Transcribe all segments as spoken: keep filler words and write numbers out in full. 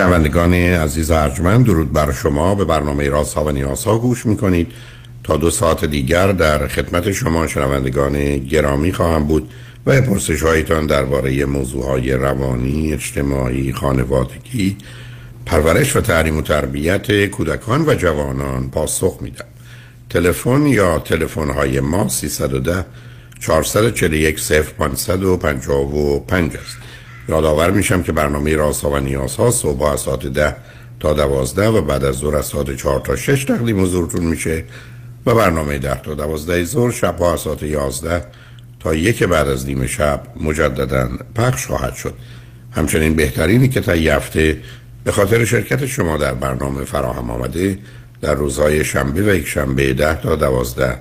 شنوندگان عزیز ارجمند، درود بر شما. به برنامه رازها و نیازها گوش میکنید. تا دو ساعت دیگر در خدمت شما شنوندگان گرامی خواهم بود و پرسش هایتان درباره موضوع های روانی، اجتماعی، خانوادگی، پرورش و تعلیم و تربیت کودکان و جوانان پاسخ میدم. تلفن یا تلفن های ما سیصد و ده چهارصد و چهل و یک صفر پانصد و پنجاه و پنج است. یادآور میشم که برنامه رازها و نیازها صبح از ساعت ده تا دوازده و بعد از ظهر از ساعت چهار تا شش تقدیم حضورتون میشه و برنامه ده تا دوازده ظهر شبها از ساعت یازده تا یک بعد از نیمه شب مجددا پخش خواهد شد. همچنین بهترینی که طی هفته به خاطر شرکت شما در برنامه فراهم آمده در روزهای شنبه و یک شنبه ده تا دوازده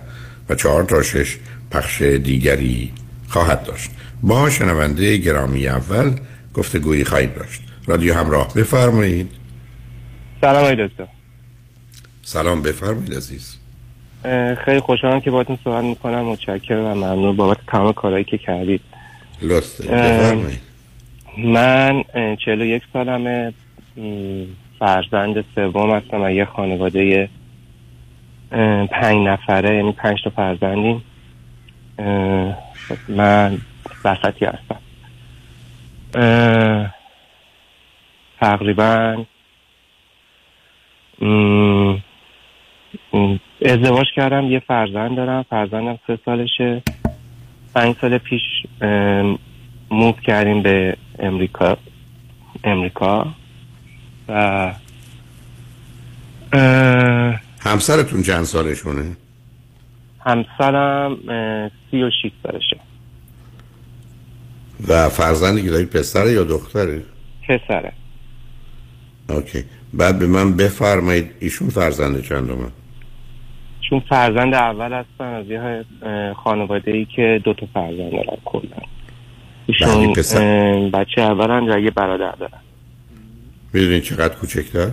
و چهار تا شش پخش دیگری خواهد داشت. با شنونده گرامی اول گفتگویی خواهید داشت. رادیو همراه، بفرمایید. سلام آقای دکتر. سلام، بفرمایید عزیز. خیلی خوشحالم که باهاتون صحبت میکنم. متشکرم و ممنون بابت تمام کارهایی که کردید. لطفاً بفرمایید. من چهل و یک سالمه، فرزند سوم هستم از یه خانواده پنج نفره، یعنی پنج تا فرزندیم. من وسطی هستم. تقریبا ازدواج کردم، یه فرزند دارم. فرزندم سه سالشه. پنج سال پیش موو کردیم به امریکا امریکا و همسرتون چند سالشونه؟ همسرم سی و شیش سالشه. و فرزندی که دارید پسره یا دختره؟ پسره. اوکی. بعد به من بفرمایید ایشون فرزند چندمه؟ چون فرزند اول هستن از یه خانواده‌ای که دو تا فرزند دارن کلا. ایشون بچه اولن و یه برادر دارن. میدونین چقدر کوچکتر؟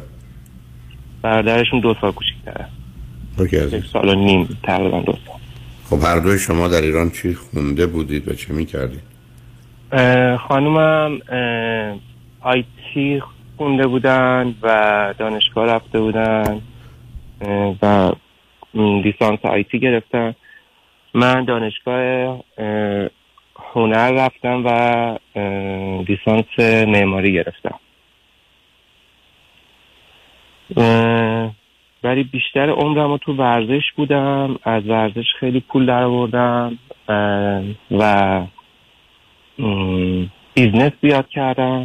برادرشون دو سال کوچکتره. اوکی. یک سال و نیم، تقریبا دو سال. خب هر دوی شما در ایران چی خونده بودید و چه می‌کردید؟ خانومم آیتی خونده بودن و دانشگاه رفته بودن و لیسانس آیتی گرفتن. من دانشگاه هنر رفتم و لیسانس معماری گرفتم، ولی بیشتر عمرم رو تو ورزش بودم. از ورزش خیلی پول درآوردم و بیزنس بیاد کردم.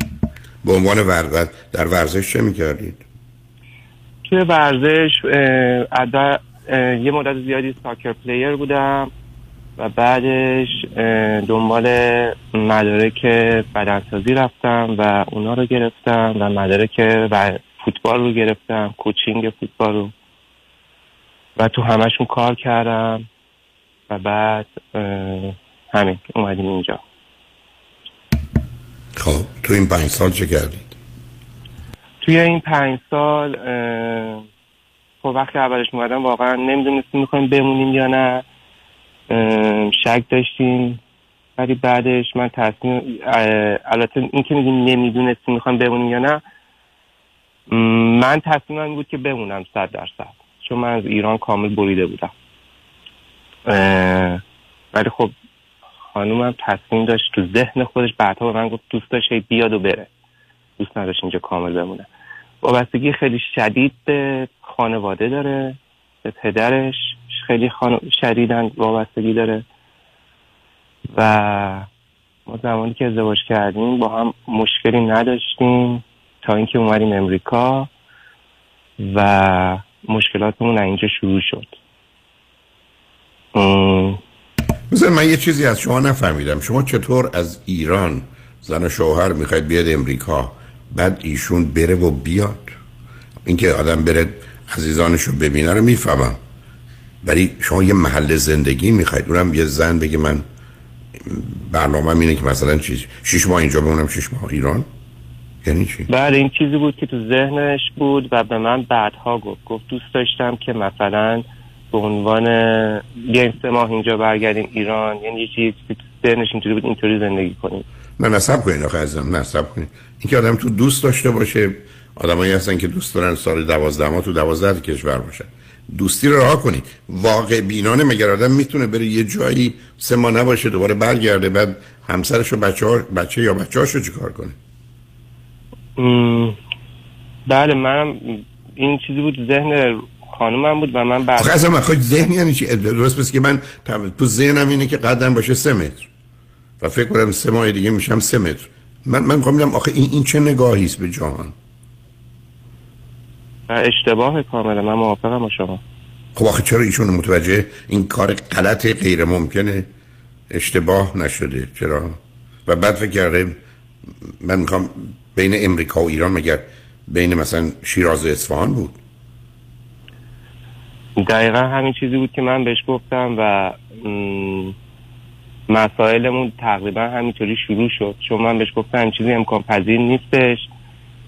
به عنوان ورزش در ورزش چه میکردید؟ توی ورزش اه اه یه مدت زیادی ساکر پلیر بودم و بعدش دنبال مدارک بدنسازی رفتم و اونا رو گرفتم و مدارک و فوتبال رو گرفتم، کوچینگ فوتبال رو، و تو همشون کار کردم و بعد همین اومدیم اینجا. خب تو این پنج سال چه کردید؟ توی این پنج سال خب وقتی اولش اومدم واقعا نمیدونستیم میخوایم بمونیم یا نه، شک داشتیم، ولی بعدش من تصمیم، البته این که میگیم نمیدونستیم میخوایم بمونیم یا نه، من تصمیمم بود که بمونم صد درصد، چون من از ایران کامل بریده بودم. ولی خب خانومم تصمیم داشت، تو ذهن خودش بعدها به من گفت دوست داشت بیاد و بره، دوست نداشت اینجا کامل بمونه. وابستگی خیلی شدید به خانواده داره، به پدرش خیلی خانو... شدیدن وابستگی داره و ما زمانی که ازدواج کردیم با هم مشکلی نداشتیم تا اینکه اومدیم امریکا و مشکلاتمون اینجا شروع شد. ام... مثلا من یه چیزی از شما نفهمیدم. شما چطور از ایران زن و شوهر میخواید بیاد امریکا، بعد ایشون بره و بیاد؟ اینکه آدم بره عزیزانشو ببینه رو میفهمم، ولی شما یه محل زندگی میخواید، اونم یه زن بگه من برنامه‌م اینه که مثلا چیز شش ماه اینجا بمونم شش ماه ایران، یعنی چی؟ بله این چیزی بود که تو ذهنش بود و به من بعدها گفت. گفت دوست داشتم که مثلا به عنوان یه سه ماه اینجا برگردیم ایران، یعنی یه چیزی درنش اینجوری بود اینطوری زندگی کنیم. نه نصب کنین آخه عزیزم، نصب کنین. این که آدم تو دوست داشته باشه آدمایی هستن که دوست دارن سال دوازده ما تو دوازده کشور باشن. دوستی رو رها کنید. واقع بینانه مگر آدم میتونه بره یه جایی سه ماه نباشه دوباره برگرده بعد همسرش و بچه‌ها بچه یا بچه‌هاشو چیکار کنه؟ بله منم این چیزی بود ذهن خانومم بود و من بعد خلاص من خود ذهن یعنی چی درست پس که من تو ذهنم اینه که قدم باشه سه متر و فکر کنم سه ماه دیگه میشم سه متر. من من میگم آخه این این چه نگاهی است به جهان؟ اشتباه کاملا من موافقم با شما. خب آخه چرا ایشون متوجه این کار غلط غیر ممکنه اشتباه نشده چرا؟ و بعد فکر کرده من میخوام بین امریکا و ایران مگر بین مثلا شیراز و اصفهان بود؟ دقیقا همین چیزی بود که من بهش گفتم و مسائلمون تقریبا همینطوری شروع شد چون من بهش گفتم همین چیزی امکان پذیر نیستش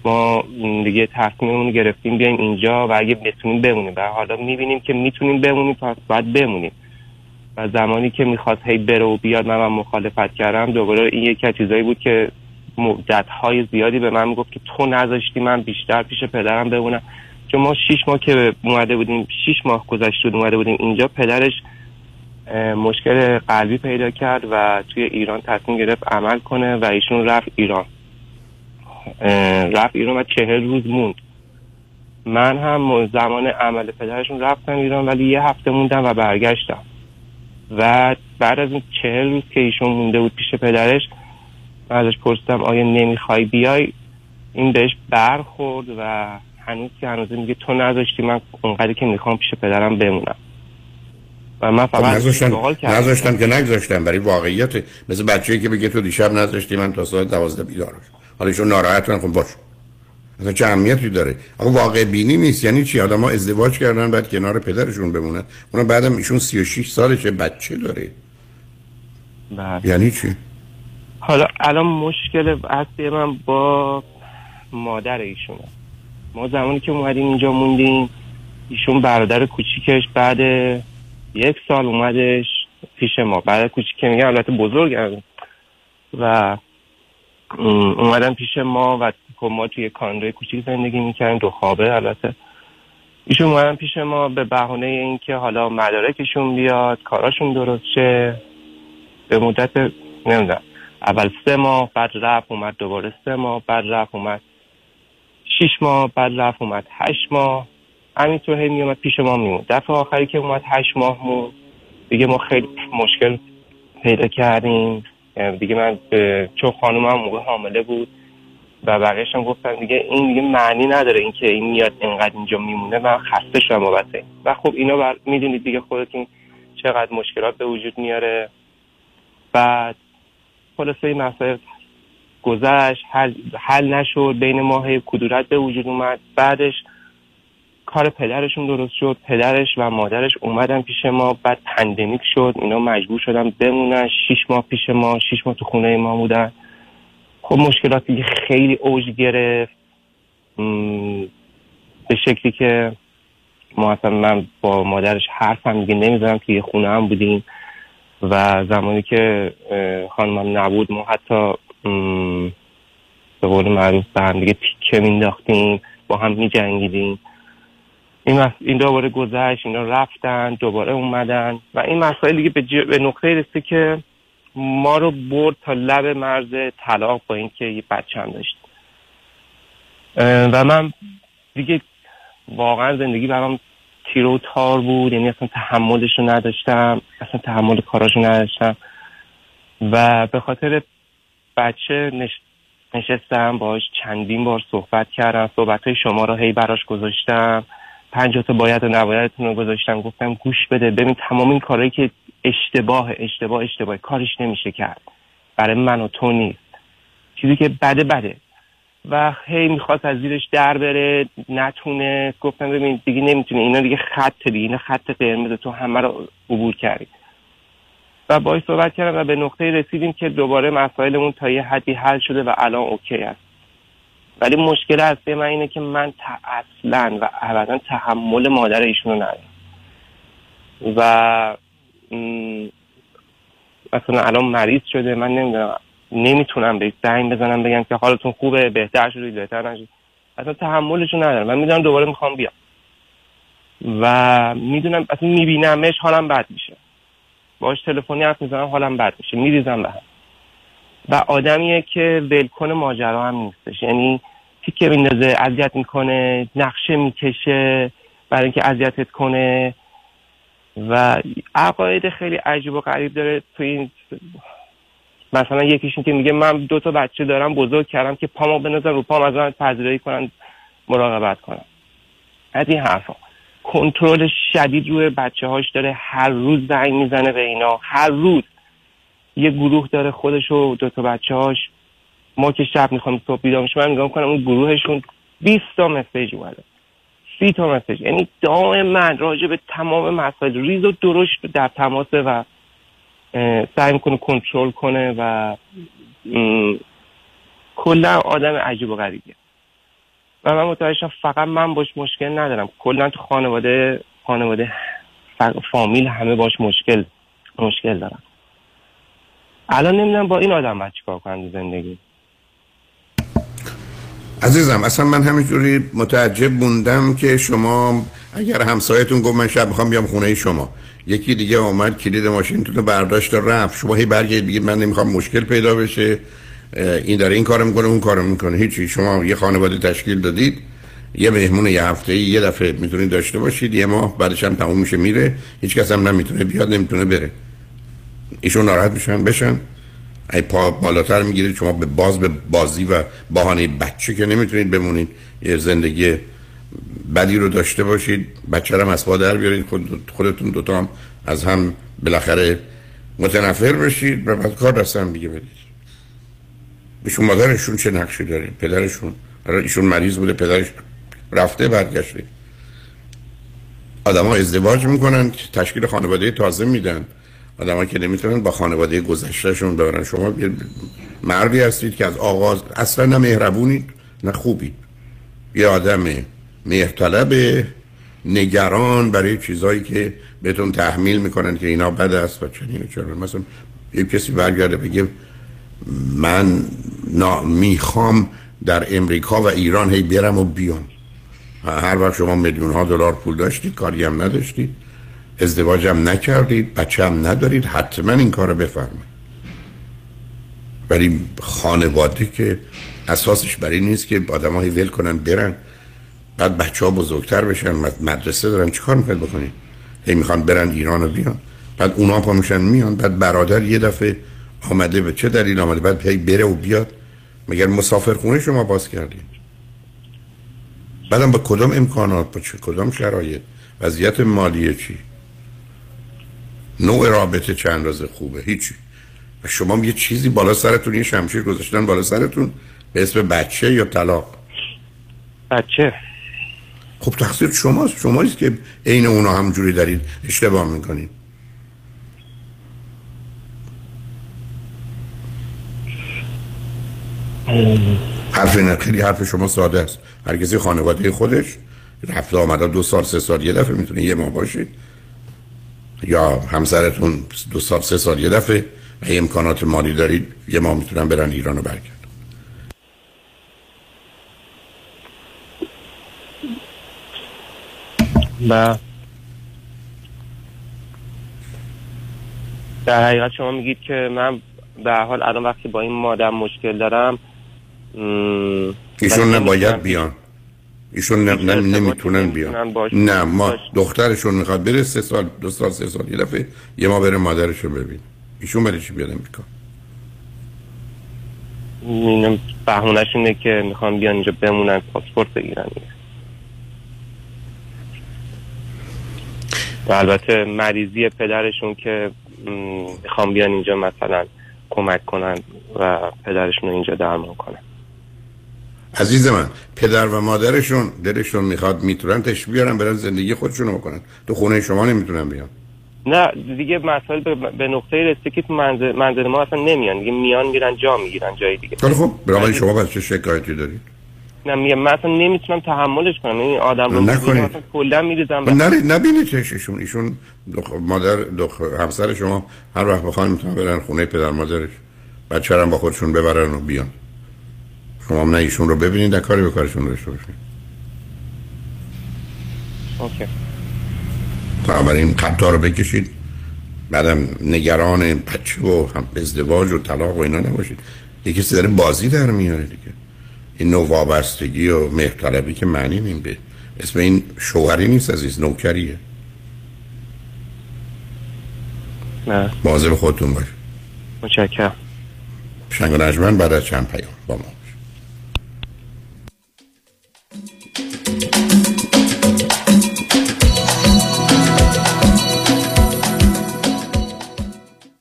ما دیگه تصمیممون رو گرفتیم بیایم اینجا و اگه بتونیم بمونیم و حالا میبینیم که میتونیم بمونیم پس باید بمونیم و زمانی که میخواست هی بره و بیاد من, من مخالفت کردم دوباره این یکی از چیزایی بود که مدت‌های زیادی به من میگفت که تو نذاشتی من بیشتر پیش پدرم بمونم چون ما شش ماه که اومده بودیم شش ماه گذشته بود اومده بودیم اینجا پدرش مشکل قلبی پیدا کرد و توی ایران تصمیم گرفت عمل کنه و ایشون رفت ایران رفت ایران و چهل روز موند. من هم زمان عمل پدرشون رفتم ایران ولی یه هفته موندم و برگشتم و بعد از اون چهل روز که ایشون مونده بود پیش پدرش من ازش پرسیدم آیا نمیخوای بیای؟ این بهش برخورد و هنوز که هنوزه میگه تو نذاشتی من اونقدری که میخوام پیش پدرم بمونم و من فقط نذاشتم که نگذاشتم برای واقعیت مثل بچه‌ای که بگه تو دیشب نذاشتی من تا ساعت دوازده بیدار شدم حالا ایشون ناراحتن خب باش اصلا چه اهمیتی داره آقا واقع بینی نیست یعنی چی آدم‌ها ازدواج کردن بعد کنار پدرشون بمونن اونا بعدم ایشون سی و شش سالشه بچه داره بله یعنی چی حالا الان مشکل اصلی من با مادر ایشونه ما زمانی که اومدیم اینجا موندیم ایشون برادر کوچیکش بعد یک سال اومدش پیش ما برادر کوچیک میگه البته بزرگه و اومدن پیش ما و خب ما توی کاندوی کوچیک زندگی میکردیم دو خوابه البته ایشون اومدن پیش ما به بهانه اینکه حالا مدارکشون بیاد کاراشون درست شه به مدت نمیدونم اول سه ماه بعد رفت اومد دوباره سه ماه بعد رفت اومد شیش ماه بعد رفت اومد هشت ماه همینطور هی میومد پیش ما میموند دفعه آخری که اومد هشت ماه مون دیگه ما خیلی مشکل پیدا کردیم دیگه من چون خانومم هم موقع حامله بود و بقیه‌اش هم گفتم دیگه این دیگه معنی نداره اینکه این میاد اینقدر اینجا میمونه من خسته شدم بابت این و خب اینا بر... میدونید دیگه خودتون چقدر مشکلات به وجود میاره بعد خلاصه این مسائل گذشت حل... حل نشد بین ماهی کدورت به وجود اومد بعدش کار پدرشون درست شد پدرش و مادرش اومدن پیش ما بعد پندمیک شد اینا مجبور شدن بمونن شیش ماه پیش ما شیش ماه تو خونه ما بودن خب مشکلات دیگه خیلی اوج گرفت م... به شکلی که ما اصلا من با مادرش حرف هم دیگه نمیزنم که یه خونه هم بودیم و زمانی که خانمم نبود ما حتی م... به قول معروف به هم دیگه تیکه مینداختیم با هم میجنگیدیم این این دوباره گذشت اینا رفتن دوباره اومدن و این مسائل دیگه به, ج... به نقطه رسید که ما رو برد تا لب مرز طلاق با اینکه یه بچه هم داشت و من دیگه واقعا زندگی برام تیر و تار بود یعنی اصلا تحملش رو نداشتم اصلا تحمل کاراش رو نداشتم و به خاطر بچه نش... نشستم باش چندین بار صحبت کردم صحبت‌های شما رو هی براش گذاشتم پنجاه تا باید و نبایدتون رو گذاشتم گفتم گوش بده ببین تمام این کارهایی که اشتباه اشتباه اشتباه کارش نمیشه کرد برای من و تو نیست چیزی که بده بده و هی میخواست از زیرش در بره نتونه گفتم ببین دیگه نمیتونه اینا دیگه خط دیگه اینا خط قرمز تو همه رو عبور کردی و باهاش صحبت کردم و به نقطه رسیدیم که دوباره مسائلمون تا یه حدی حل شده و الان اوکی است ولی مشکل اصلی من اینه که من اصلا و ابدا تحمل مادر ایشون رو ندارم و اصلا الان مریض شده من نمیدونم نمیتونم بهش زنگ بزنم بگم که حالتون خوبه بهتر شدید بهتر نشد اصلا تحملشو ندارم. من میدونم دوباره میخوام بیام و میدونم اصلا میبینمش حالم بد میشه، باهاش تلفنی حرف میزنم حالم بد میشه، میریزم به هم. و آدمیه که ولکن ماجرا هم نیستش، یعنی تیکه میندازه، اذیت میکنه، نقشه میکشه برای اینکه اذیتت کنه و عقاید خیلی عجیب و غریب داره تو این. مثلا یکیش این که میگه من دو تا بچه دارم بزرگ کردم که پامو بنازن رو پام، از من پذیرایی کنن، مراقبت کنن. از این حرفا. کنترل شدید روی بچه‌هاش داره، هر روز زنگ میزنه به اینا، هر روز یه گروه داره خودش و دو تا بچه‌هاش. ما که شب میخوام صبح بیدار میشم من نگاه میکنم اون گروهشون بیست تا مسیج اومده، سی تا مسیج، یعنی دائما راجع به تمام مسائل ریز و درشت در تماس و سعی میکنه کنترل کنه و کلا آدم عجیب و غریبیه. و من متوجه شدم فقط من باش مشکل ندارم، کلا تو خانواده خانواده فامیل همه باش مشکل مشکل دارن. الان نمیدونم با این آدم باید چیکار کنم زندگی. عزیزم اصلا من همینجوری متعجب موندم که شما اگر همسایتون گفت من شب میخوام بیام خونه شما، یکی دیگه اومد کلید ماشینتون رو برداشت و رفت، شما هی برگردید بگید من نمیخوام مشکل پیدا بشه، این داره این کارو میکنه اون کارو میکنه. هیچی، شما یه خانواده تشکیل دادید، یه مهمون یه هفته‌ای یه دفعه میتونید داشته باشید، یه ماه بعدش هم تموم میشه میره، هیچ کس هم نمیتونه بیاد نمیتونه بره. ایشون ناراحت میشن بشن، ای پا بالاتر میگیرید، شما به باز به بازی و بهانه بچه که نمیتونید بمونید، یه زندگی بدی رو داشته باشید، بچه رو از پا در بیارید، خود خودتون دوتا هم از هم بالاخره متنفر بشید و بعد کار دست هم دیگه بدید. ایشون مادرشون چه نقشی داره؟ پدرشون، ایشون مریض بوده، پدرش رفته برگشته. آدم ها ازدواج میکنن، تشکیل خانواده تازه میدن، آدم ها که نمیتونن با خانواده گذشتهشون ببرن. شما مردی هستید که از آغاز اصلا نه مهربونید نه خوبید، یه آدم مهرطلب، نگران برای چیزایی که بهتون تحمیل میکنن که اینا بد است و چنین و چنان. مثلا یه کسی برگرده بگه من نا میخوام در امریکا و ایران هی برم و بیام. هر وقت شما میلیون ها دلار پول داشتید، کاری هم نداشتید، ازدواج هم نکردید، بچه هم ندارید، حتما این کار رو بفرمایید. ولی خانواده که اساسش برای نیست که آدم هایی ول کنن برن، بعد بچه ها بزرگتر بشن، مدرسه دارن، چه کار میخواید بکنید؟ هی میخوان برن ایران و بیان، بعد اونا پا میشن میان، بعد برادر یه دفعه آمده به چه دلیل آمده بعد هی بره و بیاد. مگر مسافرخونه شما باز کردید؟ بعدم با کدام امکانات، با چه کدام شرایط، وضعیت مالی چی، نوع رابطه چه اندازه خوبه، هیچی. و شما یه چیزی بالا سرتون، یه شمشیر گذاشتن بالا سرتون به اسم بچه یا طلاق. بچه خب تقصیر شماست، شماست که عین اونا همجوری دارید اشتباه میکنید. حرف نقلی حرف شما ساده است، هر کسی خانواده خودش رفته آمده، دو سال سه سال یه دفعه میتونه یه ماه باشه، یا همسرتون دو سال سه سال یه دفعه و امکانات مالی دارید یه ماه میتونن برن ایران و برگردن. و در حقیقت شما میگید که من به هر حال الان وقتی با این مادرم مشکل دارم ایشون نباید بیان، ایشون نمیتونن بیان. نه ما باش. دخترشون میخواد بره سه سال دو سال سه سال یه دفعه یه ما بره مادرشو ببین، ایشون برای چی بیاد امریکا؟ اینم بهونه‌ش اینه که میخوان بیان اینجا بمونن پاسپورت بگیرن. و البته مریضی پدرشون که میخوان بیان اینجا مثلا کمک کنن و پدرشون رو اینجا درمان کنن. عزیز من، پدر و مادرشون دلشون میخواد میتونن تش بیارن برن زندگی خودشون رو بکنن، تو خونه شما نمیتونن بیان. نه دیگه مسائل به نقطه رسیده که تو منزل, منزل ما اصلا نمیان دیگه، میان میرن جا میگیرن جای دیگه. خب برای شما بس چه شکایتی دارید؟ نه میگم من اصلا نمیتونم تحملش کنم، این آدم رو نکنید کلا میریزم. نه نبینید چششون، ایشون دخ... مادر دخ... همسر شما هر وقت بخوام میتونن برن خونه پدر مادرش، بچه‌رم با خودشون ببرن و بیان. شما نه ایشون رو ببینید نه کاری به کارشون داشته باشید. اوکی. تا اول این قطعه رو بکشید، بعدم نگران بچه و هم ازدواج و طلاق و اینا نباشید. دیگه کسی داره بازی در میاره دیگه. این نوع وابستگی و مهرطلبی که معنی نیم به اسم این شوهری نیست عزیز، نوکریه. نه. مواظب خودتون باشید. متشکرم. شنگ و نجمن بعد از چند پیام با ما.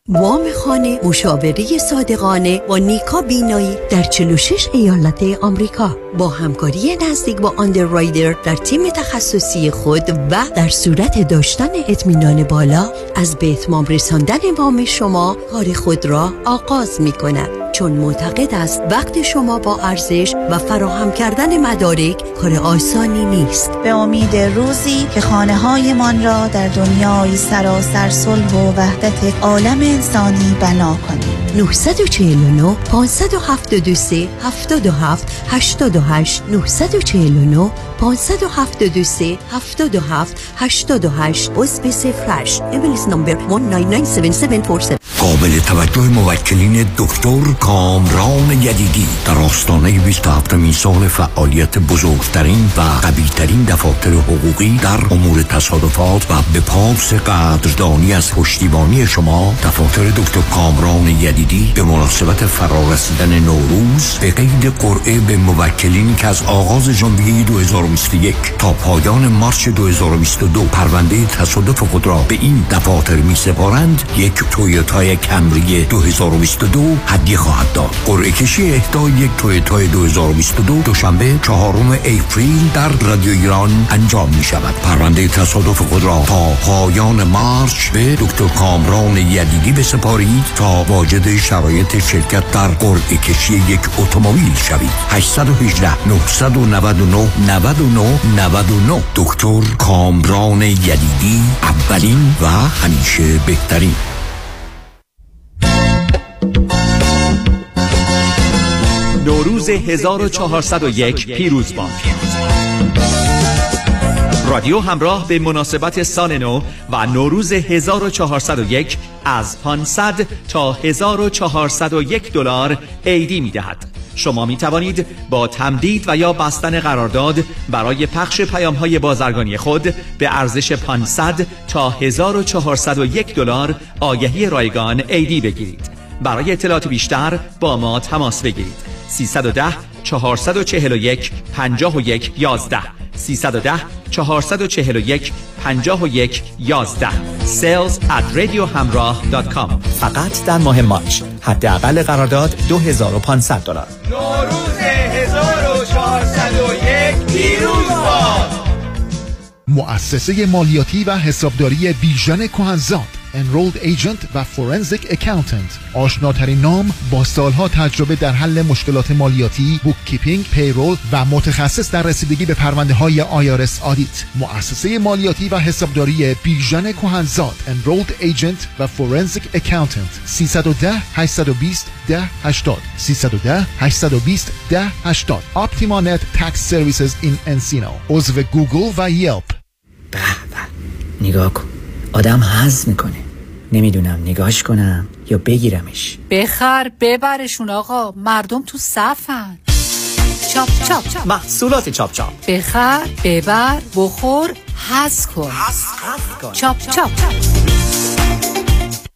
وام خانه، مشاوره صادقانه با نیکا بینایی در چهل و شش ایالت آمریکا با همکاری نزدیک با آندررایدر در تیم تخصصی خود و در صورت داشتن اطمینان بالا از به اتمام رساندن وام شما کار خود را آغاز می کند، چون معتقد است وقت شما با ارزش و فراهم کردن مدارک کار آسانی نیست. به امید روزی که خانه هایمان را در دنیای سراسر صلح و وحدت عالم انسانی بنا کنیم. نه چهار نه پانصد هفتاد و سه هفتاد و هفت هشتاد و هشت نه چهار نه پانصد هفتاد و سه هفتاد و هفت هشتاد و هشت عضو صفرش ایمیل نمبر یک نه نه هفت هفت چهار هفت. قابل توجه موکلین دکتر کامران یدیدی در آستانه بیست و هفتمین سال فعالیت بزرگترین و قوی‌ترین دفاتر حقوقی در امور تصادفات و به پاس قدردانی از پشتیبانی شما، دفاتر دکتر کامران یدیدی به مناسبت فرارسیدن نوروز به قید قرعه به موکلین که از آغاز ژانویه دو هزار و بیست و یک تا پایان مارس دو هزار و بیست و دو پرونده تصادف خود را به این دفاتر می‌سپارند یک تویوتا کمری دو هزار و بیست و دو هدیه خواهد داد. قرعه کشی اهدای یک تویوتا دو هزار و بیست و دو دوشنبه چهارم اپریل در رادیو ایران انجام می شود. پرونده تصادف خود را تا پایان مارس به دکتر کامران یدیدی بسپارید تا واجد شرایط شرکت در قرعه کشی یک اتومبیل شوید. هشت یک هشت نه نه نه نه نه نه نه نه دکتر کامران یدیدی، اولین و همیشه بهترین. نوروز هزار و چهارصد و یک پیروز باد. رادیو همراه به مناسبت سال نو و نوروز هزار و چهارصد و یک از پانصد تا هزار و چهارصد و یک دلار عیدی می دهد. شما می توانید با تمدید و یا بستن قرارداد برای پخش پیام های بازرگانی خود به ارزش پانصد تا هزار و چهارصد و یک دلار آگهی رایگان عیدی بگیرید. برای اطلاعات بیشتر با ما تماس بگیرید. سیصد و ده چهارصد و چهل و یک پنجاه و یک یازده سیصد و ده چهارصد و چهل و یک پنجاه و یک یازده sales at radiohamrah dot com. فقط در ماه مارچ. حداقل قرارداد دو هزار و پانصد دلار. نوروز هزار و چهارصد و یک پیروز باد. مؤسسه مالیاتی و حسابداری ویژن کهنزاد، Enrolled Agent و Forensic Accountant، آشناترین نام با سالها تجربه در حل مشکلات مالیاتی، بوککیپینگ، پیرول و متخصص در رسیدگی به پرونده های آی آر اس آدیت. مؤسسه مالیاتی و حسابداری بیژن کهنزاد، Enrolled Agent و Forensic Accountant. سیصد و ده هشتصد و بیست ده هشتاد سیصد و ده هشتصد و بیست ده هشتاد. Optimanet Tax Services in Encino، عضو گوگل و یلپ. به به، نگاه کن، آدم هضم میکنه. نمیدونم نگاش کنم یا بگیرمش. بخر ببرشون آقا، مردم تو صفن. چاپ چاپ، چاپ. محصولات چاپ چاپ. بخر ببر بخور هضم کن. کن چاپ چاپ, چاپ.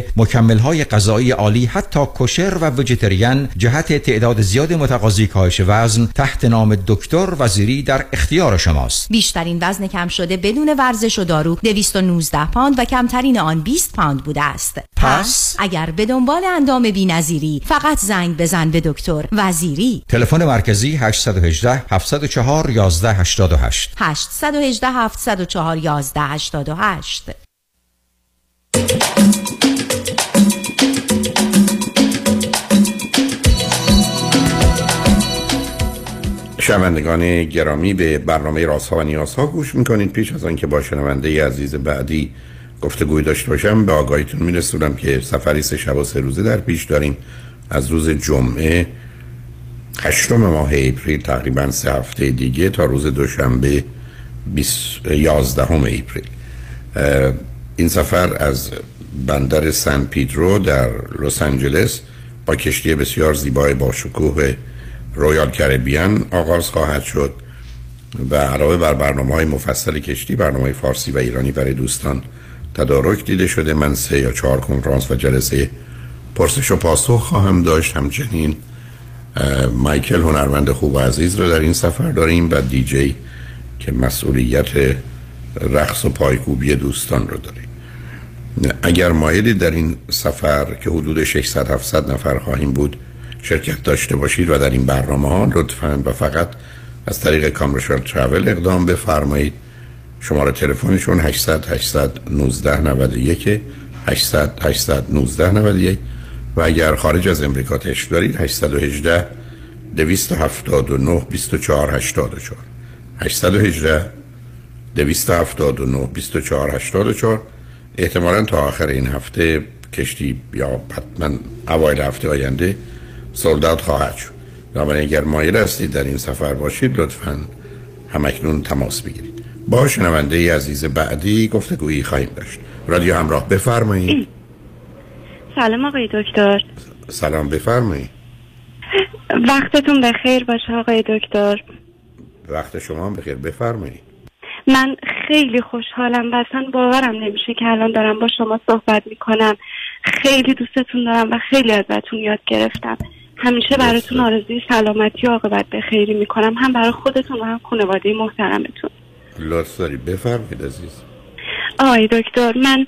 که مکمل‌های غذایی عالی حتی کوشر و ویجیتریان جهت تعداد زیاد متقاضی کاهش وزن تحت نام دکتر وزیری در اختیار شماست. بیشترین وزن کم شده بدون ورزش و دارو دویست و نوزده پوند و کمترین آن بیست پوند بوده است. پس اگر به دنبال اندام بی‌نظیری فقط زنگ بزن به دکتر وزیری. تلفن مرکزی هشت یک هشت، هفت صفر چهار، یک یک هشت هشت هشت یک هشت، هفت صفر چهار، یک یک هشت هشت. شنوندگان گرامی، به برنامه رازها و نیازها گوش میکنید. پیش از آنکه با شنونده عزیز بعدی گفتگوی داشته باشم، به آگاهیتون میرسونم که سفری سه شب و سه روزه در پیش داریم. از روز جمعه هشتم ماه اپریل، تقریبا سه هفته دیگه، تا روز دوشنبه یازدهم اپریل. این سفر از بندر سن پیدرو در لس آنجلس با کشتی بسیار زیبای با شکوه رویال کریبیان آغاز خواهد شد و علاوه بر برنامه‌های مفصل کشتی، برنامه فارسی و ایرانی برای دوستان تدارک دیده شده. من سه یا چهار کنفرانس و جلسه پرسش و پاسخ خواهم داشت. همچنین مایکل هنرمند خوب و عزیز رو در این سفر داریم و دی جی که مسئولیت رقص و پایکوبی دوستان رو داره. اگر مایلید در این سفر که حدود ششصد هفتصد نفر خواهیم بود شرکت داشته باشید و در این برنامه ها، لطفاً و فقط از طریق کامرشال ترافل اقدام بفرمایید. شماره تلفنشون هشت صفر صفر، هشت یک نه، نه یک هشت صفر صفر، هشت یک نه، نه یک و اگر خارج از امریکا تشریف دارید هشت یک هشت، دو هفت نه، دو چهار هشت چهار هشت یک هشت، دو هفت نه، دو چهار هشت چهار. احتمالاً تا آخر این هفته کشتی یا حتما اوایل هفته آینده سولدات خواهد شد. بنابراین اگر مایل هستید در این سفر باشید، لطفاً همکنون تماس بگیرید. با شنونده عزیز بعدی گفتگویی خواهیم داشت. رادیو همراه، بفرمایید. سلام آقای دکتر. سلام، بفرمایید. وقتتون بخیر باشه آقای دکتر. وقت شما هم بخیر، بفرمایید. من خیلی خوشحالم و اصلا باورم نمیشه که الان دارم با شما صحبت میکنم. خیلی دوستتون دارم و خیلی ازتون یاد گرفتم. همیشه براتون آرزوی سلامتی و عاقبت به خیری میکنم، هم برای خودتون و هم خانواده محترمتون. لطف داری، بفرمید عزیز. آقای دکتر، من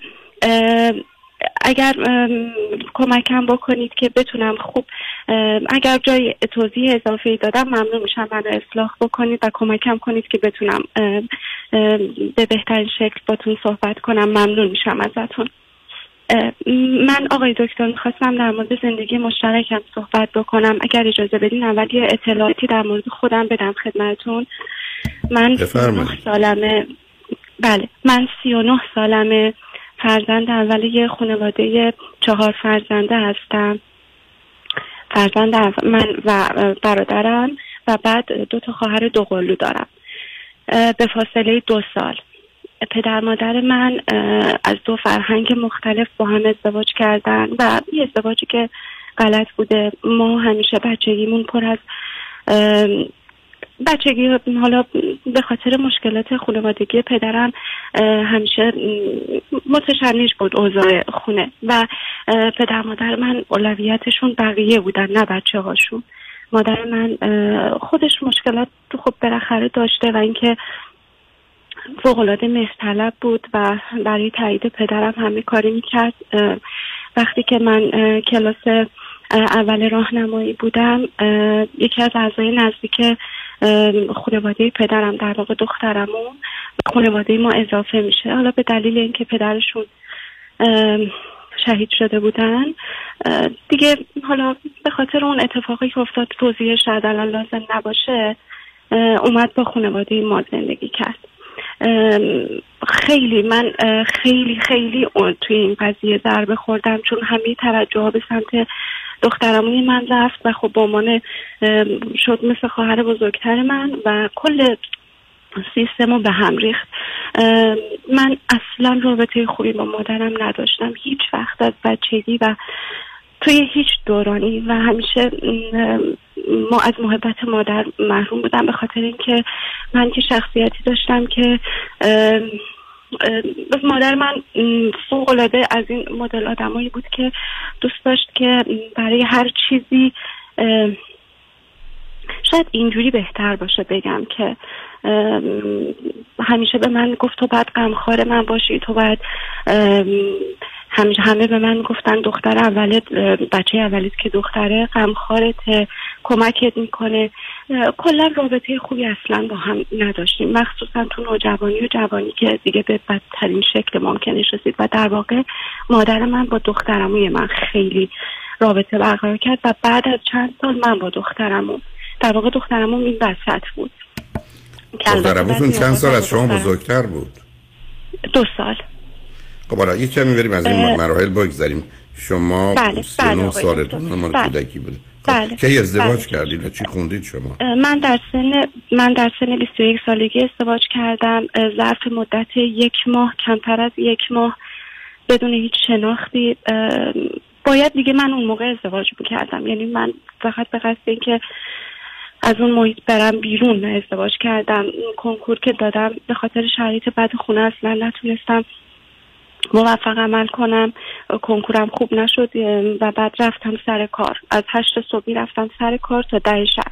اگر کمکم بکنید که بتونم خوب، اگر جای توضیح اضافه ای دادم ممنون میشم، منو اصلاح بکنید و کمکم کنید که بتونم به بهترین شکل باتون صحبت کنم. ممنون میشم ازتون. من آقای دکتر میخواستم در مورد زندگی مشترکم صحبت بکنم. اگر اجازه بدین اول یه اطلاعاتی در مورد خودم بدم خدمتون. من سی و نه سالمه. بله، من سی و نه سالمه، فرزند اول یه خانواده چهار فرزنده هستم. فرزند اول من و برادرم و بعد دو تا خواهر دوقلو دارم به فاصله دو سال. پدر مادر من از دو فرهنگ مختلف با هم ازدواج کردن و یه ازدواجی که غلط بوده. ما همیشه بچگیمون پر از بچگی، حالا به خاطر مشکلات خانوادگی پدرم همیشه متشنج بود اوضاع خونه و پدر مادر من اولویتشون بقیه بودن نه بچه هاشون. مادر من خودش مشکلات خب بالاخره داشته و اینکه فوق‌العاده مهرطلب بود و برای تایید پدرم همه کاری میکرد. وقتی که من کلاس اول راهنمایی بودم، یکی از اعضای نزدیک خانواده پدرم، در واقع دخترمون، به خانواده ما اضافه میشه. حالا به دلیل اینکه پدرشون شهید شده بودن دیگه، حالا به خاطر اون اتفاقی که افتاد، روزیه شاید الان لازم نباشه، اومد با خانواده ما زندگی کرد. خیلی من خیلی خیلی توی این قضیه ضربه خوردم، چون همه توجه‌ها به سمت دخترموی من رفت و خب با من شد مثل خواهر بزرگتر من و کل سیستمو به هم ریخت. من اصلا رابطه خوبی با مادرم نداشتم هیچ وقت، از بچگی و توی هیچ دورانی، و همیشه ما از محبت مادر محروم بودم به خاطر اینکه من که شخصیتی داشتم که بس مادر من فوق‌العاده از این مدل آدمایی بود که دوست داشت که برای هر چیزی، شاید اینجوری بهتر باشه بگم، که همیشه به من گفت تو باید غمخوار من باشی، تو باید، همیشه همه به من گفتن دختر اولت، بچه اولت که دختره غمخوارته، کمکت میکنه. کلا رابطه خوبی اصلا با هم نداشتیم، مخصوصا تو نوجوانی و جوانی که دیگه به بدترین شکل ممکنش رسید و در واقع مادر من با دخترموی من خیلی رابطه برقرار کرد و بعد از چند سال من با دخترمو، در واقع دخترمون این وسط بود. دخترمون چند سال از شما بزرگتر بود؟ دو سال. خب حالا یک کمی بریم از این مراحل بگذریم. شما سی و نه سالتون همون کودکی بود. کی ازدواج کردید و چی خوندید شما؟ من در سن من در سن بیست و یک سالگی ازدواج کردم. ظرف مدت یک ماه، کمتر از یک ماه، بدون هیچ شناختی، باید دیگه من اون موقع ازدواج می‌کردم. یعنی من فقط به قصد اینکه از اون محیط برم بیرون ازدواج کردم. کنکور که دادم به خاطر شرایط بد خونه اصلا نتونستم موفق عمل کنم، کنکورم خوب نشد و بعد رفتم سر کار. از هشت صبحی رفتم سر کار تا ده شب.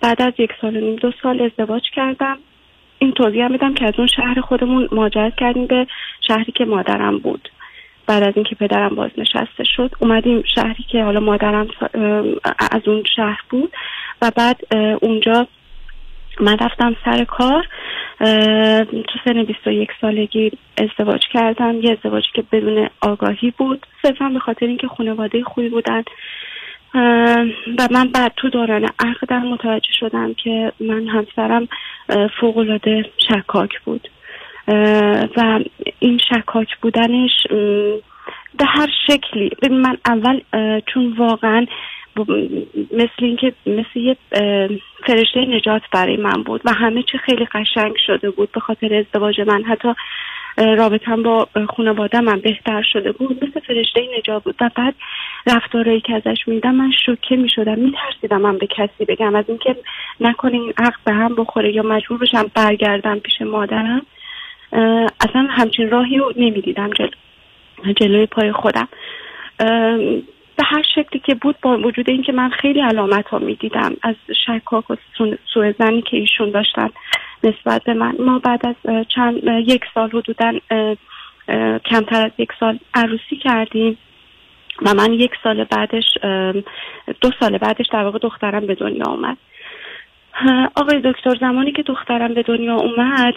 بعد از یک سال و نیم دو سال ازدواج کردم. این توضیح هم بدم که از اون شهر خودمون مهاجرت کردیم به شهری که مادرم بود. بعد از اینکه پدرم بازنشسته شد اومدیم شهری که حالا مادرم از اون شهر بود و بعد اونجا من رفتم سر کار. تو سن بیست و یک سالگی ازدواج کردم، یه ازدواجی که بدون آگاهی بود، صرفا به خاطر اینکه خانواده خوبی بودن و من بعد تو دوران عقدم متوجه شدم که من همسرم فوق‌العاده شکاک بود و این شکاک بودنش به هر شکلی، من اول چون واقعا مثل اینکه مثل یه فرشته نجات برای من بود و همه چی خیلی قشنگ شده بود به خاطر ازدواج من، حتی رابطم با خانواده من بهتر شده بود، مثل فرشته نجات بود و بعد رفتارهایی که ازش میدم من شوکه میشدم، میترسیدم من به کسی بگم از اینکه نکنه این عقد به هم بخوره یا مجبور بشم برگردم پیش مادرم. اصلا همچین راهی رو نمیدیدم جل... جلوی پای خودم. به هر شکلی که بود، با وجود اینکه من خیلی علامت ها میدیدم از شکاک و سوء ظنی که ایشون داشتن نسبت به من، ما بعد از چند یک سال حدوداً کمتر از یک سال عروسی کردیم و من یک سال بعدش دو سال بعدش در واقع دخترم به دنیا اومد. آقای دکتر، زمانی که دخترم به دنیا اومد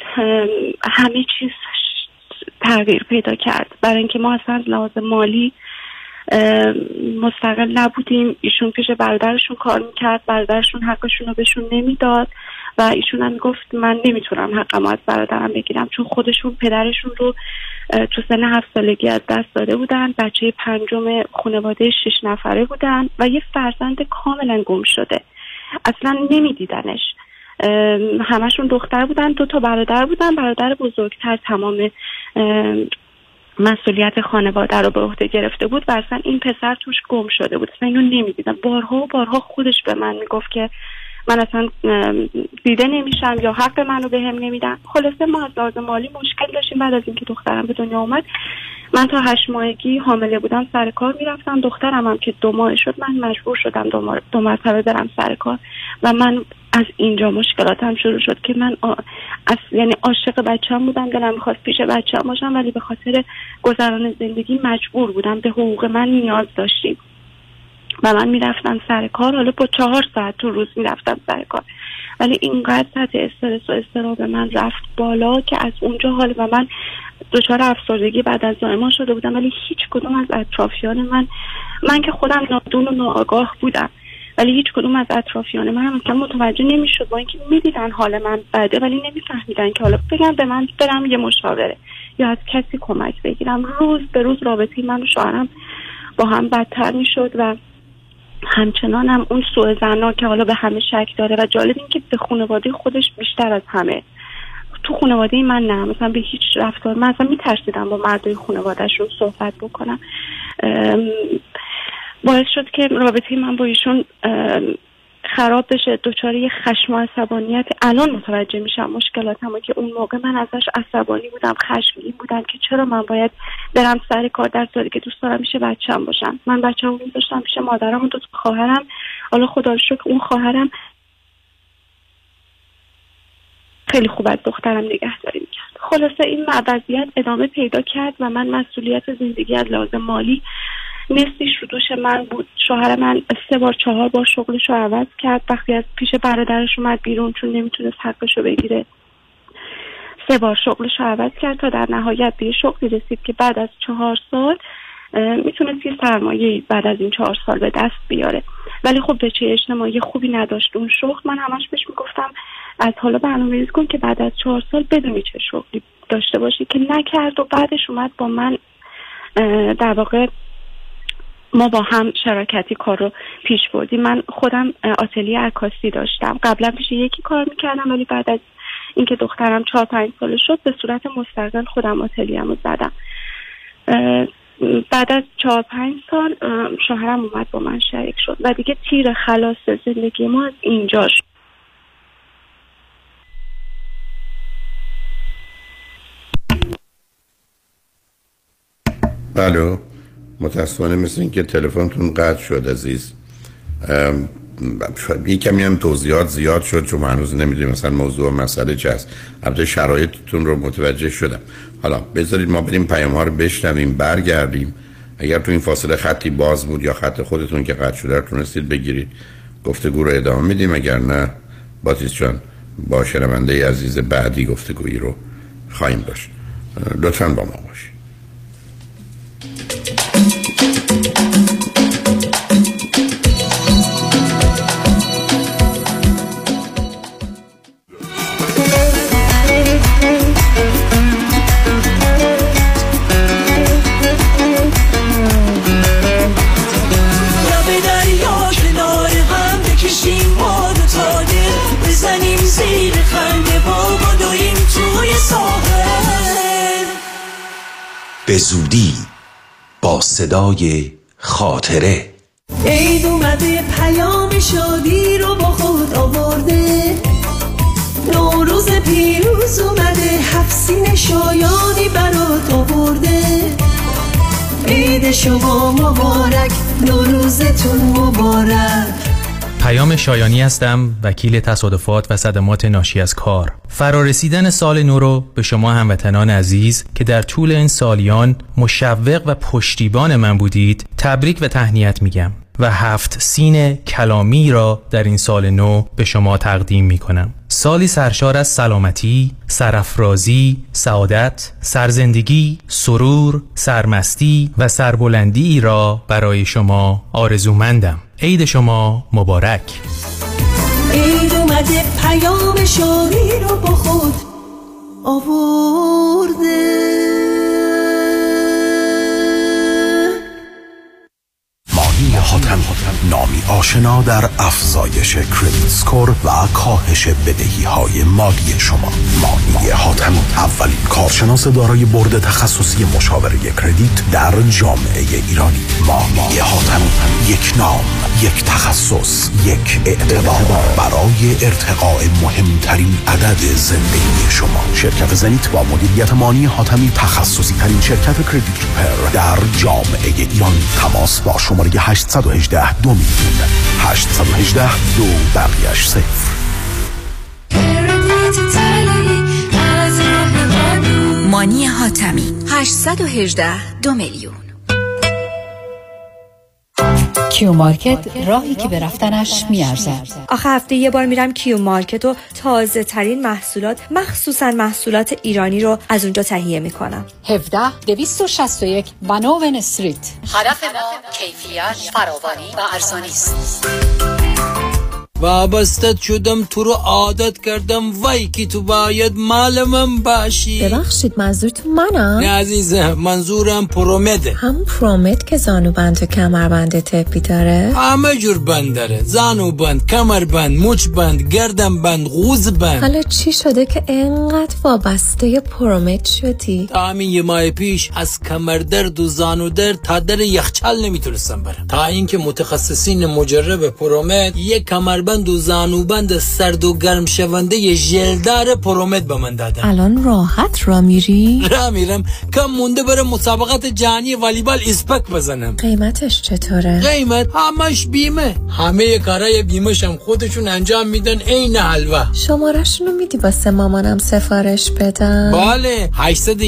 همه چیز تغییر پیدا کرد، برای اینکه ما اصلا لحاظ مالی مستقل نبودیم. ایشون پیش برادرشون کار میکرد، برادرشون حقشون رو بهشون نمیداد و ایشون هم گفت من نمیتونم حقم از برادرم بگیرم، چون خودشون پدرشون رو تو سن هفت سالگی از دست داده بودن، بچه پنجم خانواده شش نفره بودن و یه فرزند کاملا گم شده، اصلا نمیدیدنش. همشون دختر بودن، دو تا برادر بودن، برادر بزرگتر تمام مسئولیت خانواده رو به عهده گرفته بود و اصلا این پسر توش گم شده بود، اصلا اینو نمیدیدم. بارها و بارها خودش به من میگفت که من اصلا دیده نمیشم یا حق منو به هم نمیدن. خلاصه ما از لحاظ مالی مشکل داشتیم. بعد از اینکه دخترم به دنیا اومد، من تا هشت ماهگی حامله بودم سر کار میرفتم، دخترم هم که دو ماه شد من مجبور شدم دو مرتبه برم سر کار و من از اینجا مشکلاتم شروع شد که من آ... از... یعنی عاشق بچه‌ام بودم، دلم می‌خواست پیش بچه‌ام باشم، ولی به خاطر گذران زندگی مجبور بودم، به حقوق من نیاز داشتیم و من میرفتم سر کار. حالا با چهار ساعت تو روز میرفتم سر کار، ولی اینقدر سطح استرس و استراب من رفت بالا که از اونجا حال و من دچار افسردگی بعد از زایمان شده بودم، ولی هیچ کدوم از اطرافیان من من که خودم نادون و ناآگاه بودم، ولی هیچ کدوم از اطرافیان من هم متوجه نمیشد، با اینکه میدیدن حال من بده ولی نمیفهمیدن که حالا بگم به من برم یه مشاوره یا از کسی کمک بگیرم. روز به روز رابطه من و شوهرم با هم بدتر میشد و همچنان هم اون سوء ظن که حالا به همه شک داره و جالب این که به خانواده خودش بیشتر از همه، تو خانواده من نه، مثلا به هیچ رفتار، من اصلا میترسیدم با مردای خانواده‌شون صحبت بکنم. باعث شد که رابطه من با ایشون خراب بشه، دچار یه خشم و عصبانیت. الان متوجه میشم مشکلاتمو که اون موقع من ازش عصبانی بودم، خشمگین بودم که چرا من باید برم سر کار در حالی که دوست دارم میشه بچه‌م باشم. من بچه‌مو می‌ذاشتم پیش مادرم و دو تا خواهرم. حالا خدا رو شکر اون خواهرم خیلی خوب از دخترم نگهداری میکرد. خلاصه این وضعیت ادامه پیدا کرد و من مسئولیت زندگی از لحاظ مالی نصفش رو دوش من بود. شوهر من سه بار چهار بار شغلش رو عوض کرد. وقتی از پیش برادرش اومد بیرون چون نمیتونست حقش رو بگیره، سه بار شغلش رو عوض کرد تا در نهایت به شغلی رسید که بعد از چهار سال میتونست یه سرمایه بعد از این چهار سال به دست بیاره. ولی خب به چه اجتماعی خوبی نداشت اون شغل. من همش بهش میگفتم از حالا برنامه‌ریزی کن که بعد از چهار سال بدونی چه شغلی داشته باشی، که نکرد و بعدش اومد با من در واقع ما با هم شراکتی کار رو پیش بردیم. من خودم آتلیه عکاسی داشتم، قبلا پیش یکی کار میکردم ولی بعد از اینکه دخترم چهار پنج ساله شد به صورت مستقل خودم آتلیه‌مو زدم. بعد از چهار پنج سال شوهرم اومد با من شریک شد و دیگه تیر خلاص زندگی ما از اینجا شد. الو، متاسفانه مثل این که تلفنتون قطع شد عزیز. یه کمی هم توضیحات زیاد شد چون هنوز نمیدونیم مثلا موضوع و مسئله چه هست. البته شرایطتون رو متوجه شدم. حالا بذارید ما بریم پیام ها رو بشنویم برگردیم. اگر تو این فاصله خطی باز بود یا خط خودتون که قطع شده رو تونستید بگیرید گفتگو رو ادامه میدیم، اگر نه باتیس جان با شنونده عزیز بعدی گفتگویی رو خواهیم داشت. لطفاً با ما باشید. به زودی با صدای خاطره عید اومده، پیام شادی رو با خود آورده، نوروز پیروز اومده، هفسین شایانی برات آورده. عید شما مبارک، نوروزتون مبارک. پیام شایانی هستم، وکیل تصادفات و صدمات ناشی از کار. فرارسیدن سال نو رو به شما هموطنان عزیز که در طول این سالیان مشوق و پشتیبان من بودید تبریک و تهنیت میگم و هفت سین کلامی را در این سال نو به شما تقدیم میکنم. سالی سرشار از سلامتی، سرافرازی، سعادت، سرزندگی، سرور، سرمستی و سربلندی را برای شما آرزومندم. عید شما مبارک. عید اومده، پیام شادی رو با خود آورده. مانی حاتم نامی آشنا در افزایش کریدیت اسکور و کاهش بدهی‌های مالی شما. مانی حاتم، اولین کارشناس دارای برد تخصصی مشاوره کریدیت در جامعه ایرانی. مانی حاتم، یک نام، یک تخصص، یک اعتبار برای ارتقاء مهمترین عدد زندگی شما. شرکت زنیت با مدیریت مانی حاتمی، تخصصی ترین شرکت کریدیت پر در جامعه ایران. تماس با شماره هشت یک هشت دو میلیون هشت یک هشت دو بقیهش صفر. مانی حاتمی هشت یک هشت دو میلیون. کیو مارکت، راهی که به رفتنش میارزد. آخه هفته یه بار میرم کیو مارکت و تازه ترین محصولات مخصوصا محصولات ایرانی رو از اونجا تهیه میکنم. هفده دویست و شصت و یک ونوون استریت. هدف ما کیفیت، فراوانی و ارزانی است. وابسته شدم، تو رو عادت کردم، وای که تو باید مال من باشی. ببخشید منظورتون منم؟ نه عزیزم، منظورم پرومده. هم پرومد که زانوبند و کمربند تپی داره؟ همه جور بند داره، زانوبند، کمربند، مچ بند، گردن بند، غوز بند. حالا چی شده که اینقدر وابسته پرومد شدی؟ تا همین یه ماه پیش از کمردرد و زانودرد تا در یخچال نمیتونستم برم، تا اینکه متخصصین مجرب پرومد یک کمربند بند و زانوبند سرد و گرم شونده یه ژلدار پرومت به من دادن. الان راحت را میری؟ را میرم، کم مونده برم مسابقات جهانی والیبال اسپک بزنم. قیمتش چطوره؟ قیمت همش بیمه، همه کارای بیمش هم خودشون انجام میدن. عین حلوه. شماره‌شونو میدی واسه مامانم سفارش بدم؟ بله، هشت یک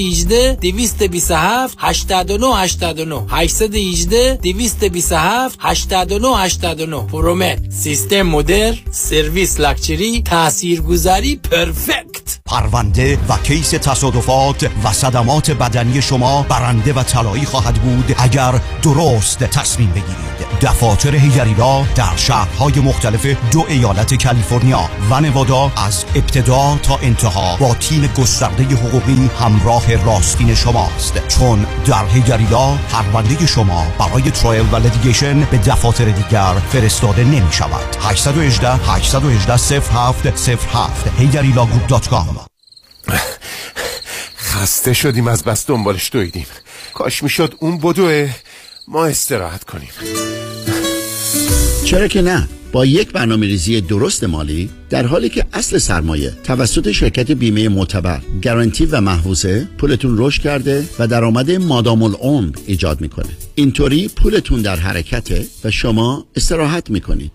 هشت، دو دو هفت، هشت نه هشت نه هشت یک هشت، دو دو هفت، هشت نه هشت نه. پرومت، سیستم مدر، سرویس لاکچری، تاثیرگذاری پرفکت. پرونده و کیس تصادفات و صدمات بدنی شما برنده و طلایی خواهد بود اگر درست تصمیم بگیرید. دفاتر هیگریلا در شهرهای مختلف دو ایالت کالیفرنیا و نوادا از ابتدا تا انتها با تیم گسترده حقوقی همراه راستین شماست، چون در هیگریلا پرونده شما برای ترایل و لیتیگیشن به دفاتر دیگر فرستاده نمی شود. هشت یک هشت، هشت یک هشت، صفر هفت صفر هفت هیگریلا گروپ دات کام. خسته شدیم، از بس دنبالش دویدیم. کاش میشد اون بدوه ما استراحت کنیم. چرا که نه؟ با یک برنامه‌ریزی درست مالی، در حالی که اصل سرمایه توسط شرکت بیمه معتبر گارانتی و محفوظه، پولتون رشد کرده و درآمد مادام العمر ایجاد میکنه. اینطوری پولتون در حرکته و شما استراحت میکنید.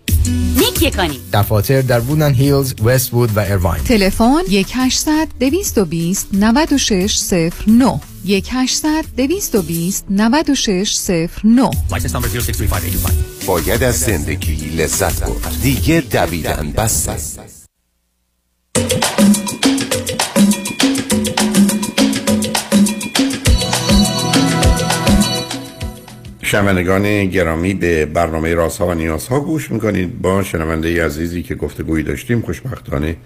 نیک کنید. دفاتر در وودن هیلز، وست وود و ایرواین. تلفن یک هشتصد، دویست و بیست، نود و شش صفر نه یک هشتصد، دویست و بیست، نود و شش صفر نه. لایسنس نمبر صفر شش پنج هشت پنج. باید از زندگی لذت برد. دیگه دویدن بس است. شنوندگان گرامی، به برنامه رازها و نیازها گوش میکنید. با شنونده عزیزی که گفتگویی داشتیم، خوشبختانه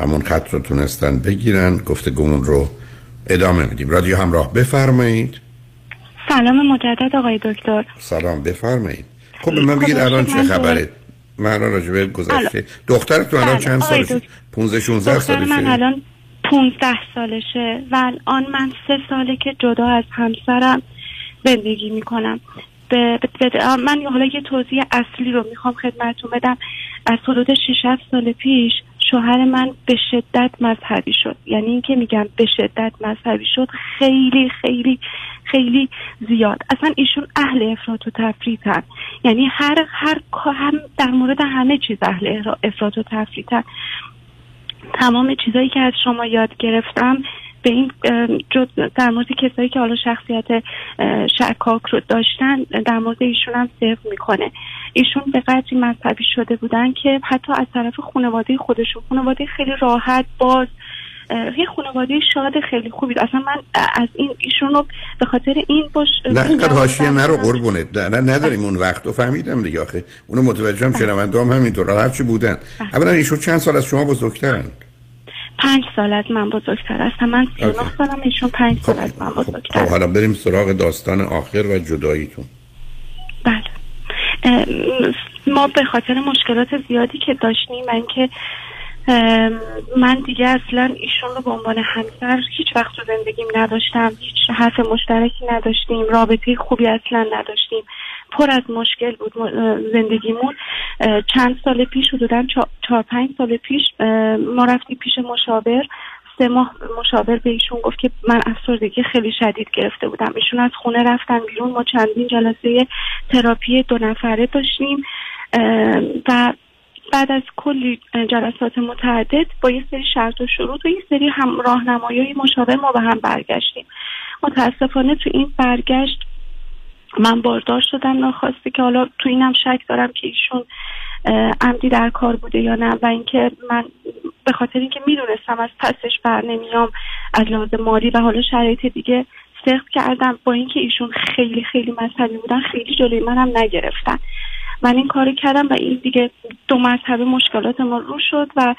همون خط رو تونستن بگیرن. گفتگومون رو ادامه میدیم. رادیو همراه، بفرمایید. سلام مجدد آقای دکتر. سلام، بفرمایید. خب به من بگید الان چه خبره؟ من الان راجبه گذشته دخترتون الان چند سالشه؟ پانزده شانزده سالشه؟ من الان پانزده سالشه و الان من سه ساله که جدا از همسرم زندگی میکنم. به به من حالا یه توضیح اصلی رو میخوام خدمتتون بدم. از حدود شش هفت سال پیش شوهر من به شدت مذهبی شد. یعنی این که میگم به شدت مذهبی شد، خیلی خیلی خیلی زیاد. اصلا ایشون اهل افراط و تفریطن. یعنی هر هر هم در مورد همه چیز اهل افراط و تفریطن. تمام چیزایی که از شما یاد گرفتم به این در مورد کسایی که حالا شخصیت شکاک رو داشتن، در مورد ایشون هم صرف میکنه. ایشون به قدری مذهبی شده بودن که حتی از طرف خانواده خودشون، خانواده خیلی راحت باز، یه خانواده شاد خیلی خوبی. اصلا من از این ایشون رو به خاطر این باش لحقت هاشیه نرو قربونه نداریم اون وقت و فهمیدم دیگه. آخه اونو متوجهم، شنونده هم همینطور هرچی بودن. اولا ایشون چند سال از شما بزرگترن؟ پنج سال از من بزرگتر هستم. من سی و نه سالم، ایشون پنج سال از من بزرگتر. خب حالا بریم سراغ داستان آخر و جداییتون. بله، ما به خاطر مشکلات زیادی که داشتیم، من که من دیگه اصلا ایشون رو به عنوان همسر هیچ وقت تو زندگیم نداشتم. هیچ حرف مشترکی نداشتیم، رابطه خوبی اصلا نداشتیم، پر از مشکل بود زندگیمون. چند سال پیش، حدوداً چهار پنج سال پیش، ما رفتیم پیش مشاور. سه ماه مشاور به ایشون گفت که من افسردگی خیلی شدید گرفته بودم. ایشون از خونه رفتن بیرون. ما چندین جلسه تراپی دو نفره داشتیم و بعد از کلی جلسات متعدد با یه سری شرط و شروط و یه سری هم راهنمایی‌های مشاور ما به هم برگشتیم. متاسفانه تو این برگشت من باردار شدم ناخواسته، که حالا تو اینم شک دارم که ایشون عمدی در کار بوده یا نه، و اینکه من به خاطر اینکه میدونستم از پسش بر نمیام از لحاظ مالی و حالا شرایط دیگه سخت کردم. با اینکه ایشون خیلی خیلی مذهبی بودن، خیلی جلوی منم نگرفتن. من این کارو کردم و این دیگه دو مرتبه مشکلات ما رو شد و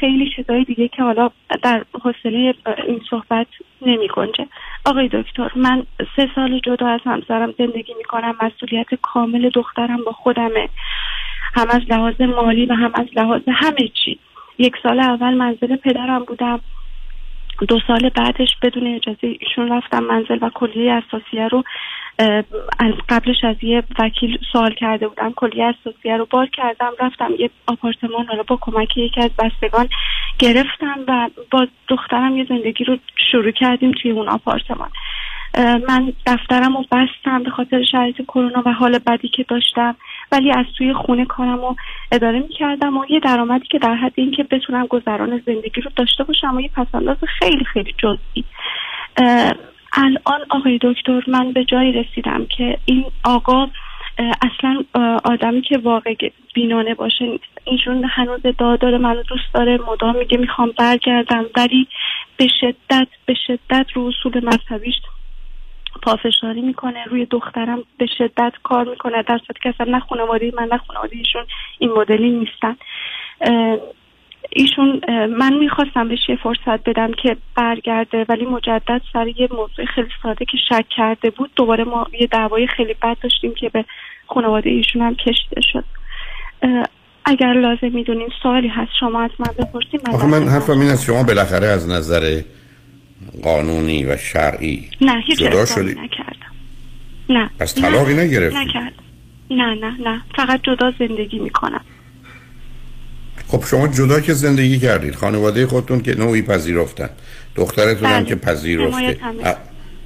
خیلی چیزای دیگه که حالا در حوصله این صحبت نمی گنجه. آقای دکتر، من سه سال جدا از همسرم زندگی می کنم. مسئولیت کامل دخترم با خودمه، هم از لحاظ مالی و هم از لحاظ همه چی. یک سال اول منزل پدرم بودم، دو سال بعدش بدون اجازه ایشون رفتم منزل و کلیه اساسیه رو قبلش از یه وکیل سوال کرده بودم، کلیه اساسیه رو بار کردم، رفتم یه آپارتمان رو با کمک یکی از بستگان گرفتم و با دخترم یه زندگی رو شروع کردیم توی اون آپارتمان. من دفترم رو بستم به خاطر شرایط کرونا و حال بدی که داشتم، ولی از توی خونه کارم رو اداره میکردم و یه درآمدی که در حد این که بتونم گذران زندگی رو داشته باشم و یه پس‌انداز خیلی خیلی جزئی. الان آقای دکتر، من به جایی رسیدم که این آقا اصلا آدمی که واقع بینانه باشه، اینشون هنوز داد داره، منو دوست داره، مدام میگه میخوام برگردم، ولی به شدت به شدت رو اصول مذهبیش پافشاری میکنه، روی دخترم به شدت کار میکنه، در صورتی که اصلا نه خانواده من نه خانواده ایشون این مدلی نیستن. ایشون من میخواستم بهش یه فرصت بدم که برگرده، ولی مجدد سر یه موضوع خیلی ساده که شک کرده بود دوباره ما یه دعوای خیلی بد داشتیم که به خانواده ایشون هم کشیده شد. اگر لازم میدونین سوالی هست شما از من بپرسید. آخه من حرفم این است شما بالاخره از نظر قانونی و شرعی نه هیچ اقدامی نکردم. نه پس طلاقی نگرفتی؟ نکردم. نه نه نه فقط جدا زندگی میکنم. خب شما جدا که زندگی کردید، خانواده خودتون که نوعی پذیرفتن، دخترتون هم که پذیرفته.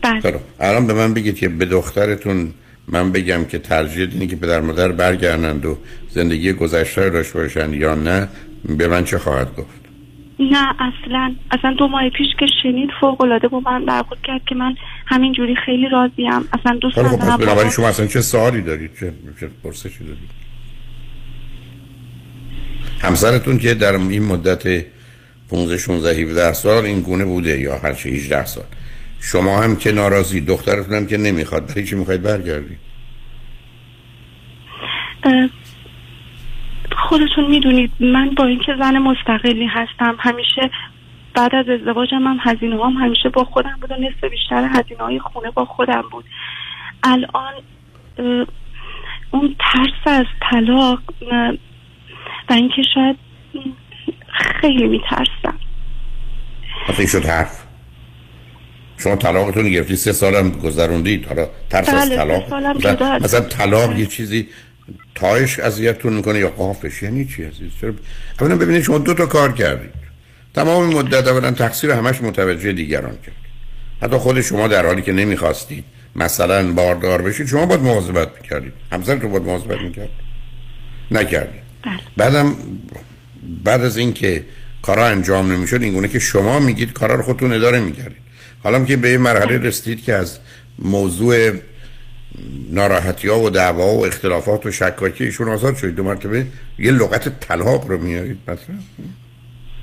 بله. الان به من بگید که به دخترتون من بگم که ترجیح اینه که پدر مادر برگردند و زندگی گذشته رو داشته باشن یا نه، به من چه خواهد گفت؟ نه اصلا اصلا دو ماه پیش که شنید فوق‌العاده با من برخورد کرد که من همینجوری خیلی راضیم، اصلا دوست ندارم. بنابراین شما اصلا چه سوالی دارید؟ چه چه پرسشی دارید؟ همسرتون که در این مدت پانزده شانزده هفده سال این گونه بوده یا هر چه هجده سال، شما هم که ناراضی، دخترتون هم که نمیخواد، برای چی میخواید برگردید؟ خودتون میدونید من با اینکه زن مستقلی هستم، همیشه بعد از ازدواجم هم هزینه هام هم همیشه با خودم بود و نصف بیشتر هزینه های خونه با خودم بود. الان اون ترس از طلاق و اینکه شاید خیلی میترسم. حتی شد حرف شما طلاقتون گرفتی، سه سالم گذروندید، حالا ترس از طلاق مثلا, مثلا طلاق یه چیزی تایش اذیتتون میکنه یا قافش یعنی چی عزیز؟ اولا ببینید شما دو تا کار کردید تمام مدت، اولا تقصیر همش متوجه دیگران کرد، حتی خود شما در حالی که نمیخواستید مثلا باردار بشید شما باید مواظبت میکردید، همسرتون باید مواظبت میکرد، نکردید. بعدم بعد از این که کارا انجام نمیشد اینگونه که شما میگید کارا رو خودتون اداره میکردید، حالا که به یه مرحله رسیدید که از موضوع ناراحتی‌ها و دعوا و اختلافات و شکاکی ایشون آزاد شدید، دو مرتبه یه لغت طلاق رو میارید مثلا.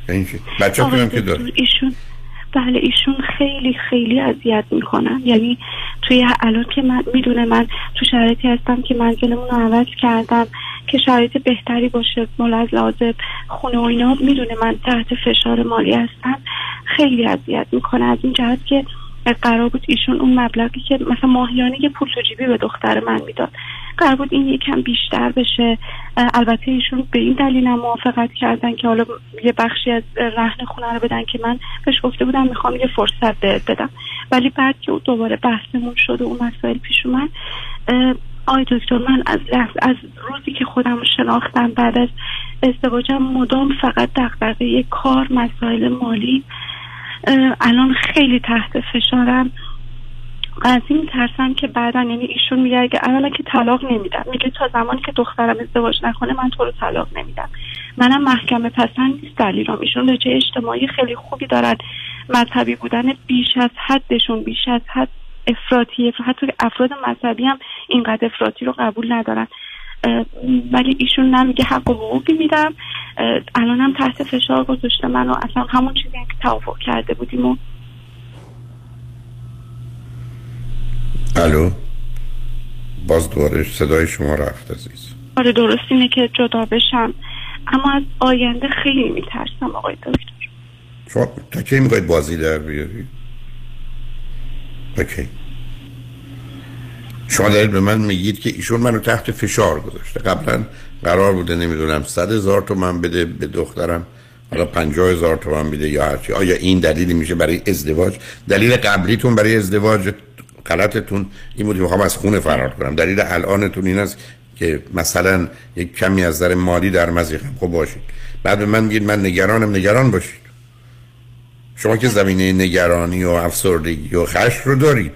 یعنی بچه‌تونم که داره ایشون، بله ایشون خیلی خیلی اذیت میکنن، یعنی توی الان که من میدونه من تو شرایطی هستم که منزلمون رو عوض کردم که شرایط بهتری باشه، مال از لازم خونه و اینا، میدونه من تحت فشار مالی هستم، خیلی اذیت میکنه از این جهت که قرار بود ایشون اون مبلغی که مثلا ماهیانه یه پول تو جیبی به دختر من میداد قرار بود این یکم بیشتر بشه. البته ایشون به این دلیل هم موافقت کردن که حالا یه بخشی از رهن خونه رو بدن که من بهش گفته بودم میخوام یه فرصت بدم، ولی بعد که دوباره بحثمون شد و اون مسائل پیش اومد، آی دکتر من از لحظه از روزی که خودم شناختم بعد از ازدواجم مدام فقط دغدغه یه کار، مسائل مالی، الان خیلی تحت فشارم، از این ترسم که بعدا یعنی ایشون میگه که اولا که طلاق نمیدم، میگه تا زمانی که دخترم ازدواج نکنه من تو رو طلاق نمیدم، منم محکمه پسند نیست دلیلم. ایشون رابطه اجتماعی خیلی خوبی دارن، مذهبی بودن بیش از حدشون، بیش از حد افراطی، حتی افراد مذهبی هم اینقدر افراطی رو قبول ندارن، ولی ایشون نمیگه حق و حقوقی میدم. الان هم تحت فشار گذاشته منو، اصلا همون چیزی که توافق کرده بودیم و... الو باز دوباره صدای شما رفت عزیز. آره درست اینه که جدا بشم اما از آینده خیلی میترسم آقای دکتر. شما تا کی میخواید بازی در بیاری؟ اوکی شما دارید به من میگید که ایشون منو تحت فشار گذاشته، قبلا قرار بوده نمیدونم صد هزار تومن بده به دخترم، حالا پنجاه هزار تومن بده یا هرچی. آیا این دلیلی میشه برای ازدواج؟ دلیل قبلیتون برای ازدواج غلطتون این بود میخوام از خونه فرار کنم، دلیل الانتون این است که مثلا یک کمی از نظر مالی در مضیقم. خب باشید، بعد به من میگید من نگرانم. نگران باشید، شما که زمینه نگرانی و افسردگی و خشم رو دارید،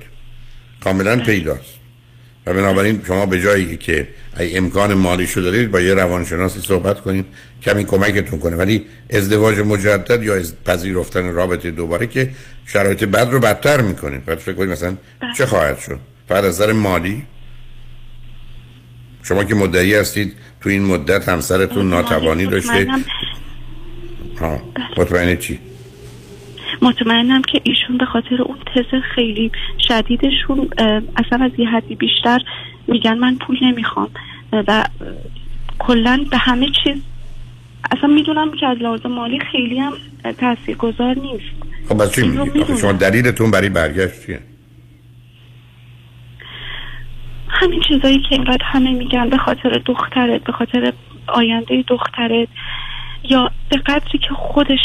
کاملا پیداست، و بنابراین شما به جایی که ای امکان مالیشو دارید با یه روانشناسی صحبت کنید کمی کمکتون کنه. ولی ازدواج مجدد یا از پذیرفتن رابطه دوباره که شرایط بد رو بدتر میکنه، بعد فکر کنید مثلا چه خواهد شد. فقط از نظر مالی شما که مدعی هستید تو این مدت همسرتون ناتوانی داشته، ها، مطمئنه چی؟ مطمئنم که ایشون به خاطر اون تزه خیلی شدیدشون اصلا از یه حدی بیشتر میگن من پول نمیخوام و کلن به همه چیز اصلا میدونم که از لحاظ مالی خیلی هم تاثیرگذار نیست. خب از چی میگید؟ شما دلیلتون برای برگشت چیه؟ همین چیزایی که اینقدر همه میگن، به خاطر دخترت، به خاطر آینده دخترت، یا به قدری که خودش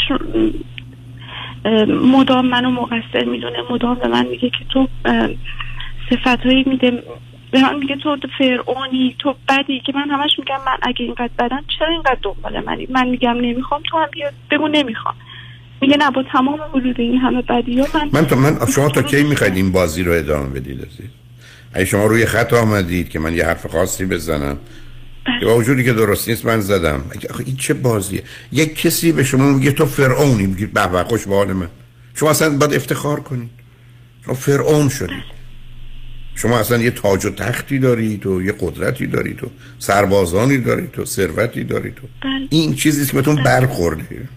مدام منو مقصر میدونه، مدام به من میگه که تو صفتهایی میده، به من میگه تو فرعونی، تو بدی، که من همش میگم من اگه اینقدر بدم چرا اینقدر دنبال منی؟ من میگم نمیخوام، تو هم بیا بگو نمیخوام. میگه نه با تمام وجود این همه بدی ها من من تا من شما تا کی میخواید این بازی رو ادامه بدید؟ عزیز اگه شما روی خط آمدید که من یه حرف خاصی بزنم که با وجودی که درست نیست من زدم، آخه این چه بازیه؟ یک کسی به شما میگه تو فرعونی، میگید به به خوش به حال من. شما اصلا باید افتخار کنید، شما فرعون شدید، شما اصلا یه تاج و تختی دارید و یه قدرتی دارید و سربازانی دارید و ثروتی دارید و این چیزی که بهتون برخورده.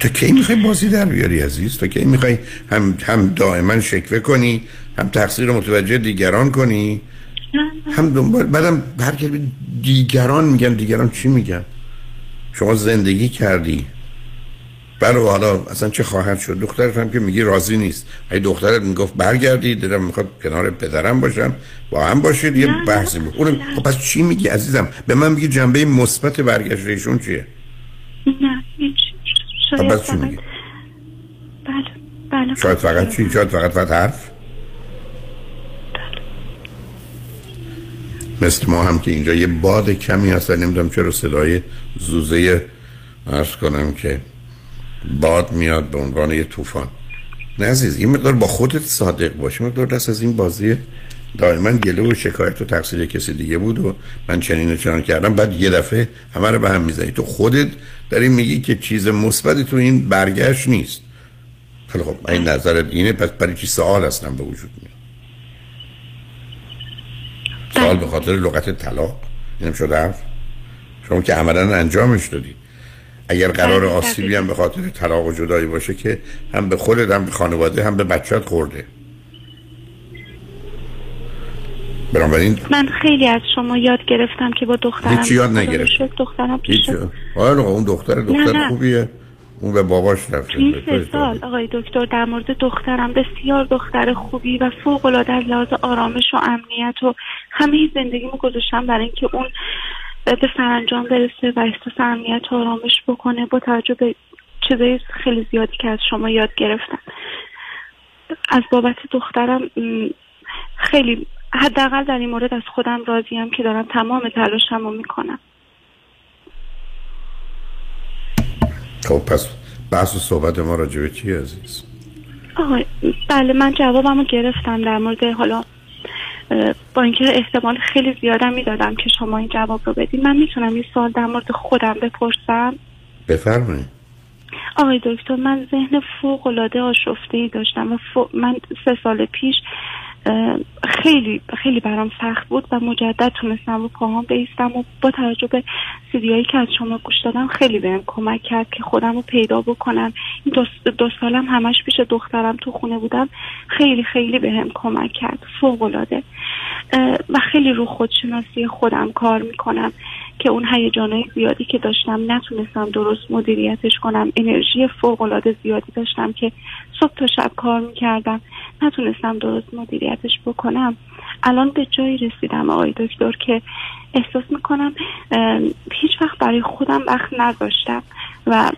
تا کی میخوای بازی در بیاری عزیز؟ تا کی میخوای هم هم دائما شکوه کنی، هم تقصیر رو متوجه دیگران کنی، هم دنبال بعدم هر که دیگران میگن دیگران چی میگن؟ شما زندگی کردی، بله، حالا اصلا چه خواهد شد؟ دخترت هم که میگی راضی نیست. اگه دخترت میگفت برگردی دلم میخواد کنار پدرم باشم، با هم باشید، یه بحثی بود. اون خب پس چی میگی عزیزم؟ به من میگی جنبه مثبت برگشت ایشون چیه؟ نه هیچ. شاید فقط بله بله شاید فقط چی؟ شاید فقط فقط حرف؟ مثل ما هم که اینجا یه باد کمی هست، نمیدونم چرا صدای زوزه عرض کنم که باد میاد به عنوان یه طوفان. نه عزیز، این مقدار با خودت صادق باش، مقدار دست از این بازی دائما گله و شکایت و تقصیر کسی دیگه بود و من چنین و چنان کردم، بعد یه دفعه همه رو به هم میزنی. تو خودت داری میگی که چیز مثبتی تو این برگشت نیست. خب این نظرت اینه، پس برای چی سوال اصلا به وجود میاد؟ سوال به خاطر لغت طلاق اینم شده حرف شما که عملاً انجامش دادی. اگر قرار آسیبی هم به خاطر طلاق و جدایی باشه که هم به خودت هم به خانواده هم به بچه‌ت خورده. بنابراین من خیلی از شما یاد گرفتم که با دخترم هیچ یاد نگرفتم. دخترم هیچ. آره اون دختر دختر نه نه. خوبیه. اون به باباش رفته. این سه سال آقای دکتر در مورد دخترم، بسیار دختر خوبی و فوق‌العاده از لحاظ آرامش و امنیت و همه زندگیمو گذاشتم برای اینکه اون به سرانجام برسه و احساس امنیت و آرامش بکنه، با توجه به چیزای خیلی زیادی که از شما یاد گرفتم. از بابت دخترم خیلی حداقل در این مورد از خودم راضیم که دارم تمام تلاشمو میکنم. خب پس بحث و صحبت ما راجع به چی عزیز؟ آه بله، من جوابمو گرفتم در مورد، حالا با اینکه احتمال خیلی زیادم میدادم که شما این جواب رو بدین، من میتونم یه سوال در مورد خودم بپرسم؟ بفرمایید. آقای دکتر، من ذهن فوق‌العاده آشفته‌ای داشتم و فوق... من سه سال پیش خیلی خیلی برام سخت بود و مجدد تونستم رو پاهام بایستم و با توجه به سیدیایی که از شما گوش دادم خیلی بهم کمک کرد که خودم رو پیدا بکنم. این دو, دو سالم همش پیش دخترم تو خونه بودم، خیلی خیلی بهم کمک کرد، فوق‌العاده، و خیلی رو خودشناسی خودم کار میکنم که اون هیجانای زیادی که داشتم نتونستم درست مدیریتش کنم. انرژی فوق‌العاده زیادی داشتم که صبح تا شب کار میکردم، نتونستم درست مدیریتش بکنم. الان به جایی رسیدم آقای دکتر که احساس میکنم هیچ وقت برای خودم وقت نداشتم و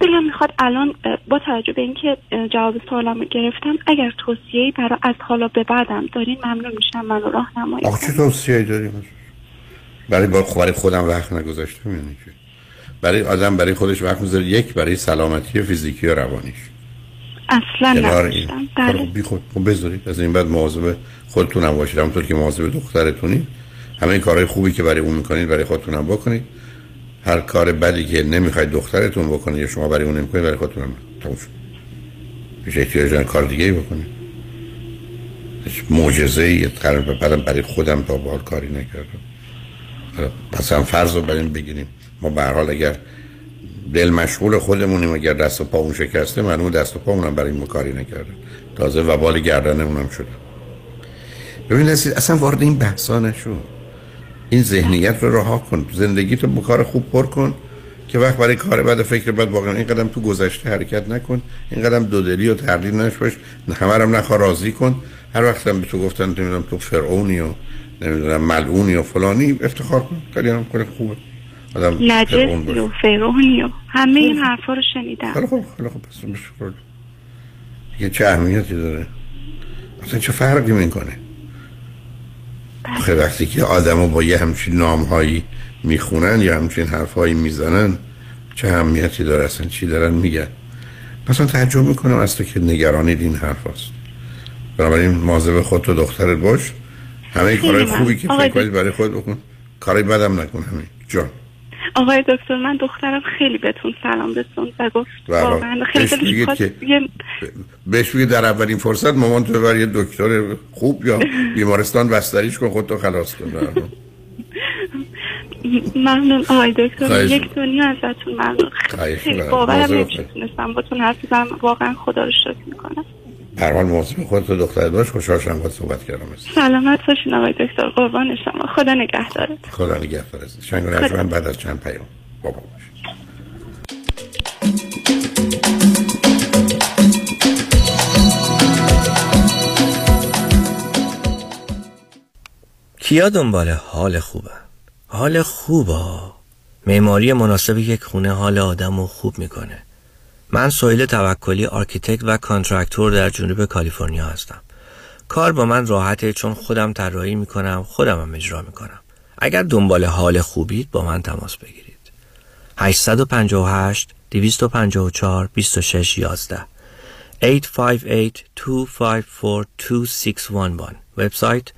دلم میخواد الان با توجه به اینکه جواب سوالم گرفتم اگر توصیه‌ای برای از حالا به بعدم دارین ممنون میشم منو راهنمایی کنید. آخه چه توصیه‌ای داریم؟ برای با برای خودم وقت نگذاشتم، یعنی که برای آدم برای خودش وقت میذاره، یک برای سلامتی فیزیکی و روانیش اصلا نداشتم. بله بی خود بذارید از این بعد مواظب خودتون هم باشید، همونطور که مواظب دخترتونید همه کارهای خوبی که برای اون میکنید برای خودتون هم بکنید، هر کار بدی که نمیخواید دخترتون بکنه یا شما برای اون نمیکنید برای خودتون هم تموم شد. میشه احتیاجاً کار دیگه ای بکنید. هیچ معجزه‌ای قرار بدم برای خودم تا به حال کاری نکردم. پس هم فرض رو بریم بگیریم ما به هر حال اگر دل مشغول خودمونیم، اگر دست و پامون شکسته معلومه دست و پامون هم برای این کاری نکردن، تازه وبال گردنمون هم شده. ببین عزیز اصلا وارد این بحثا نشو، این ذهنیت رو رها کن، زندگیتو با کار خوب پر کن که وقت برای کار بعد فکر بعد واقعا اینقدر تو گذشته حرکت نکن، اینقدر دودلی و تردید نشوش، همه رو نخوا راضی کن. هر وقتم به تو گفتن تو میگم تو فرعونی و نمیدونم ملعونی و فلانی افتخار کن، کاری هم کار خوبه. آدم نجسی و فرعونی و همه این حرفا رو شنیدم. خیلی خوب خیلی خوب پس مشکل دیگه چه اهمیتی داره؟ اصلا چه فرقی میکنه؟ خیلی وقتی که آدم رو با یه همچین نامهایی میخونن یا همچین حرفهایی میزنن چه اهمیتی داره؟ اصلا چی دارن میگن؟ مثلا تعجب میکنم از تو که نگرانید این حرف هست. بنابراین مواظب خودت و دخترت باش، همه کارهای خوبی که فکر کنید برای خود بکن، کارهای بدم نکن. همین جان آقای دکتر من دخترم خیلی بهتون سلام رسوند و گفت واقعا خیلی دلش خواست یه بهش بگید در اولین فرصت مامان تو ببر یه دکتر خوب یا بیمارستان بستریش کن خودتو خلاص کن. ممنون آقای دکتر، یک دنیا ازتون ممنون. خیلی باورم نمیشتونستم باتون حرف بزنم، واقعا خدا رو شکر میکنم. هر حال مواظب خودت و دخترت باش، خوشحال شدم باهات صحبت کردم. سلامت باشین آقای دکتر، قربان شما، خدا نگهدارت. خدا نگهدارت. شنگو نشون بعد از چند پیام بابا باش. کیا دنبال حال خوبه؟ حال خوبه. معماری مناسب یک خونه حال آدمو خوب میکنه. من سهیل توکلی آرکیتکت و کانترکتور در جنوب کالیفرنیا هستم. کار با من راحته چون خودم طراحی میکنم، خودم هم اجرا میکنم. اگر دنبال حال خوبید با من تماس بگیرید. هشت پنج هشت دو پنج چهار دو شش یک یک هشت پنج هشت دو پنج چهار دو شش یک یک وبسایت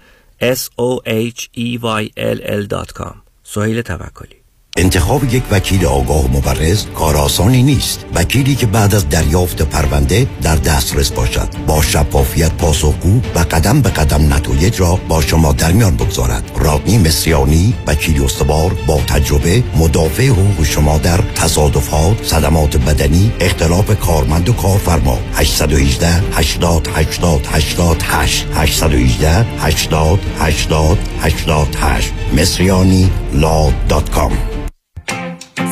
اس او اچ ای وای ال ال دات کام سهیل توکلی. انتخاب یک وکیل آگاه مبرز کار آسانی نیست. وکیلی که بعد از دریافت پرونده در دسترس باشد، با شفافیت پاسخگو و قدم به قدم نتایج را با شما در میان بگذارد. رادنی مصریانی، وکیل استوار با تجربه، مدافع حقوق شما در تصادفات، صدمات بدنی، اختلاف کارمند و کارفرما. هشت یک هشت هشت هشت هشت هشت هشت یک هشت هشت هشت هشت هشت مصریانی لا دات کام.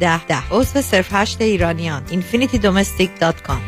ده ده. عضو صرف هشت ایرانیان اینفینیتی دومستیک دات کام.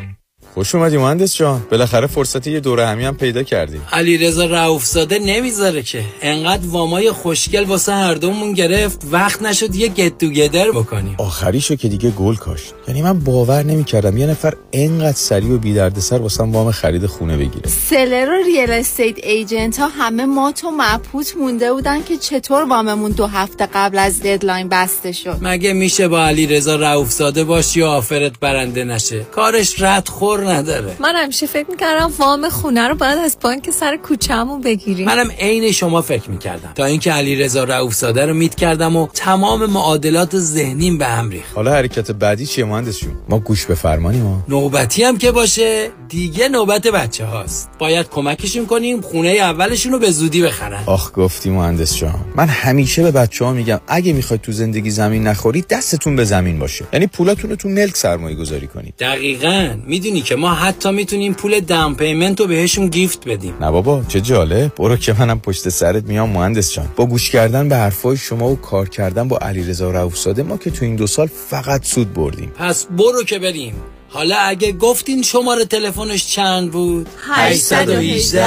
خوش اومدی مهندس جان، بالاخره فرصت یه دوره همی هم پیدا کردیم. علیرضا رؤوفزاده نمیذاره که، انقدر وامای خوشگل واسه هر دومون گرفت وقت نشد یه گت تو گدر بکنیم. آخریشو که دیگه گل کاشت، یعنی من باور نمیکردم یه نفر انقدر سریع و بی دردسر واسه وام خرید خونه بگیره. سلر و ریل استیت ایجنت ها همه ما تو مبهوت مونده بودن که چطور واممون دو هفته قبل از ددلاین بسته شد. مگه میشه با علیرضا رؤوفزاده باشی و آفرت برنده نشه؟ کارش رد خور نداره. من همیشه فکر میکردم وام خونه رو باید از بانک سر کوچه‌مون بگیریم. منم عین شما فکر میکردم تا اینکه علیرضا رؤوفزاده رو میت کردم و تمام معادلات ذهنیم به هم ریخت. حالا حرکت بعدی چیه مهندس جون؟ ما گوش به فرمانی ما. نوبتی هم که باشه دیگه نوبت بچه هاست، باید کمکشون کنیم خونه اولشون رو به زودی بخرن. آخ گفتی مهندس جان، من همیشه به بچه ها میگم اگه میخواید تو زندگی زمین نخورید دستتون به زمین باشه، یعنی پولاتون رو تو ملک سرمایه گذاری کنید. دقیقاً. میدونی که ما حتی میتونیم پول دام پیمنت رو بهشون گیفت بدیم. نه بابا چه جالب، برو که منم پشت سرت میام مهندس جان. با گوش کردن به حرفای شما و کار کردن با علیرضا رؤوف‌زاده ما که تو این دو سال فقط سود بردیم. پس برو که بریم. حالا اگه گفتین شماره تلفنش چند بود؟ هشت یک هشت، نه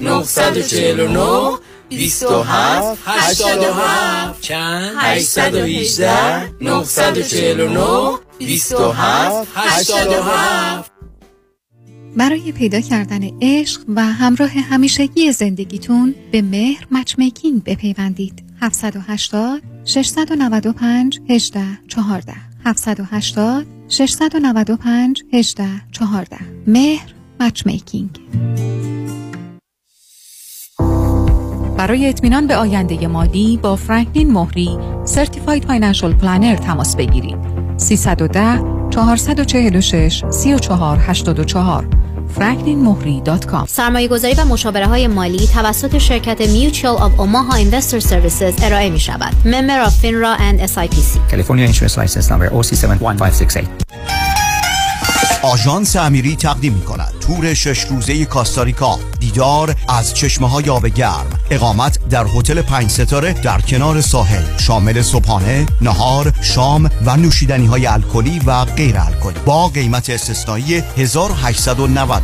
چهار نه، دو هفت، هشت هفت. چند؟ هشت یک هشت، نه چهار نه، دو هفت، هشت هفت. برای پیدا کردن عشق و همراه همیشگی زندگیتون به مهر مچ‌میکینگ بپیوندید. هفت هشت صفر، شش نه پنج، یک هشت یک چهار. هفت هشت صفر، شش نه پنج، یک هشت یک چهار. مهر مچ‌میکینگ. برای اطمینان به آینده مالی با فرانکلین مهری سرتیفاید فاینانشل پلنر تماس بگیرید. سه یک صفر، چهار چهار شش، سه چهار هشت چهار. فرانکلین مهری دات کام. سرمایه‌گذاری و مشاوره‌های مالی توسط شرکت Mutual of Omaha Investor Services ارائه می‌شود. Member of FINRA and اس آی پی سی. California Insurance License Number او سی هفت یک پنج شش هشت. آژانس امیری تقدیم می‌کند تور شش روزه کاستاریکا، دیدار از چشمه‌های آب گرم، اقامت در هتل پنج ستاره در کنار ساحل، شامل صبحانه، نهار، شام و نوشیدنی‌های الکلی و غیر الکلی با قیمت استثنایی هزار و هشتصد و نود دلار.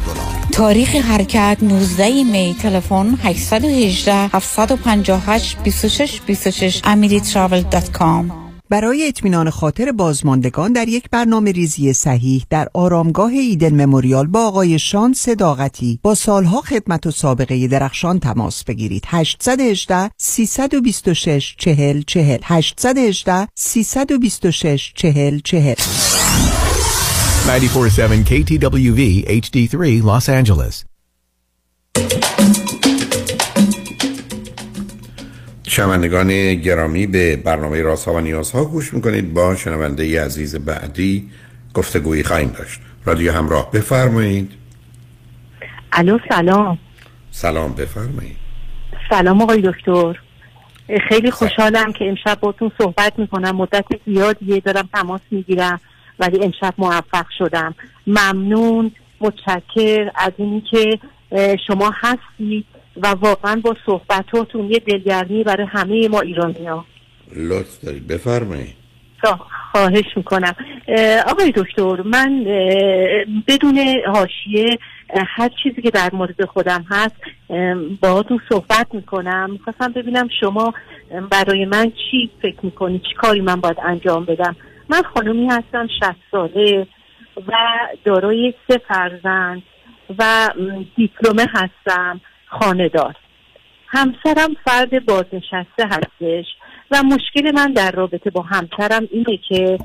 تاریخ حرکت نوزده می. تلفن هشت یک هشت، هفت پنج هشت، دو شش دو شش. amiri travel dot com. برای اطمینان خاطر بازماندگان در یک برنامه ریزی صحیح در آرامگاه ایدن مموریال با آقای شان صداقتی با سالها خدمت و سابقه درخشان تماس بگیرید. هشت یک هشت، سه دو شش، چهار صفر چهار صفر. هشت یک هشت، سه دو شش، چهار صفر چهار صفر. نه چهار هفت کی تی دبلیو وی اچ دی سه Los Angeles. شنوندگان گرامی به برنامه رازها و نیازها گوش میکنید. با شنونده عزیز بعدی گفتگویی خواهیم داشت. رادیو همراه، بفرمایید. الو سلام. سلام، بفرمایید. سلام آقای دکتر، خیلی خوشحالم سلام. که امشب باتون صحبت میکنم، مدت زیادیه دارم تماس میگیرم ولی امشب موفق شدم. ممنون، متشکر از اینی که شما هستید و واقعا با صحبتاتون یه دلگرمی برای همه ما ایرانی‌ها. لطف دارید، بفرمایید. خواهش میکنم. آقای دکتر، من بدون حاشیه هر چیزی که در مورد خودم هست باهاتون صحبت میکنم. میخواستم ببینم شما برای من چی فکر میکنید، چی کاری من باید انجام بدم. من خانومی هستم، شصت ساله و دارای سه فرزند و دیپلمه هستم، خانه‌دار. همسرم فرد بازنشسته هستش و مشکل من در رابطه با همسرم اینه که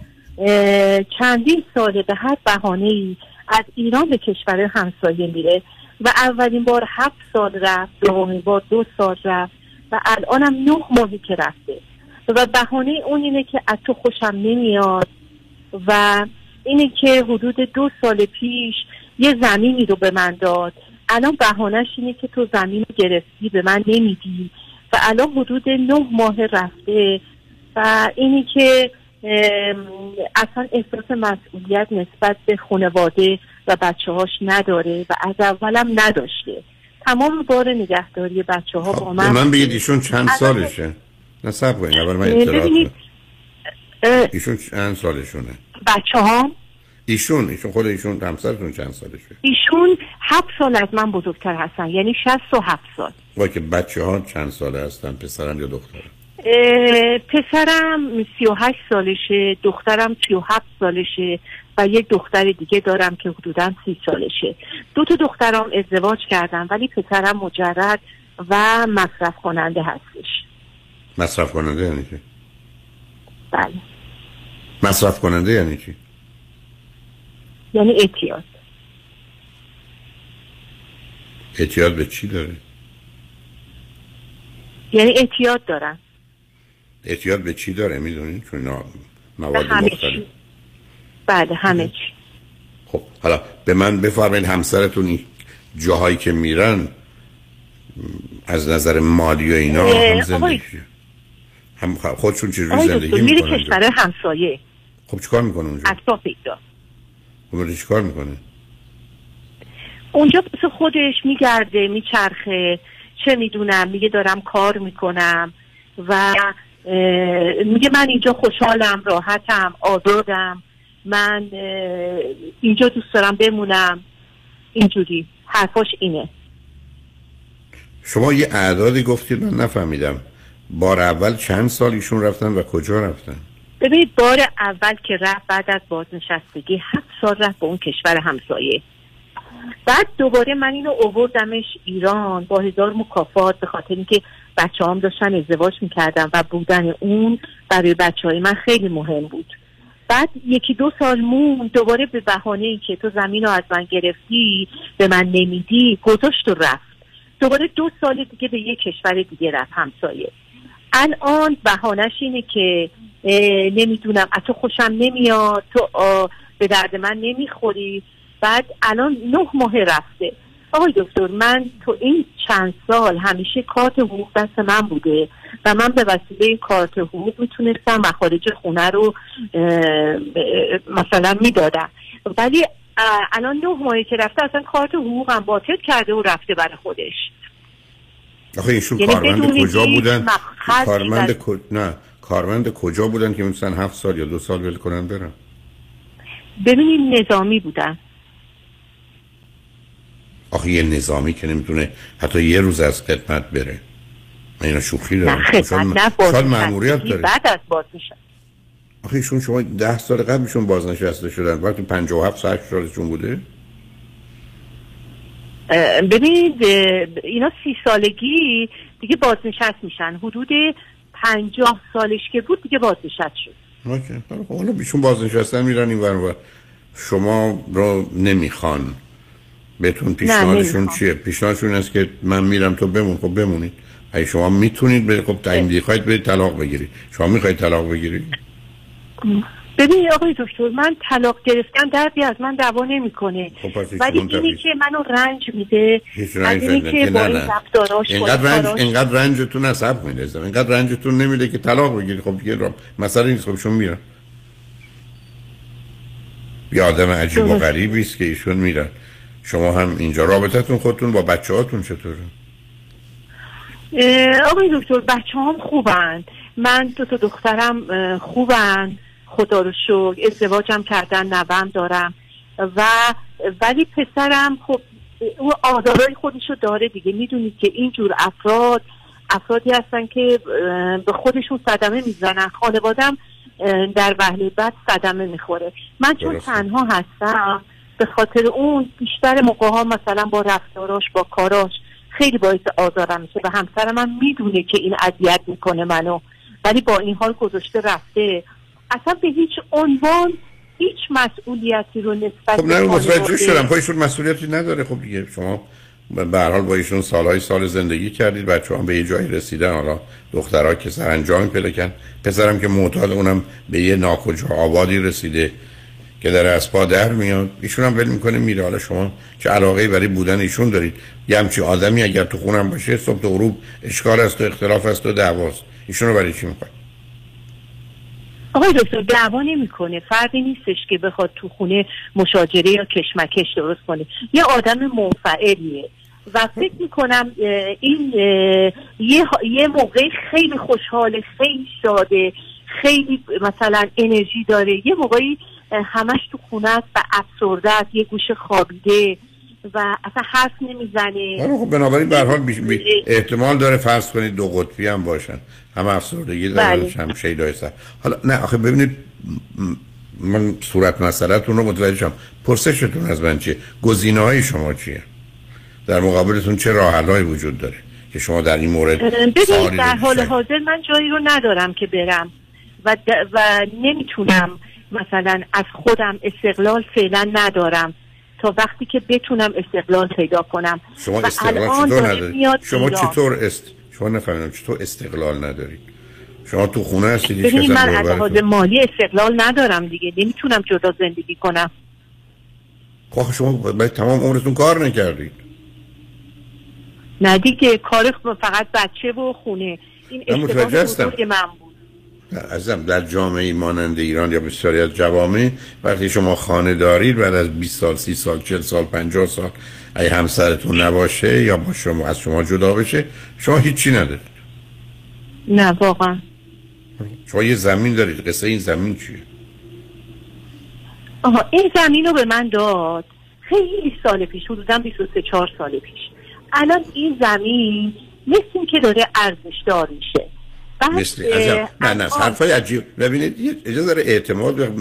چندین ساله به هر بهانه‌ای از ایران به کشور همسایه میره و اولین بار هفت سال رفت، دومین بار دو سال رفت و الانم نه ماهی که رفته و بهانه اون اینه که از تو خوشم نمیاد و اینه که حدود دو سال پیش یه زمینی رو به من داد، الان بهانه‌اش اینه که تو زمین گرفتی به من نمیدی و الان حدود نه ماه رفته و اینی که اصلا احساس مسئولیت نسبت به خانواده و بچه‌هاش نداره و از اولم نداشته. تمام بار نگهداری بچه‌ها با من. من بگید ایشون چند سالشه؟ نه صبر کنید اول من اطلاعات بدم. ایشون چند سالشونه؟ بچه‌ها؟ ایشون ایشون خود ایشون همسرتون چند سالشه؟ ایشون هفت سال از من بزرگتر هستن، یعنی شصت و هفت سال. واکه بچه ها چند ساله هستن، پسرم یا دخترم؟ پسرم سی و هشت سالشه، دخترم سی و هفت سالشه و یک دختر دیگه دارم که حدوداً سی سالشه. دو تا دخترم ازدواج کردن ولی پسرم مجرد و مصرف کننده هستش. مصرف کننده یعنی چی؟ بله. مصرف کننده یعنی چی؟ یعنی اعتیاد. اعتیاد به چی داره؟ یعنی اعتیاد دارن. اعتیاد به چی داره میدونین؟ چون مواد مختلف. بله همه چی. خب حالا به من بفرمایید همسرتون جاهایی که میرن از نظر مالی و اینا هم زندگی هم خودشون چه جوری زندگی میکنن؟ کشور همسایه. خب چیکار میکنه اونجا؟ اطراف پیدا. خب چیکار میکنه؟ اونجا خودش میگرده، میچرخه، چه میدونم، میگه دارم کار میکنم و میگه من اینجا خوشحالم، راحتم، آزادم، من اینجا دوست دارم بمونم. اینجوری حرفاش اینه. شما یه اعدادی گفتید من نفهمیدم. بار اول چند سال ایشون رفتن و کجا رفتن؟ ببینید بار اول که رفت بعد از بازنشستگی هفت سال رفت به اون کشور همسایه. بعد دوباره من اینو آوردمش ایران با هزار مکافات، به خاطر اینکه بچه‌هام داشتن ازدواج میکردن و بودن اون برای بچه‌های من خیلی مهم بود. بعد یکی دو سال مون دوباره به بهانه ای که تو زمین رو از من گرفتی، به من نمیدی، گذاشت و رفت. دوباره دو سال دیگه به یه کشور دیگه رفت همسایه. الان بهانه‌اش اینه که نمیدونم از تو خوشم نمیاد، تو به درد من نمیخوری. بعد الان نه ماه رفته. آقای دکتر من تو این چند سال همیشه کارت حقوق دست من بوده و من به وسیله کارت حقوق میتونستم مخارج خونه رو مثلا میدادم، ولی الان نه ماهی که رفته اصلا کارت حقوقم باطل کرده و رفته برای خودش. آخه ایشون یعنی کارمند کجا بودن؟ کارمند کو... نه کارمند کجا بودن که مثلا هفت سال یا دو سال ول کنن برن؟ ببینید نظامی بودن. آخه یه نظامی که نمیتونه حتی یه روز از خدمت بره. من اینا شوخی دارم. سال مأموریت داره. بعد از بازنشستگی. آخه ایشون شما ده سال قبلشون بازنشسته شدن. وقتی پنجاه و هفت سال سالشون بوده؟ ببینید اینا سی سالگی دیگه بازنشست میشن. حدود پنجاه سالش که بود دیگه بازنشست شد. اوکی. حالا ایشون بازنشستن میرن این ور. شما رو نمیخوان. بهتون پیشنهادشون چیه؟ پیشنهادشون است که من میرم تو بمون. خب بمونید. اگه شما میتونید به خب تعیین می‌خواید برید طلاق بگیرید. شما می‌خواید طلاق بگیرید؟ ببین آقای دکتر من طلاق گرفتم دردی از من دعوا نمی‌کنه. ولی اینی که منو رنج میده، اینی که با این رفتاراش اینقدر رنج اینقدر رنجتون عصب می‌ریزه. اینقدر رنجتون نمیده که طلاق بگیرید. خب دیگه مثلا این خب شما میرن. یه آدم عجیب و غریبی است که ایشون میرن. شما هم اینجا رابطتون خودتون با بچه‌هاتون چطوره؟ آقای دکتر بچه‌هام خوبن. من دو تا دخترم خوبن. خدا رو شکر ازدواجم کردن، نوه‌ام دارم و ولی پسرم خب اون آزارهای خودشو داره دیگه. میدونید که اینجور افراد افرادی هستن که به خودشون صدمه میزنن. خانوادم در وهله بعد صدمه میخوره. من چون تنها هستم به خاطر اون بیشتر موقعها مثلا با رفتاراش با کاراش خیلی باعث آزارم میشه و همسر من میدونه که این اذیت میکنه منو، ولی با این حال گذاشته رفته. اصلا به هیچ عنوان هیچ مسئولیتی رو نسبت خب نه متوجه شدم. خودشون مسئولیتی نداره. خب دیگه شما به هر حال با ایشون سالهای سال زندگی کردید، بچه‌ها به یه جایی رسیدن، حالا دخترها که سرانجام پیدا کردن، پسرم که معتاد اونم به یه ناکجا آبادی رسیده که در از پا در میاد، ایشون هم ول میکنه میره. حالا شما چه علاقه‌ای برای بودن ایشون دارید؟ یه همچین آدمی اگر تو خونم باشه صبح تا غروب اشکال است و اختلاف است و دعواست. ایشون رو برای چی میخواید؟ آقای دکتر دعوا نمیکنه. فردی نیستش که بخواد تو خونه مشاجره یا کشمکش درست کنه. یه آدم منفعلیه و فکر میکنم این یه یه موقعی خیلی خوشحاله، خیلی شاده، خیلی مثلا انرژی داره، یه موقعی همش تو خونه است و افسرده است، یه گوشه خوابیده و اصلا حرف نمیزنه. خب بنابراین به هر حال احتمال داره فرض کنید دو قطبی هم باشن، هم افسردگی داره هم شیدای سر. حالا نه آخه ببینید من صورت مسئله‌تون رو متوجه شدم. پرسشتون از من چیه؟ گزینه‌های شما چیه؟ در مقابلتون چه راه‌حلایی وجود داره که شما در این مورد؟ ببینید در حال حاضر من جایی رو ندارم که برم و و نمیتونم مثلا از خودم استقلال فعلا ندارم تا وقتی که بتونم استقلال پیدا کنم. شما استقلال چطور نداری؟ شما چطور است؟ شما نفهمیدم چطور استقلال نداری؟ شما تو خونه هستید. ببینید من از لحاظ مالی استقلال ندارم دیگه. نمیتونم جدا زندگی کنم. آخه شما باید تمام عمرتون کار نکردید. نه دیگه، کار فقط بچه و خونه. این اشتباه بزرگ من بود. عزیزم در جامعه مانند ایران یا بسیاری از جوامع وقتی شما خانه دارید بعد از بیست سال سی سال چهل سال پنجاه سال اگه همسرتون نباشه یا با شما از شما جدا بشه شما هیچی ندارید. نه واقعا. شما یه زمین دارید. قصه این زمین چیه؟ آها این زمین رو به من داد خیلی سال پیش، حدوداً بیست و سه چهار سال پیش. الان این زمین مثل این که داره ارزشدار میشه. مثل عجب نه نه حرفای عجیب. ببینید اجازه داره اعتماد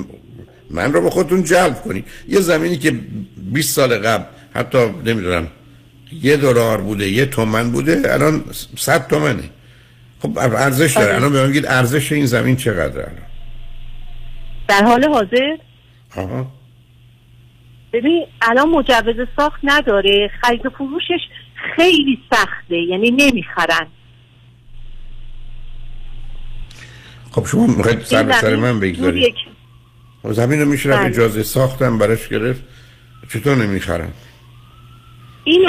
من رو به خودتون جلب کنی. یه زمینی که بیست سال قبل حتی نمیدونم یه دلار بوده یه تومن بوده الان صد تومنه. خب ارزش داره. الان بهم میگید ارزش این زمین چقدره الان در حال حاضر؟ آها ببین الان مجوز ساخت نداره، خرید و فروشش خیلی سخته، یعنی نمیخرن. خب شما میخواید سر به سر من بگذارید زمین رو میشه رفت اجازه ساختم براش گرفت چطور نمیخرن؟ این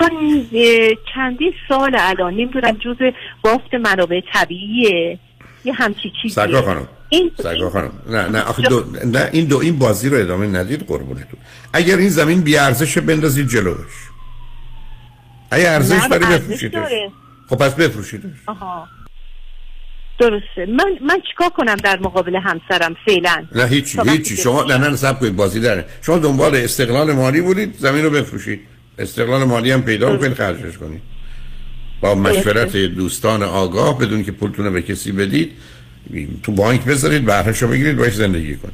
چندین سال الان نمیدونم جز بافت منابع طبیعیه یه همچی چیزیه. سرگاه خانم این... سرگاه خانم نه نه آخه دو... نه این دو این بازی رو ادامه ندید قربونتون. اگر این زمین بی ارزشه بندازید جلوش. اگه ارزش داره بفروشیدش. خب پس بفروشیدش. آها درسته. من من چیکار کنم در مقابل همسرم فعلا؟ نه هیچی هیچی شما نه نه صبر کنید بازی داره. شما دنبال استقلال مالی بودید زمین رو بفروشید. استقلال مالی هم پیدا کنید خرجش کنید. با مشورت دوستان آگاه بدون که پولتون رو به کسی بدید تو بانک بذارید بهرهش رو بگیرید باش زندگی کنید.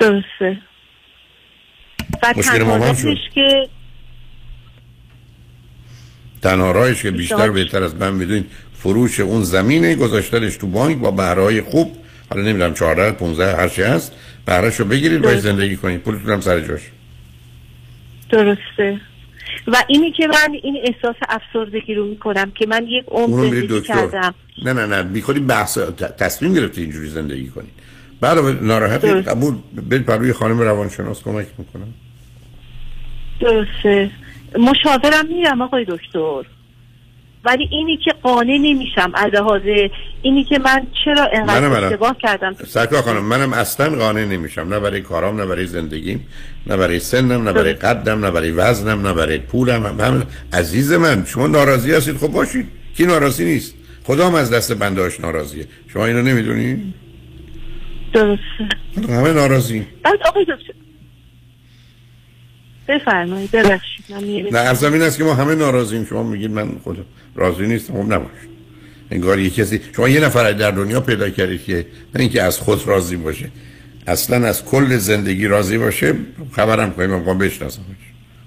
درسته. مشکل ما شد که تنها راهش که بیشتر بهتر از من میدونید فروش اون زمینه گذاشتنش تو بانک با بهرهای خوب، حالا نمیدونم چهارده پانزده هر چی هست بهرهشو بگیرید باش زندگی کنید پولتون هم سر جاش. درسته. و اینی که من این احساس افسردگی رو میکنم که من یک عمر زندگی کردم. نه نه نه بیخودی بحث تصمیم گرفتی اینجوری زندگی کنید. بعد ناراحتی قبول برید پر روی خانم روانشناس کمک میکنم. درسته. مشاورم میرم آقای دکتر. ولی اینی که قانع نمیشم از لحاظ اینی که من چرا اینقدر اشتباه کردم. سرکار خانم منم اصلا قانع نمیشم، نه برای کارام، نه برای زندگیم، نه برای سنم، نه برای قدم، نه برای وزنم، نه برای پولم. هم, هم عزیز من شما ناراضی هستید خب باشید، کی ناراضی نیست؟ خدا هم از دست بندهاش ناراضیه. شما اینو نمیدونی؟ درست. همه ناراضی. بعد آقای دکتر بفرمایید ببخشید من میگم نه از این است که ما همه ناراضیم. شما میگید من خودم راضی نیستم. خب نباش. انگار یه کسی شما یه نفر در دنیا پیدا کردید که نه اینکه از خود راضی باشه، اصلا از کل زندگی راضی باشه خبرم کنیم امکان بشناسمش.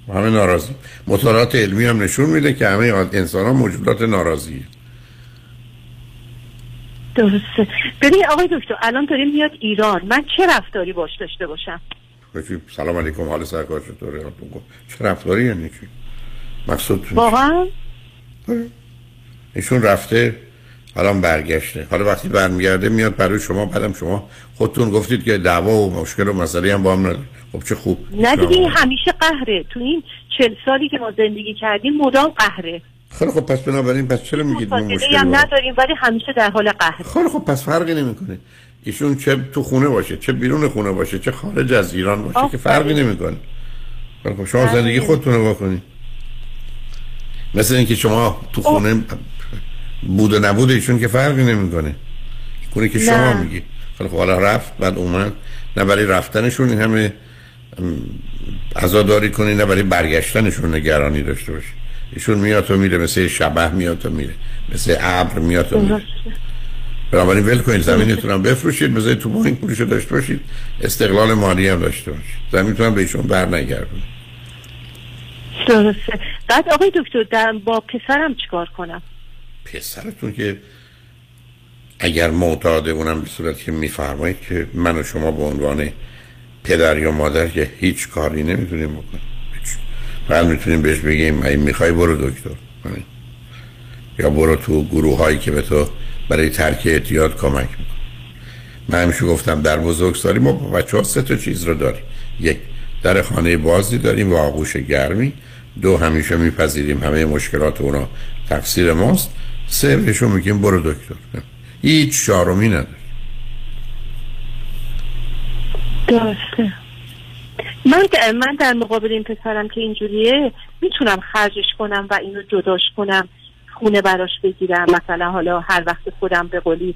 ما همه ناراضیم. مطالعات علمی هم نشون میده که همه انسان‌ها موجودات ناراضیه. درسته. ببین آقای دکتر الان داریم میاد ایران، من چه رفتاری باش داشته باشم؟ بگید سلام علیکم حال سرکار چطوره؟ چه رفتاری یعنی چی؟ مقصودتون واقعا؟ ایشون رفته الان برگشته، حالا وقتی برمیگرده میاد برای شما، بعدم شما خودتون گفتید که دعوا و مشکل و مسئله هم با هم نداره. خب چه خوب. نه دیگه همیشه قهره تو این چل سالی که ما زندگی کردیم مدام قهره. خیلی خب پس بنابراین پس چرا میگید ما مشکلی هم نداریم ولی همیشه در حال قهره. خیلی خب پس فرقی نمیکنه ایشون چه تو خونه باشه چه بیرون خونه باشه چه خارج از ایران باشه آفره. که فرقی نمیکنه. خب شما زندگی خودتون رو بکنید. مثل اینکه شما تو خونه آف. بود و نبود ایشون که فرقی نمیکنه. اونی که شما میگی. خب حالا رفت بعد اومد، نه برای رفتنشون این همه عزاداری کنی نه برای برگشتنشون نگرانی داشته باشی. ایشون میاد تو میره، مثل شبح میاد تو میره، مثل ابر میاد تو میره. بنابراین ول کنید زمینتون هم بفروشید، بذارید تو بانک پولشو داشته باشید، استقلال مالی هم داشته باشید، زمینتون هم به ایشون بر نگردونید. درسته. بعد آقای دکتر با پسرم چیکار کنم؟ پسرتون که اگر معتاده اونم به صورت که میفرمایید که من و شما به عنوان پدر یا مادر که هیچ کاری نمیتونیم بکنیم. فقط میتونیم بهش بگیم اگه میخوای برو دکتر یا برو تو گروه هایی که به تو برای ترک اعتیاد کمک میکنه. من همیشه گفتم در بزرگسالی ما بچه‌ها سه تا چیز رو داریم. یک، در خانه بازی داریم و آغوش گرمی. دو، همیشه میپذیریم همه مشکلات اونا تقصیر ماست. سه، بهشون میگیم برو دکتر. هیچ چارمی نداره. درسته. من من در مقابل این پسرم که اینجوریه میتونم خرجش کنم و اینو جداش کنم، خونه براش بگیرم، مثلا حالا هر وقت خودم به قولی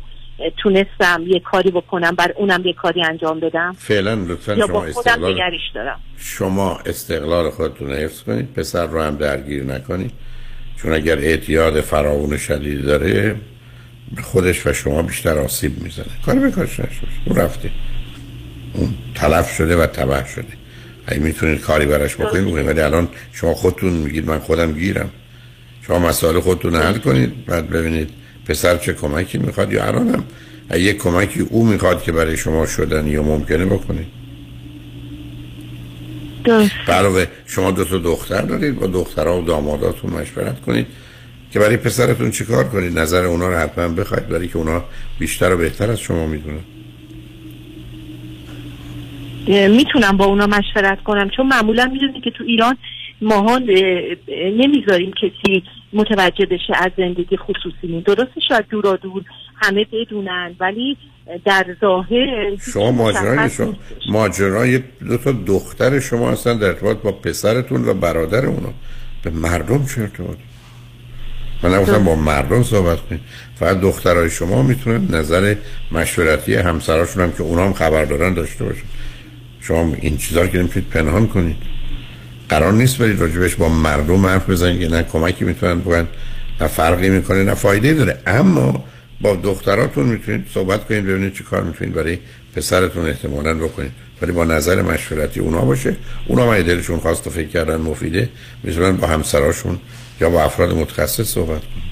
تونستم یه کاری بکنم بر اونم یه کاری انجام بدم. فعلا لطفا شما با استقلال دارم. شما استقلال خودتون رو حفظ کنید، پسر رو هم درگیر نکنید، چون اگر اعتیاد فراون شدید داره خودش و شما بیشتر آسیب میزنه. کاری بکنش نشوش، اون رفته، اون تلف شده و تباه شده. اگه میتونید کاری براش بکنید، ولی الان شما خودتون میگید من خودم گیرم. شما مسائل خودتون حل کنید، بعد ببینید پسر چه کمکی میخواد، یا الانم اگه کمکی او میخواد که برای شما شدن یا ممکنه بکنید. درسته. شما دو تا دختر دارید، با دخترها و داماداتون مشورت کنید که برای پسرتون چیکار کنید. نظر اونا رو حتما بخواید، برای که اونا بیشتر و بهتر از شما میدونن. میتونم با اونا مشورت کنم، چون معمولا میدونی که تو ایران ماها نمیذاریم کسی متوجه بشه از زندگی خصوصی. درسته شاید دورا دور همه بدونن، ولی در ظاهر شما ماجرای شما ماجرای دو تا دختر شما هستن در ارتباط با پسرتون و برادر اونا. به مردم چه ارتباطی؟ من نگفتم با مردم صحبت کنید، فقط دخترای شما میتونن نظر مشورتی همسراشون هم که اونا هم خبر دارن داشته باشن. شما این چیزا که نمیتونید پنهان کنید. قرار نیست برید راجبش با مردم حرف بزنید که نه کمکی میتونن بگن، نه فرقی میکنه، نه فایده داره. اما با دختراتون میتونید صحبت کنید، ببینید چی کار میتونید برای پسرتون احتمالاً بکنید، ولی با نظر مشورتی اونا باشه. اونا ما دلشون خواست و فکر کردن مفیده، میتونن با همسراشون یا با افراد متخصص صحبت کنید.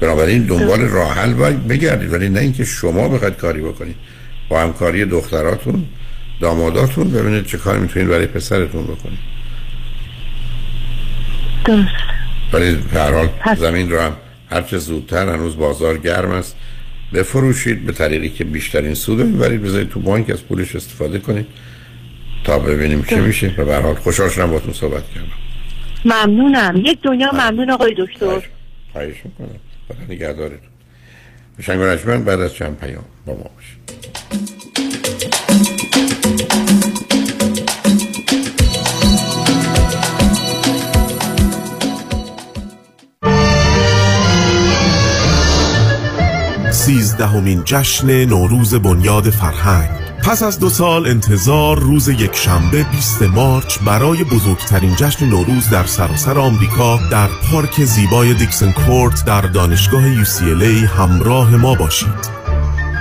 بنابراین دنبال راه حل بگردید، ولی نه اینکه شما بخواید کاری بکنید. با همکاری دختراتون، داماداتون ببینید چه کار میتونید برای پسرتون بکنید. درست. ولی هر حال زمین رو هم هر چه زودتر، هنوز بازار گرم است، بفروشید به طریقی که بیشترین سود رو میبرید، بذارید تو بانک از پولش استفاده کنید تا ببینیم چه میشه. و به هر حال خوشحال شدم باهاتون صحبت کردم. ممنونم، یک دنیا ممنون آقای دکتر. خواهش میکنم. خدا نگهدارتون. شنگرجمن بعد از چند پیام با ما باشید. سیزدهمین جشن نوروز بنیاد فرهنگ پس از دو سال انتظار، روز یک شنبه بیست مارچ برای بزرگترین جشن نوروز در سراسر آمریکا در پارک زیبای دیکسن کورت در دانشگاه یو سی ال ای همراه ما باشید.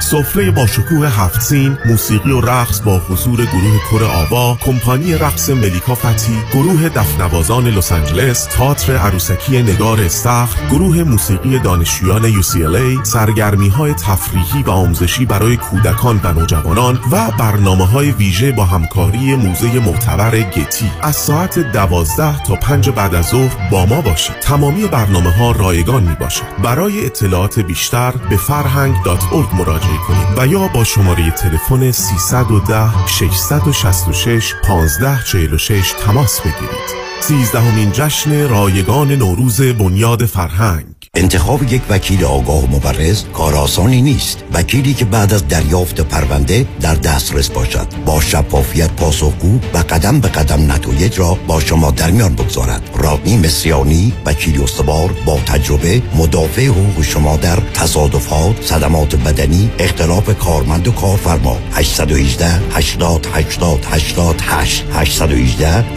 سفره با شکوه هفت سین، موسیقی و رقص با حضور گروه کور آوا، کمپانی رقص ملیکا فتی، گروه دفنوازان لس آنجلس، تئاتر عروسکی نگار استخر، گروه موسیقی دانشجویان یو سی ال ای، سرگرمی‌های تفریحی و آموزشی برای کودکان و نوجوانان و برنامه‌های ویژه با همکاری موزه معتبر گتی. از ساعت دوازده تا پنج بعد از ظهر با ما باشید. تمامی برنامه‌ها رایگان می‌باشد. برای اطلاعات بیشتر به فرهنگ دات اورگ مراجعه کنید و یا با شماره تلفن سیصد و ده ششصد و شصت و شش پانزده چهل و شش تماس بگیرید. سیزدهمین جشن رایگان نوروز بنیاد فرهنگ. انتخاب یک وکیل آگاه و مبرز کار آسانی نیست. وکیلی که بعد از دریافت پرونده در دسترس باشد، با شفافیت پاسخگو و قدم به قدم نتایج را با شما در میان بگذارد. رادنی مصریانی، وکیل استوار با تجربه، مدافع حقوق شما در تصادفات، صدمات بدنی، اختلاف کارمند و کارفرما. هشت یک هشت هشت هشت هشت هشت هشت یک هشت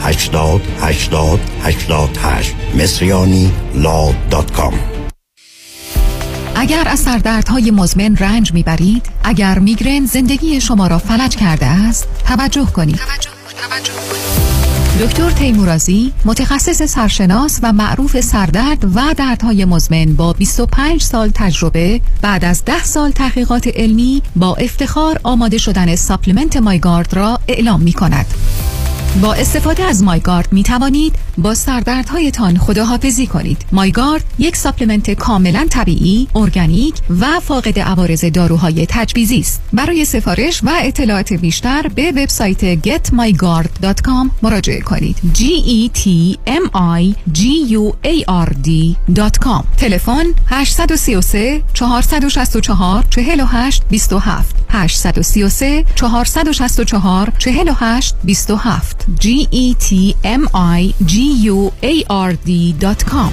هشت هشت هشت هشت مصریانی لا دات کام. اگر از سردردهای مزمن رنج میبرید، اگر میگرن زندگی شما را فلج کرده است، توجه کنید. توجه، توجه کنید. دکتر تیمورازی، متخصص سرشناس و معروف سردرد و دردهای مزمن با بیست و پنج سال تجربه، بعد از ده سال تحقیقات علمی، با افتخار آماده شدن ساپلمنت مایگارد را اعلام میکند. با استفاده از مایگارد می توانید با سردردهایتان خداحافظی کنید. مایگارد یک ساپلمنت کاملا طبیعی، ارگانیک و فاقد عوارض داروهای تجویزی است. برای سفارش و اطلاعات بیشتر به وبسایت گت مای گارد دات کام مراجعه کنید. جی ای تی ام آی جی یو ای آر دی دات کام. تلفن هشت سه سه چهار شش چهار چهار هشت دو هفت هشت سه سه چهار شش چهار چهار هشت دو هفت جی ای تی ام آی جی یو ای آر دی دات کام.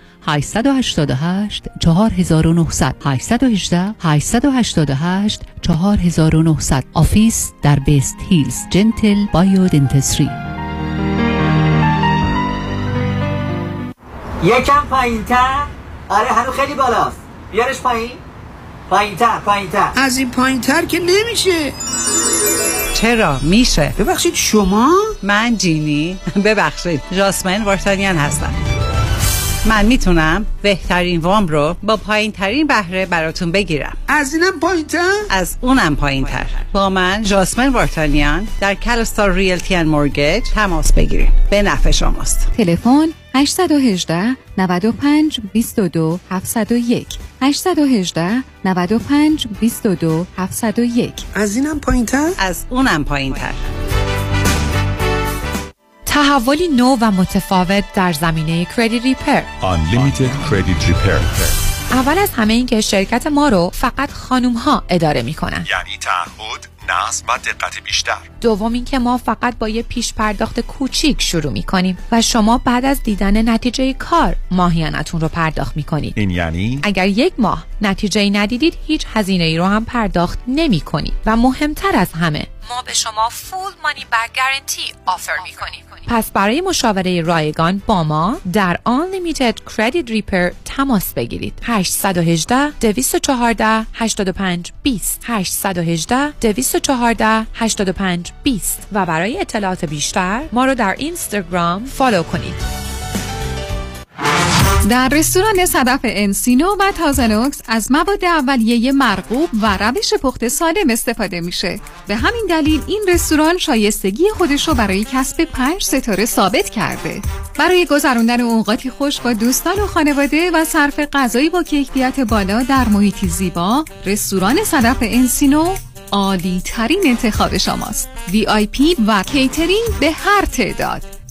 هشت هشت هشت هشت چهار نه صفر صفر هشت یک هشت هشت هشت هشت چهار نه صفر صفر. آفیس در بیست هیلز، جنتل بایودنتسری. یکم پایین‌تر. آره هنوز خیلی بالاست، بیارش پایین. پایین‌تر پایین‌تر از این پایین‌تر که نمیشه. چرا میشه؟ ببخشید شما؟ من جینی، ببخشید جاسمین وارتانیان هستم. من میتونم بهترین وام رو با پایین ترین بهره براتون بگیرم. از اینم پایین تر؟ از اونم پایین تر. با من جاسمین وارتانیان در کلستار ریلتی اند مورگیج تماس بگیریم. به نفع شماست. تلفن هشت یک هشت نه پنج دو دو هفت صفر یک هشت یک هشت نه پنج دو دو هفت صفر یک. از اینم پایین تر؟ از اونم پایین تر. تحولی نو و متفاوت در زمینه کردیت ریپر. Unlimited Credit Repair. اول از همه این که شرکت ما رو فقط خانوم ها اداره می کنن، یعنی تعهد، نظم و دقت بیشتر. دوم این که ما فقط با یه پیش پرداخت کوچیک شروع می کنیم و شما بعد از دیدن نتیجه کار ماهیانتون رو پرداخت می کنید. این یعنی اگر یک ماه نتیجه ندیدید هیچ هزینه ای رو هم پرداخت نمی کنید. و مهمتر از همه ما به شما فول مانی بک گارانتی آفر می کنیم. پس برای مشاوره رایگان با ما در Unlimited Credit Repair تماس بگیرید. هشت یک هشت دو یک چهار هشت پنج دو صفر هشت یک هشت دو یک چهار هشت پنج دو صفر. و برای اطلاعات بیشتر ما رو در اینستاگرام فالو کنید. در رستوران صدف انسینو و تازنوکس از مواد اولیه مرغوب و روش پخت سالم استفاده میشه. به همین دلیل این رستوران شایستگی خودش رو برای کسب پنج ستاره ثابت کرده. برای گذراندن اوقاتی خوش با دوستان و خانواده و صرف غذایی با کیفیت بالا در محیطی زیبا، رستوران صدف انسینو عالی ترین انتخاب شماست. وی آی پی و کیترینگ به هر تعداد،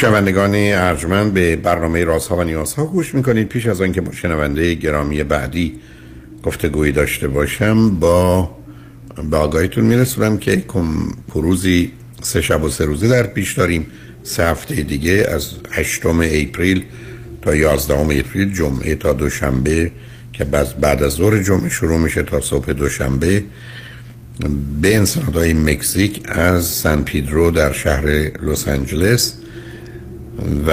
شنوندگان ارجمند به برنامه رازها و نیازها گوش میکنید. پیش از آنکه با شنونده گرامی بعدی گفتگویی داشته باشم با به آگاهیتون میرسونم که پروزی سه شب و سه روزه در پیش داریم. سه هفته دیگه از هشتم اپریل تا یازدهم اپریل، جمعه تا دوشنبه که بعد از ظهر جمعه شروع میشه تا صبح دوشنبه، به انسان‌های مکزیک از سن پیدرو در شهر لس آنجلس و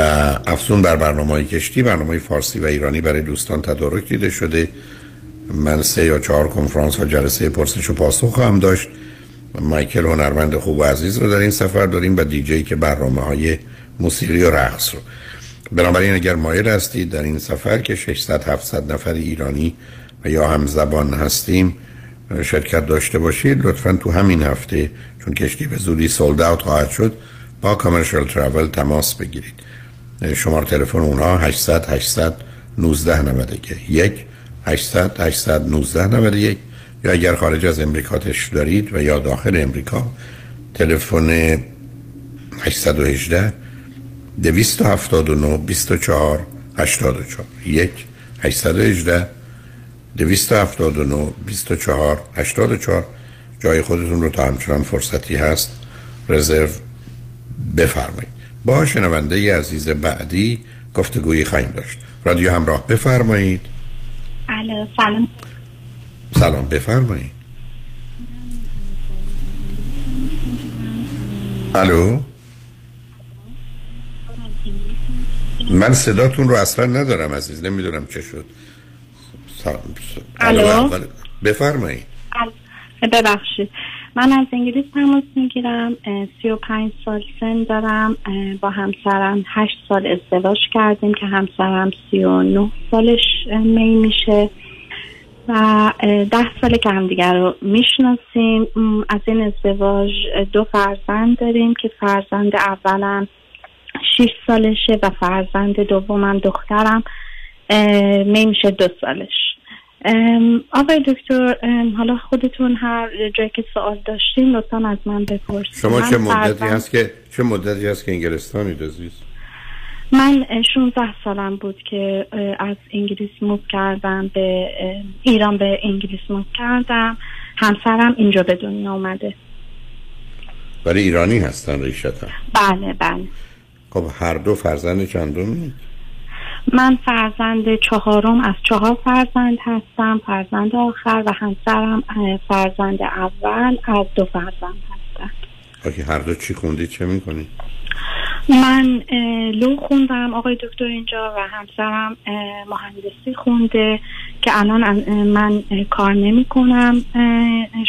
افزون بر برنامه‌های کشتی، برنامه‌های فارسی و ایرانی برای دوستان تدارک دیده شده. من سه یا چهار کنفرانس و جلسه پرسش و پاسخ هم داشت. مایکل هنرمند خوب و عزیز رو در این سفر داریم و دیجی که برنامه‌های موسیقی و رقص رو. بنابراین اگر مایل هستید در این سفر که ششصد هفتصد نفر ایرانی و یا همزبان هستیم شرکت داشته باشید، لطفاً تو همین هفته، چون کشتی به زودی سولد اوت خواهد شد، با کامرشال ترافل تماس بگیرید. شماره تلفن اونها هشت صفر صفر هشت یک نه نه نه یک هشت صفر صفر هشت یک نه نه نه یک یا اگر خارج از امریکا تشریف دارید و یا داخل امریکا، تلفن 818 دویست و هفتاد و نه بیست و چهار هشتاد و چهار یک هشتصد و هجده دویست و هفتاد و نه بیست و چهار هشتاد و چهار. جای خودتون رو تا همچنان فرصتی هست رزرو بفرمایید. با شنونده عزیز بعدی گفتگویی خواهیم داشت. رادیو همراه بفرمایید. الو سلام. سلام بفرمایید. الو من صداتون رو اصلا ندارم عزیز، نمیدونم چه شد. الو بفرمایید. ببخشید من از انگلیس تماس میگیرم. سی و پنج سال سن دارم. با همسرم هشت سال ازدواج کردیم که همسرم سی و نه سالش می میشه و ده ساله که همدیگر رو میشناسیم. از این ازدواج دو فرزند داریم که فرزند اولم شیش سالشه و فرزند دومم دخترم می میشه دو سالش. آقای دکتر حالا خودتون هر جایی که سوال داشتین لطفاً از من بپرسید. شما چه مدتی فرزن... هست که چه مدتی هست که انگلستانی عزیز؟ من شانزده سالم بود که از انگلیس موو کردم به ایران، به انگلیس موو کردم. همسرم اینجا به دنیا اومده. برای ایرانی هستن ریشتن؟ بله بله. خب هر دو فرزند چندمی؟ من فرزند چهارم از چهار فرزند هستم، فرزند آخر، و همسرم فرزند اول از دو فرزند هستم. آخه هر دو چی خوندید، چه میکنید؟ من لو خوندم آقای دکتر اینجا و همسرم مهندسی خونده که الان من کار نمی کنم،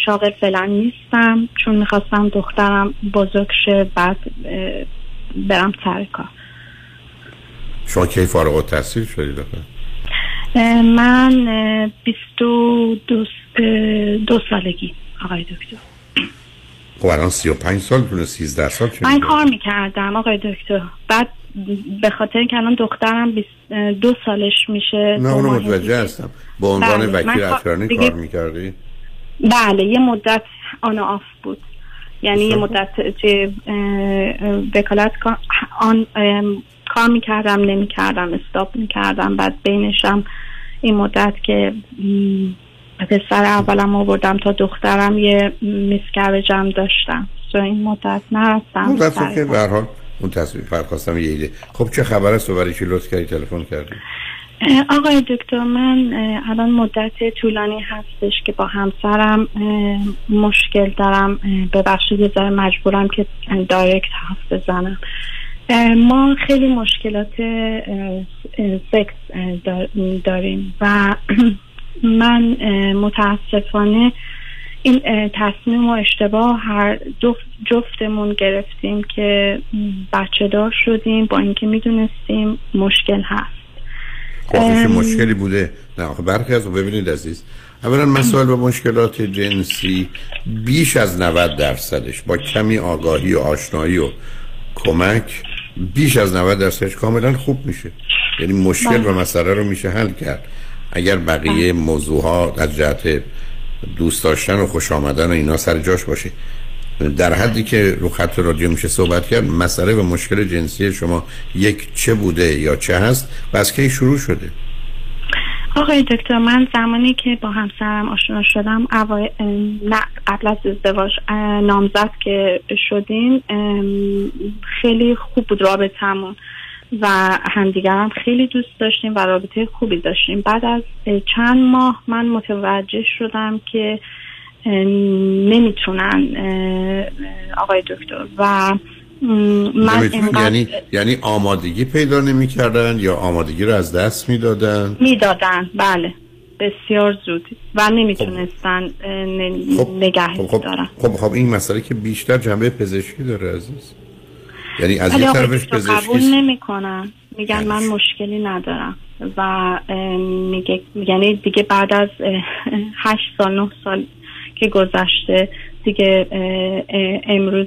شاغل فعلا نیستم چون میخواستم دخترم بزرگ شه بعد برم سر کار. شما کی فارغ التحصیل شدید؟ من بیست و دو سالگی آقای دکتر. خب الان سی و پنج سال تونه، سیزده سال چه من کار میکردم آقای دکتر. بعد به خاطر اینکه الان دخترم بیست و دو سالش میشه. نه اونو متوجه هستم. به عنوان وکیل اطرانی دیگه... کار میکردی؟ بله یه مدت آن آف بود، یعنی یه مدت توی وکالت آن کار میکردم، نمیکردم، استاپ میکردم. بعد بینشم این مدت که پسر اولم آوردم تا دخترم یه میسکرجم داشتم، سو این مدت نرستم. مدت که به هر حال اون تصمیم فرخواستم یه ایده. خب چه خبر است و برای چی لطف کردی تلفن کردی؟ آقای دکتر من الان مدت طولانی هستش که با همسرم مشکل دارم، ببخشید یه ذره مجبورم که دایرکت حرف بزنم. ما خیلی مشکلات سکس داریم و من متاسفانه این تصمیم و اشتباه هر جفتمون گرفتیم که بچه دار شدیم با اینکه میدونستیم مشکل هست. خب مشکلی بوده؟ نه خب برخی از رو ببینید عزیز، اولا مسائل و مشکلات جنسی بیش از نود درصدش با کمی آگاهی و آشنایی و کمک بیش از نود درصدش کاملا خوب میشه، یعنی مشکل باید. و مسئله رو میشه حل کرد اگر بقیه موضوعها از جهت دوست داشتن و خوش آمدن و اینا سر جاش باشه. در حدی که رو خط رادیو میشه صحبت کرد. مسئله و مشکل جنسی شما یک چه بوده یا چه هست و از کی شروع شده؟ آقای دکتر من زمانی که با همسرم آشنا شدم اوای... نه قبل از ازدواج نامزد که شدیم خیلی خوب بود رابطمون و همدیگر هم خیلی دوست داشتیم و رابطه خوبی داشتیم. بعد از چند ماه من متوجه شدم که نمیتونن آقای دکتر و من اینقدر... یعنی یعنی آمادگی پیدا نمی‌کردن یا آمادگی رو از دست میدادن؟ میدادن بله بسیار زود و نمیتونستن نگه دارن. خب خب این مسئله که بیشتر جنبه پزشکی داره عزیز، یعنی از یه طرفش پزشکی قبول نمی‌کنن، میگن من مشکلی ندارم و میگه یعنی دیگه بعد از هشت سال نه سال که گذشته دیگه امروز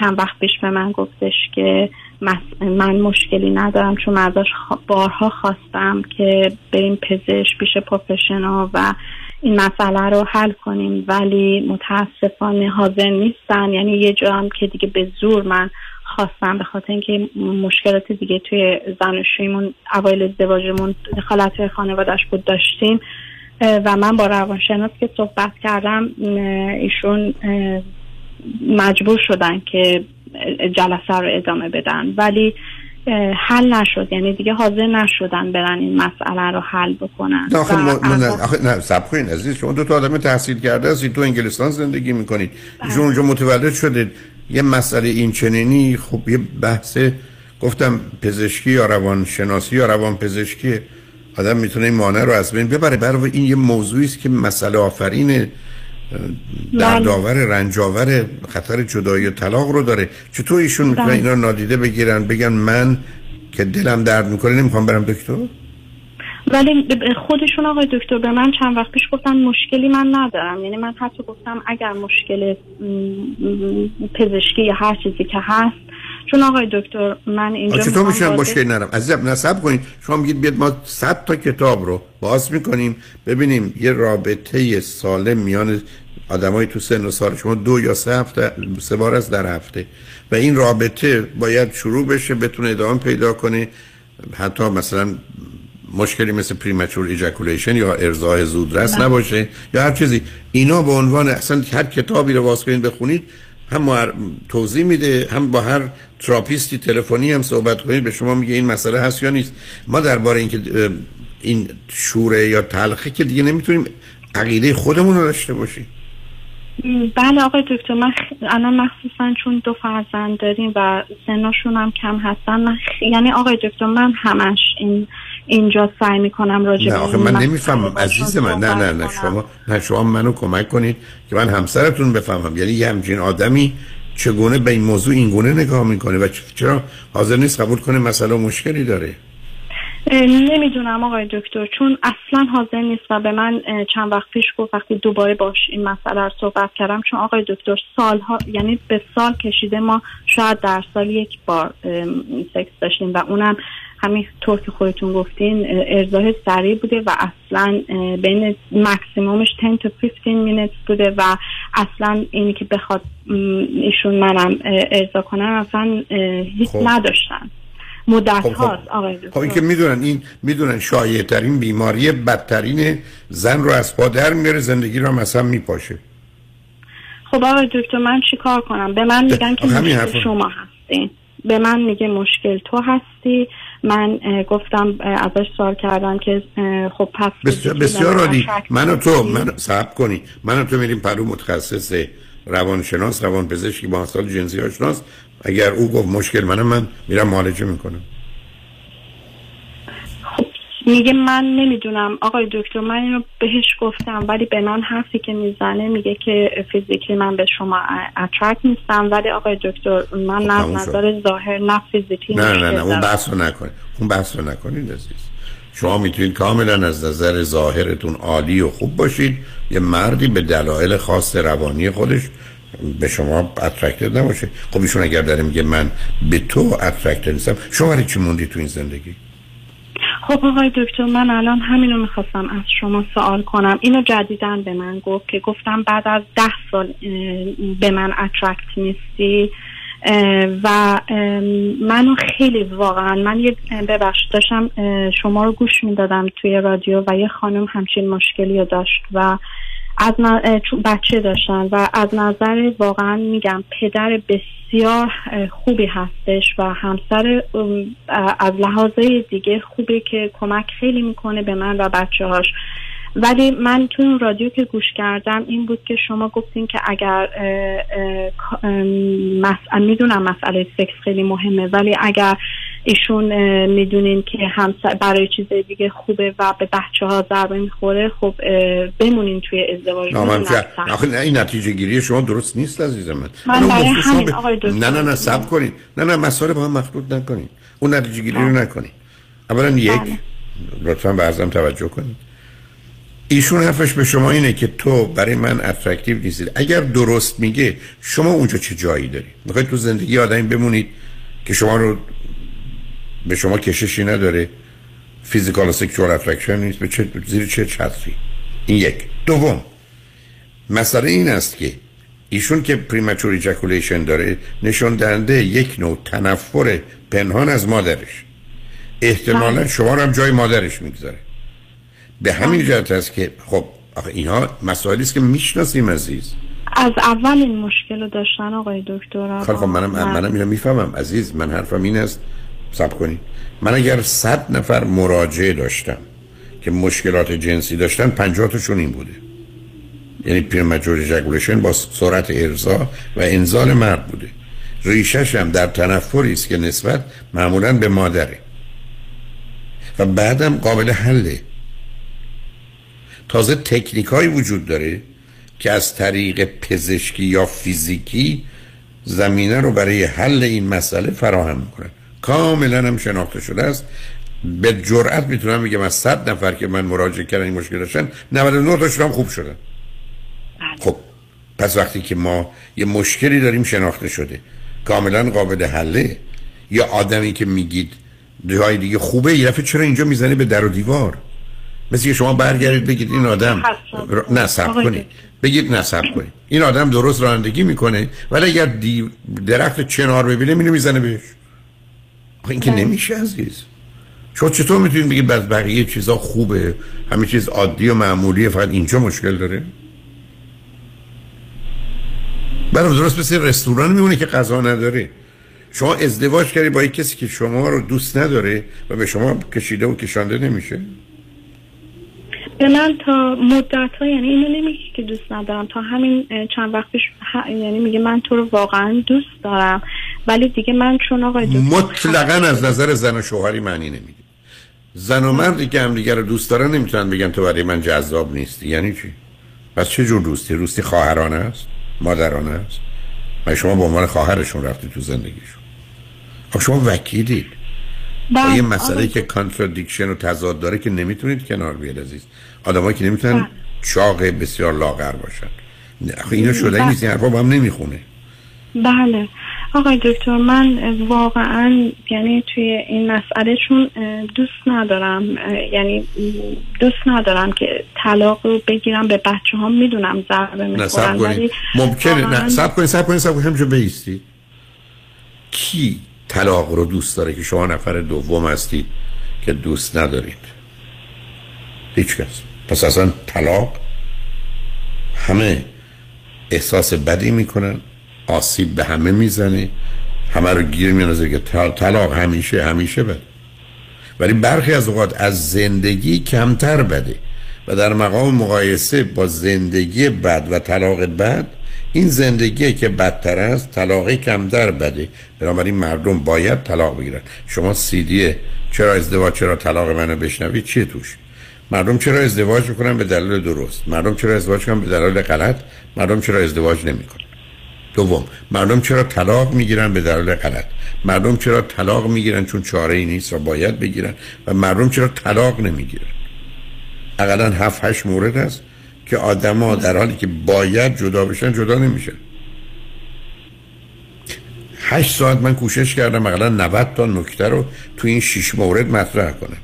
چند وقت پیش به من گفتش که من مشکلی ندارم، چون من ازش بارها خواستم که بریم پزشک پیش پروفشنال و این مسئله رو حل کنیم ولی متاسفانه حاضر نیستن. یعنی یه جا هم که دیگه به زور من خواستم، به خاطر اینکه مشکلات دیگه توی زناشوییمون اوایل ازدواجمون دخالت خانواده‌اش بود داشتیم و من با روانشناس که صحبت کردم ایشون مجبور شدن که جلسه رو ادامه بدن ولی حل نشد، یعنی دیگه حاضر نشدن برن این مسئله رو حل بکنن. آخه نه صبر کن عزیز، شما دو تا آدم تحصیل کرده هستید، تو انگلستان زندگی میکنید، ایشون اونجا متولد شدید، یه مسئله این چنینی خب یه بحث گفتم پزشکی یا روانشناسی یا روانپزشکی آدم میتونه این مانع رو از بین ببره، برای این یه موضوعی است که مسئله آفرین دردآور، رنجاور، خطر جدایی و طلاق رو داره. چطور ایشون میتونن اینا نادیده بگیرن بگن من که دلم درد میکنه نمیخوام برم دکتر؟ ولی خودشون آقای دکتر به من چند وقت پیش گفتن مشکلی من ندارم، یعنی من حتی گفتم اگر مشکل پزشکی یا هر چیزی که هست، چون آقای دکتر من اینجا چطور میشونم مشکلی نرم عزیزم؟ نصب کنید شما میگید بیاد ما صد تا کتاب رو باز میکنیم ببینیم یه رابطه سالم میان آدمای تو سن و سال شما دو یا سه هفته سه بار از در هفته و این رابطه باید شروع بشه بتونه ادامه پیدا کنه، حتی مثلا مشکلی مثل پریمچور ایجاکولیشن یا ارضاء زودرس بله. نباشه یا هر چیزی، اینا به عنوان اصلا هر کتابی رو واسه این بخونید هم توضیح میده، هم با هر تراپیستی تلفنی هم صحبت کنید به شما میگه این مسئله هست یا نیست. ما درباره اینکه این شوره یا تلخی که دیگه نمیتونیم عقیده خودمون رو داشته باشیم. بله آقای دکتر، من الان مخصوصا چون دو فرزند داریم و سنشون هم کم هستن من خ... یعنی آقای دکتر من همش این اینجا سعی میکنم راجع به من نمیفهمم عزیز من. نه نه نه شما نه شما منو کمک کنید که من همسرتون بفهمم، یعنی یه همچین آدمی چگونه به این موضوع اینگونه نگاه میکنه و چرا حاضر نیست قبول کنه مسئله مشکلی داره؟ نمیدونم آقای دکتر، چون اصلا حاضر نیست و به من چند وقت پیش گفت وقتی دوباره باش این مسئله رو صحبت کردم، چون آقای دکتر سالها یعنی به سال کشیده ما شاید در سال یک بار سکس داشتیم و اونم همین طور که خودتون گفتین ارضاء سریع بوده و اصلا بین مکسیمومش ده تا پانزده دقیقه بوده و اصلا اینی که بخواد ایشون منم ارضاء کنم اصلا هیچ نداشتن مدت خب هاست آقای دکتر. خب این که میدونن این میدونن شایع ترین بیماری بدترین زن رو از پا در میاره، زندگی رو هم اصلا میپاشه. خب آقای دکتر من چیکار کنم؟ به من میگن که مشکل شما هستین، به من میگه مشکل تو هستی. من گفتم ازش سوال کردم که خب پس بسیار, بسیار عالی، من و تو من صحبت کنی من و تو میریم پرو متخصص روانشناس روانپزشکی با مسائل جنسی آشناست، اگر او گفت مشکل منه من میرم معالجه میکنم. خب میگه من نمیدونم آقای دکتر، من اینو بهش گفتم ولی به من حرفی که میزنه میگه که فیزیکی من به شما اترکت نیستم، ولی آقای دکتر من نه نظر ظاهر نه فیزیکی. نه نه نه اون بحث رو نکنید، اون بحث رو نکنید عزیز. شما میتونید کاملا از نظر ظاهرتون عالی و خوب باشید، یه مردی به دلایل خاص روانی خودش به شما اترکتد نباشه. خب ایشون اگر داره میگه من به تو اترکتد نیستم، شما برای چی موندی تو این زندگی؟ خب آقای دکتر من الان همینو میخواستم از شما سوال کنم، اینو جدیداً به من گفت که گفتم بعد از ده سال به من اترکت نیستی و منو خیلی واقعا من یه ببخشید داشتم شما رو گوش میدادم توی رادیو و یه خانم همچین مشکلی رو داشت و از بچه داشتن و از نظر واقعا میگم پدر بسیار خوبی هستش و همسر از لحاظ دیگه خوبی که کمک خیلی میکنه به من و بچه هاش، ولی من تو اون رادیو که گوش کردم این بود که شما گفتین که اگر میدونم مسئله سکس خیلی مهمه ولی اگر ایشون میدونین که همسر برای چیز دیگه خوبه و به بچه ها ضربه میخوره خب بمونین توی ازدواج. آخه نه این نتیجه گیری شما درست نیست عزیزم من. من برای همین آقای دکتر نه نه نه صبر کنین، نه نه مسائل با هم مخلوط نکنین، اون نتیجه گیری رو نکنین. اولا یک لطفاً به عرضم توجه کنین، ایشون حرفش به شما اینه که تو برای من اترکتیو نیستی، اگر درست میگه شما اونجا چه جایی دارید؟ میخواید تو زندگی آدمی بمونید که شما رو به شما کششی نداره، فیزیکال و سکشوال اترکشن نیست، به چه زیر چه چتری؟ این یک. دوم مسئله این است که ایشون که پریمچور ایجاکولیشن داره نشون دهنده یک نوع تنفر پنهان از مادرش، احتمالا شما رو هم جای مادرش میگذاره. به همین جهت است که خب اینها مسائلی است که میشناسیم عزیز. از اول این مشکل رو داشتن آقای دکتر. خب منم منم اینو میفهمم عزیز، من حرفم این است، صبر کنید. من اگر صد نفر مراجعه داشتم که مشکلات جنسی داشتن، پنجاه تاشون این بوده. یعنی پریمچور ایجاکولیشن با سرعت ارضا و انزال مرد بوده. ریشه‌ش هم در تنفری است که نسبت معمولاً به مادره و بعدم قابل حله. تازه تکنیک‌هایی وجود داره که از طریق پزشکی یا فیزیکی زمینه رو برای حل این مسئله فراهم می‌کنه. کاملاً هم شناخته شده است. به جرئت میتونم بگم از صد نفر که من مراجعه کردن این مشکل داشتن، نود و نه تاشون هم خوب شدن. خب پس وقتی که ما یه مشکلی داریم شناخته شده، کاملا قابل حله، یا آدمی که میگید جای دیگه خوبه، یه دفعه چرا اینجا میزنه به در و دیوار؟ مثل که شما برگردید بگید این آدم نه صبر کنید، بگید نه صبر کنید، این آدم درست رانندگی میکنه، ولی اگر دی... درخت چنار ببینه میره میزنه بهش. این که نمیشه عزیز. شما چطور میتونید بگید بعضی بقیه چیزا خوبه، همه چیز عادی و معمولیه، فقط اینجا مشکل داره؟ برای درست مثل رستوران میمونه که غذا نداره. شما ازدواج کردی با یک کسی که شما رو دوست نداره و به شما کشیده و کشانده نمیشه؟ به من تا مدت ها، یعنی اینو نمیگه که دوست ندارم، تا همین چند وقت پیش ه... یعنی میگه من تو رو واقعا دوست دارم، ولی دیگه من چون آقای دوست مطلقا هم... از نظر زن و شوهری معنی نمیده. زن و مردی که همدیگه رو دوست دارن نمیتونن بگن تو برای من جذاب نیستی. یعنی چی؟ پس چه جور دوستی؟ دوستی خواهرانه است، مادرانه است. من شما به عنوان خواهرشون رفتی تو زندگیشون. خب شما وکیلید. یه مسئله که کانترادیکشن و تضاد داره که نمیتونید کنار بیاد عزیز. آدمایی که نمیتونن چاق بسیار لاغر باشن. آخه اینا شده نیست، این حرفا هم نمیخونه. بله آقای دکتر، من واقعا یعنی توی این مسئله چون دوست ندارم، یعنی دوست ندارم که طلاق رو بگیرم، به بچه هم میدونم ضربه میخورن. ولی ممکنه واقعاً... نه صبر کنید صبر کنید صبر کنید همینجا بیستی. کی طلاق رو دوست داره که شما نفر دوم هستید که دوست ندارید؟ هیچ کس. پس اصلا طلاق همه احساس بدی میکنن، آسیب به همه میزنه، همه رو گیر میاندازه که طلاق همیشه همیشه بده. ولی برخی از اوقات از زندگی کمتر بده و در مقام مقایسه با زندگی بد و طلاق بد، این زندگی که بدتر است طلاق کمتر بده. بنابراین مردم باید طلاق بگیرن. شما سیدیه چرا ازدواج چرا طلاق منو بشنوید چیه توش؟ مردم چرا ازدواج میکنن به دلیل درست، مردم چرا ازدواج میکنن به دلیل غلط، مردم چرا ازدواج نمیکنن. دوم، مردم چرا طلاق میگیرن به دلیل غلط، مردم چرا طلاق میگیرن چون چاره ای نیست و باید بگیرن، و مردم چرا طلاق نمیگیرن. حداقل هفت هشت مورد است که آدما در حالی که باید جدا بشن جدا نمیشن. هشت ساعت من کوشش کردم حداقل نود تا نکته رو تو این شش مورد مطرح کنم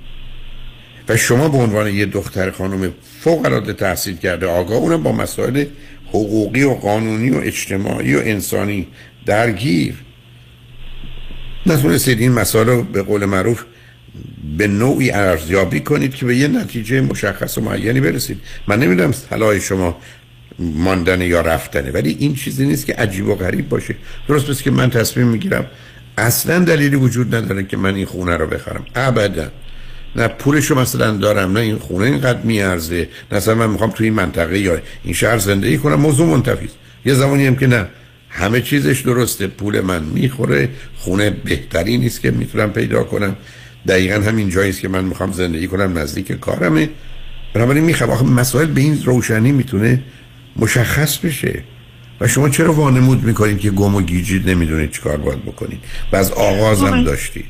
و شما به عنوان یه دختر خانم فوق العاده تحصیل کرده آگاه، اونم با مسائل حقوقی و قانونی و اجتماعی و انسانی درگیر، نتونستید این مسائل رو به قول معروف به نوعی ارزیابی کنید که به یه نتیجه مشخص و معینی برسید. من نمیدونم صلاح شما ماندنه یا رفتنه، ولی این چیزی نیست که عجیب و غریب باشه. درست بس که من تصمیم میگیرم اصلا دلیلی وجود نداره که من این خونه رو بخرم، ابدا. نه پولشو مثلا دارم، نه این خونه اینقدر میارزه، نه اصلا من میخوام توی این منطقه یا این شهر زندگی کنم. موضوع منتفیه. یه زمانی هم که نه، همه چیزش درسته، پول من میخوره، خونه بهتری نیست که میتونم پیدا کنم، دقیقا همین جایی است که من میخوام زندگی کنم، نزدیک کارمه، بنابراین میخوام. آخه مسائل به این روشنی میتونه مشخص بشه و شما چرا وانمود میکنید که گم و گیجید نمیدونید چیکار باید بکنید و از آغازم داشتید؟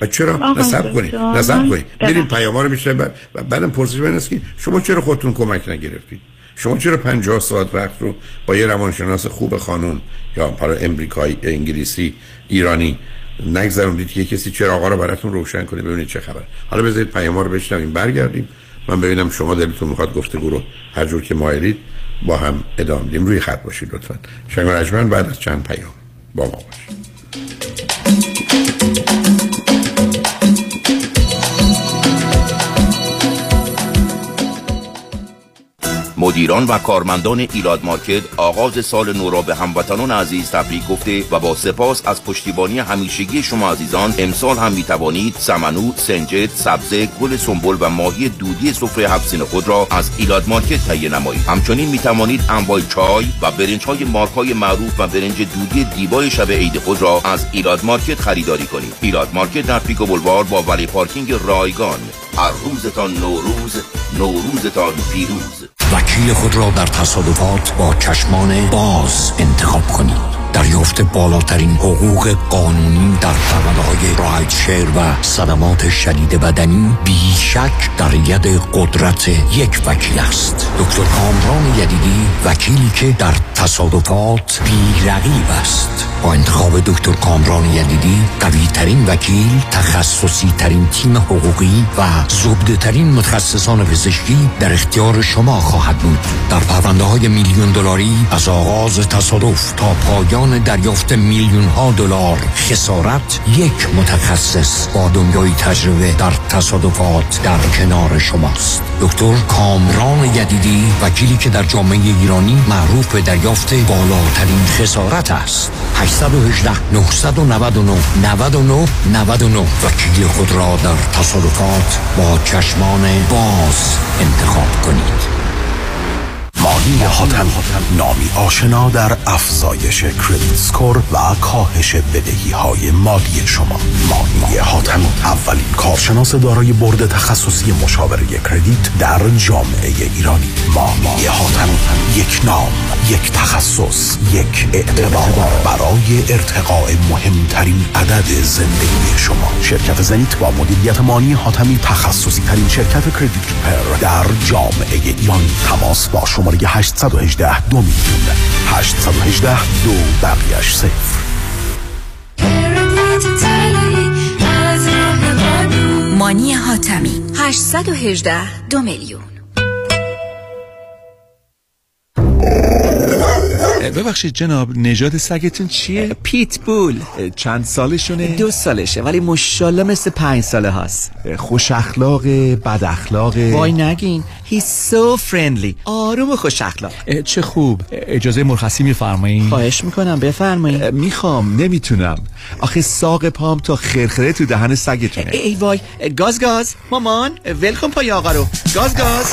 و چرا نصب کنید نصب کنید میریم پیام‌ها رو میشه بعد بعدم پرسش من است که شما چرا خودتون کمک نگرفتید؟ شما چرا پنجاه ساعت وقت رو با یه روانشناس خوب خانوم یا برای امریکایی انگلیسی ایرانی نگذروندید که کسی چرا آقا رو براتون روشن کنه ببینید چه خبر؟ حالا بذارید پیام‌ها رو بشنویم، برگردیم من ببینم شما دلتون میخواد گفتگو رو هر جور که مایلید با هم ادامه میدیم. روی خط باشید لطفاً. شنگ رجمن بعد از چند پیام با ما باشید. مدیران و کارمندان ایلاد مارکت آغاز سال نو را به هموطنان عزیز تبریک گفته و با سپاس از پشتیبانی همیشگی شما عزیزان امسال هم میتوانید سمنو، سنجد، سبزه، گل سنبل و ماهی دودی سفره هفت‌سین خود را از ایلاد مارکت تهیه نمایید. همچنین میتوانید انواع چای و برنج‌های مارک‌های معروف و برنج دودی دیبای شب عید خود را از ایلاد مارکت خریداری کنید. ایلاد مارکت در پیکو بلوار با ولی پارکینگ رایگان. هر روزتان نوروز، نوروزتان پیروز. وکیل خود را در تصادفات با چشمان باز انتخاب کنید. دریافت بالاترین حقوق قانونی در پرونده‌های رایت شیر و صدمات شدید بدنی بیشک در ید قدرت یک وکیل است. دکتر کامران یدیدی، وکیلی که در تصادفات بی‌رقیب است. با انتخاب دکتر کامران یدیدی، قوی ترین وکیل، تخصصی ترین تیم حقوقی و زبده ترین متخصصان پزشکی در اختیار شما خواهد بود. در پرونده‌های میلیون دلاری از آغاز تصادف تا پایان دریافت میلیون ها دلار خسارت، یک متخصص با دنیای تجربه در تصادفات در کنار شماست. دکتر کامران یدیدی، وکیلی که در جامعه ایرانی معروف به دریافت بالاترین خسارت است. هشت یک هشت نه نه نه نه نه نه نه نه وکیل خود را در تصادفات با چشمان باز انتخاب کنید. مانی حاتم، نامی آشنا در افزایش کریدیت سکور و کاهش بدهی های مالی شما. مانی حاتم، اولین کارشناس دارای برد تخصصی مشاوره کریدیت در جامعه ایرانی. مانی حاتم، یک نام، یک تخصص، یک اعتبار برای ارتقاء مهمترین عدد زندگی شما. شرکت زنیت با مدیریت مانی حاتمی، تخصصی ترین شرکت کریدیت پر در جامعه ایرانی. تماس با شما شماره هشت یک هشت دو میلیون هشتصد و هجده دو بقیه‌اش صفر. مانی حاتمی، هشتصد و هجده دو میلیون. ببخشید جناب، نژاد سگتون چیه؟ پیتبول. چند سالشونه؟ دو سالشه ولی ماشاءالله مثل پنج ساله هاست. خوش اخلاقه، بد اخلاقه؟ وای نگین. He's so friendly. آروم و خوش اخلاق. چه خوب. اجازه مرخصی میفرمایید؟ خواهش میکنم بفرمایید. میخوام، نمیتونم. آخه ساق پام تا خرخره تو دهن سگتونه. ای وای، گاز گاز. مامان، ولکن پای آقا رو. گاز گاز.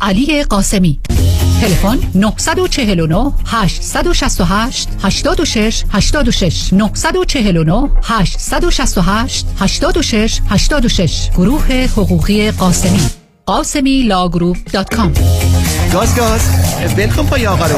علی قاسمی. تلفن نه چهار نه هشت شش هشت هشت شش هشت شش نه چهار نه هشت شش هشت هشت شش هشت شش. گروه حقوقی قاسمی، قاسمی لا گروپ دات کام. گاز گاز. بلکن پای آقا رو.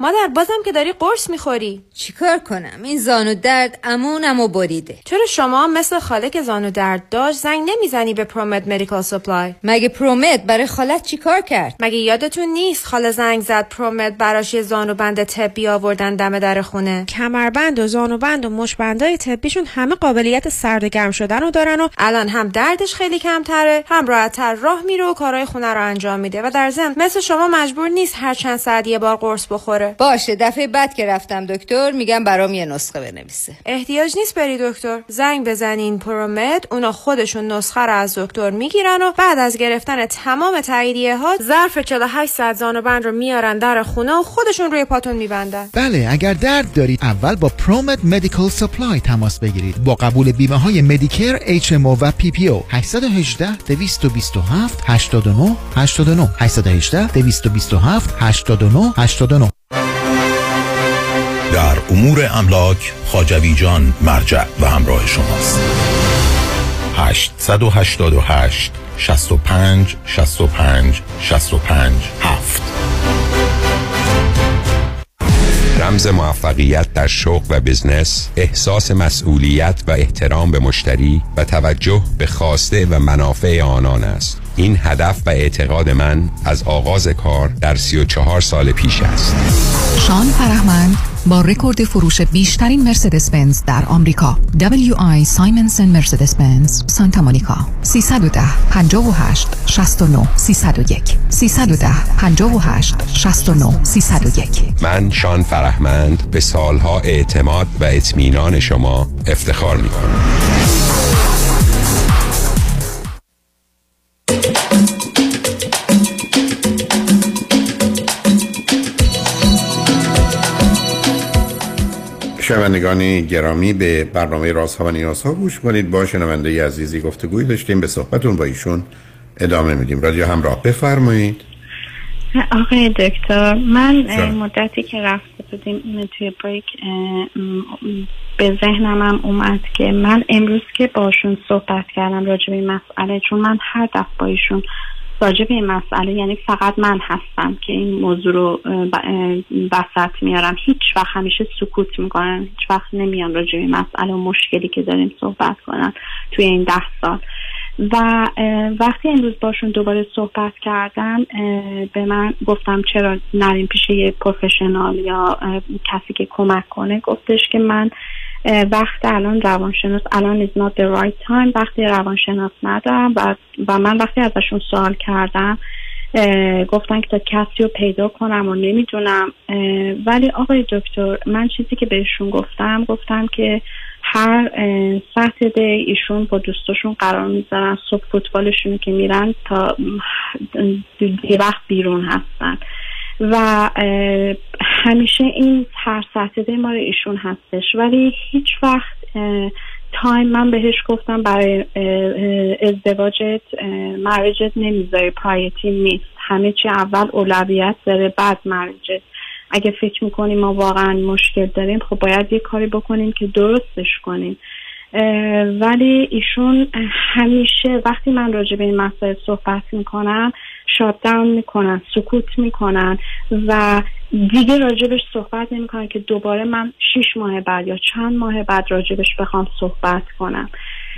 مادر، بازم که داری قرص میخوری. چیکار کنم؟ این زانو درد امونمو بریده. چرا شما مثل خاله که زانو درد داشت زنگ نمیزنی به پرومت مدیکال سپلای؟ مگه پرومت برای خالت چیکار کرد؟ مگه یادتون نیست خاله زنگ زد پرومت براش یه زانو بند طبی آوردن دم در خونه؟ کمربند و زانو بند و مش بندای طبیشون همه قابلیت سرد و گرم شدن رو دارن و الان هم دردش خیلی کمتره، هم راحت‌تر راه میره و کارهای خونه رو انجام میده و در ضمن مثل شما مجبور نیست هر چند ساعت یه بار قرص بخوره. باشه، دفعه بعد که رفتم دکتر میگم برام یه نسخه بنویسه. احتیاج نیست بری دکتر. زنگ بزنین پرومت، اونا خودشون نسخه رو از دکتر میگیرن و بعد از گرفتن تمام تاییدیه ها ظرف چهل و هشت ساعت زانوبند رو میارن در خونه و خودشون روی پاتون میبندن. بله، اگر درد دارید اول با پرومت مدیکال سپلای تماس بگیرید. با قبول بیمه های مدیکر، اچ ام او و پی پی او. هشت یک هشت دو دو هفت هشت دو نه هشت دو نه هشت یک هشت دو دو هفت هشت دو نه هشت دو نه. در امور املاک خواجوی جان مرجع و همراه شماست. هشت هشت هشت شصت و پنج شصت و پنج شصت و پنج هفت. رمز موفقیت در شغل و بزنس، احساس مسئولیت و احترام به مشتری و توجه به خواسته و منافع آنان است. این هدف و اعتقاد من از آغاز کار در سی و چهار سال پیش است. شان فرهمند با رکورد فروش بیشترین مرسدس بنز در آمریکا، دبلیو آی سایمنسن مرسدس بنز سانتا مونیکا، سیصد و ده پنجاه و هشت شصت و نه سیصد و یک سیصد و ده پنجاه و هشت شصت و نه سیصد و یک. من شان فرهمند به سالها اعتماد و اطمینان شما افتخار می‌کنم. شنوندگان گرامی، به برنامه رازها و نیازها گوش کنید. با شنونده عزیزی گفتگویی داشتیم، به صحبتون با ایشون ادامه میدیم. رادیو همراه، بفرمایید. آقای دکتر، من جا. مدتی که رفته بودیم توی بریک به ذهنم هم اومد که من امروز که باشون صحبت کردم راجع به این مسئله، چون من هر دفعه با ایشون راجع به این مسئله، یعنی فقط من هستم که این موضوع رو بسط میارم، هیچ وقت همیشه سکوت میکنن، هیچ وقت نمیان راجع به این مسئله و مشکلی که داریم صحبت کنن توی این ده سال. و وقتی امروز باشون دوباره صحبت کردم، به من گفتم چرا نریم پیش یه پروفشنال یا کسی که کمک کنه، گفتش که من وقت الان روانشناس الان is not the right time، وقتی روانشناس ندارم. و, و من وقتی ازشون سوال کردم گفتن که تا کسی رو پیدا کنم و نمیدونم. ولی آقای دکتر، من چیزی که بهشون گفتم، گفتم که هر ساترده ایشون با دوستاشون قرار میذارن، صبح فوتبالشون که میرن تا یه وقت بیرون هستن و همیشه این هر ساترده ما رو ایشون هستش، ولی هیچ وقت تایم، من بهش گفتم برای ازدواجت مریجت نمیذاری، پرایتی نیست، همه چی اول اولویت داره بعد مریجت. اگه فکر میکنیم ما واقعا مشکل داریم، خب باید یه کاری بکنیم که درستش کنیم. ولی ایشون همیشه وقتی من راجع به این مسائل صحبت میکنم شات داون میکنن، سکوت میکنن و دیگه راجبش صحبت نمیکنن که دوباره من شش ماه بعد یا چند ماه بعد راجبش بخوام صحبت کنم.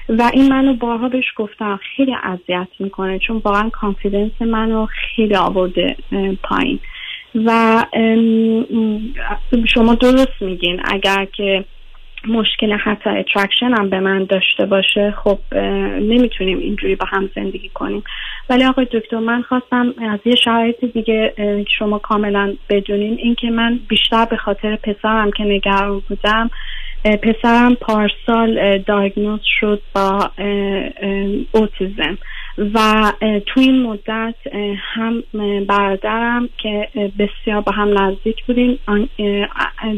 و این منو بارها بهش گفتم خیلی اذیت میکنه، چون واقعا کانفیدنس منو خیلی آورده پایین. و شما درست میگین، اگر که مشکل حتی اترکشن هم به من داشته باشه، خب نمیتونیم اینجوری با هم زندگی کنیم. ولی آقای دکتر، من خواستم از یه شرایط دیگه شما کاملا بدونین، این که من بیشتر به خاطر پسرم که نگران بودم. پسرم پارسال دایگنوز شد با اوتیزم و تو این مدت هم برادرم که بسیار با هم نزدیک بودیم،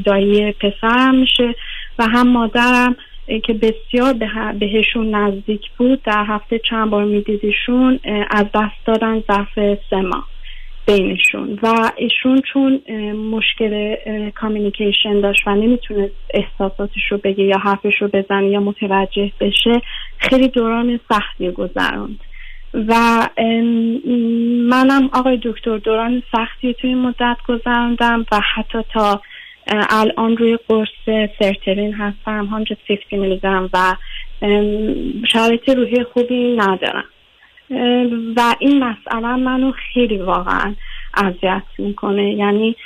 دایی پسرم میشه، و هم مادرم که بسیار بهشون نزدیک بود، در هفته چند بار میدیدیشون، از دست دادن ظرف سه ماه بینشون. و ایشون چون مشکل کامیونیکیشن داشت و نمیتونست احساساتش رو بگه یا حرفش رو بزنه یا متوجه بشه، خیلی دوران سختی گذراند. و منم آقای دکتر دوران سختی توی مدت گذراندم و حتی تا الان روی قرص سرترین هستم، صد و پنجاه میلی گرم، و شرایط روحی خوبی ندارم. و این مسئله منو خیلی واقعا اذیت میکنه، یعنی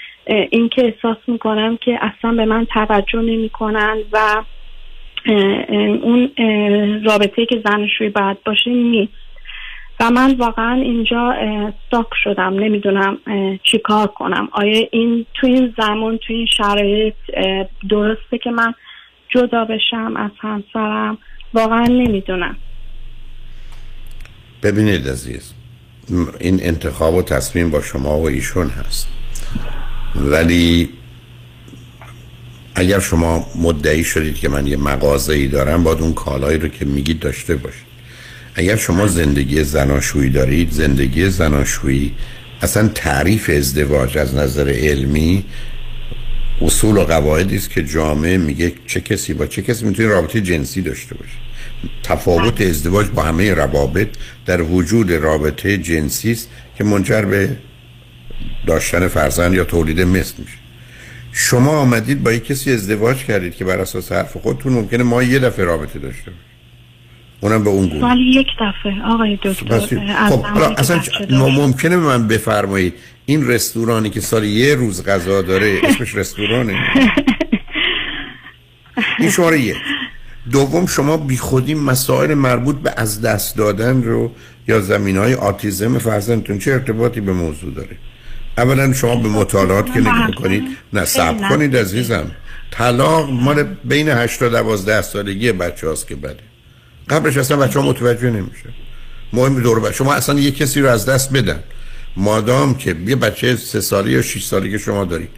اینکه احساس میکنم که اصلا به من توجه نمیکنن و اون رابطه‌ای که زناشویی باید باشه نیست. و من واقعا اینجا استاک شدم، نمیدونم چی کار کنم. آیا این تو این زمان تو این شرایط درسته که من جدا بشم از همسرم؟ واقعا نمیدونم. ببینید عزیز، این انتخاب و تصمیم با شما و ایشون هست، ولی اگر شما مدعی شدید که من یه مغازه‌ای دارم، باید اون کالایی رو که میگید داشته باشید. اگر شما زندگی زناشویی دارید، زندگی زناشویی اصلا تعریف ازدواج از نظر علمی اصول و قواعدی است که جامعه میگه چه کسی با چه کسی میتونه رابطه جنسی داشته باشه. تفاوت ازدواج با همه روابط در وجود رابطه جنسی است که منجر به داشتن فرزند یا تولید مثل میشه. شما آمدید با یک کسی ازدواج کردید که بر اساس حرف خودتون ممکنه ما یه دفعه رابطه داشته باشیم، اونم به اون گونه، ولی یک دفعه آقای دکتر. خب اصلا ممکنه من بفرمایید این رستورانی که سال یه روز غذا داره اسمش رستورانه؟ این شماره یک. دوم، شما بیخودی مسائل مربوط به از دست دادن رو یا زمینهای آتیزم فرزندتون چه ارتباطی به موضوع داره؟ اولا شما به مطالعات که نگاه کنید، نه صبر کنید عزیزم، طلاق مال بین هشت تا دوازده سالگی بچه هاست که بده، قبلش اصلا بچه ها متوجه نمیشه. مهم دور بر شما اصلا یک کسی رو از دست بدن، مادام که یه بچه سه ساله یا شش ساله که شما دارید،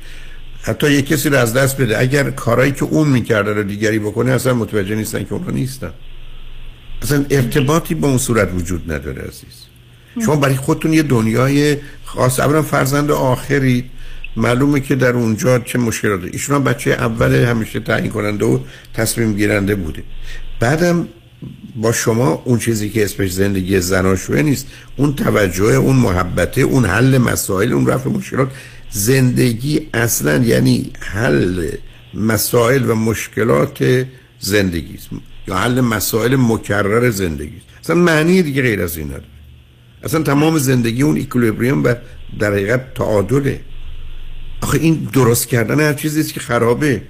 حتی یک کسی رو از دست بده، اگر کارایی که اون میکرده رو دیگری بکنه اصلا متوجه نیستن که اونها نیستن، اصلا ارتباطی با اون صورت وجود نداره عزیز. شما برای خودتون یه دنیای خاص، اولا فرزند آخری معلومه که در اونجا چه مشکلات داره. ایشون هم بچه اول همیشه تعیین کننده و تصمیم گیرنده بوده، بعدم با شما اون چیزی که اسمش زندگی زناشویی نیست، اون توجه، اون محبته، اون حل مسائل، اون رفع مشکلات. زندگی اصلا یعنی حل مسائل و مشکلات زندگی است، یا حل مسائل مکرر زندگی است، اصلا معنی دیگه غیر از این نداره. اصلا تمام زندگی اون اکولیبریوم و در حقیقت تعادله. آخه این درست کردن هر چیزی است که خرابه.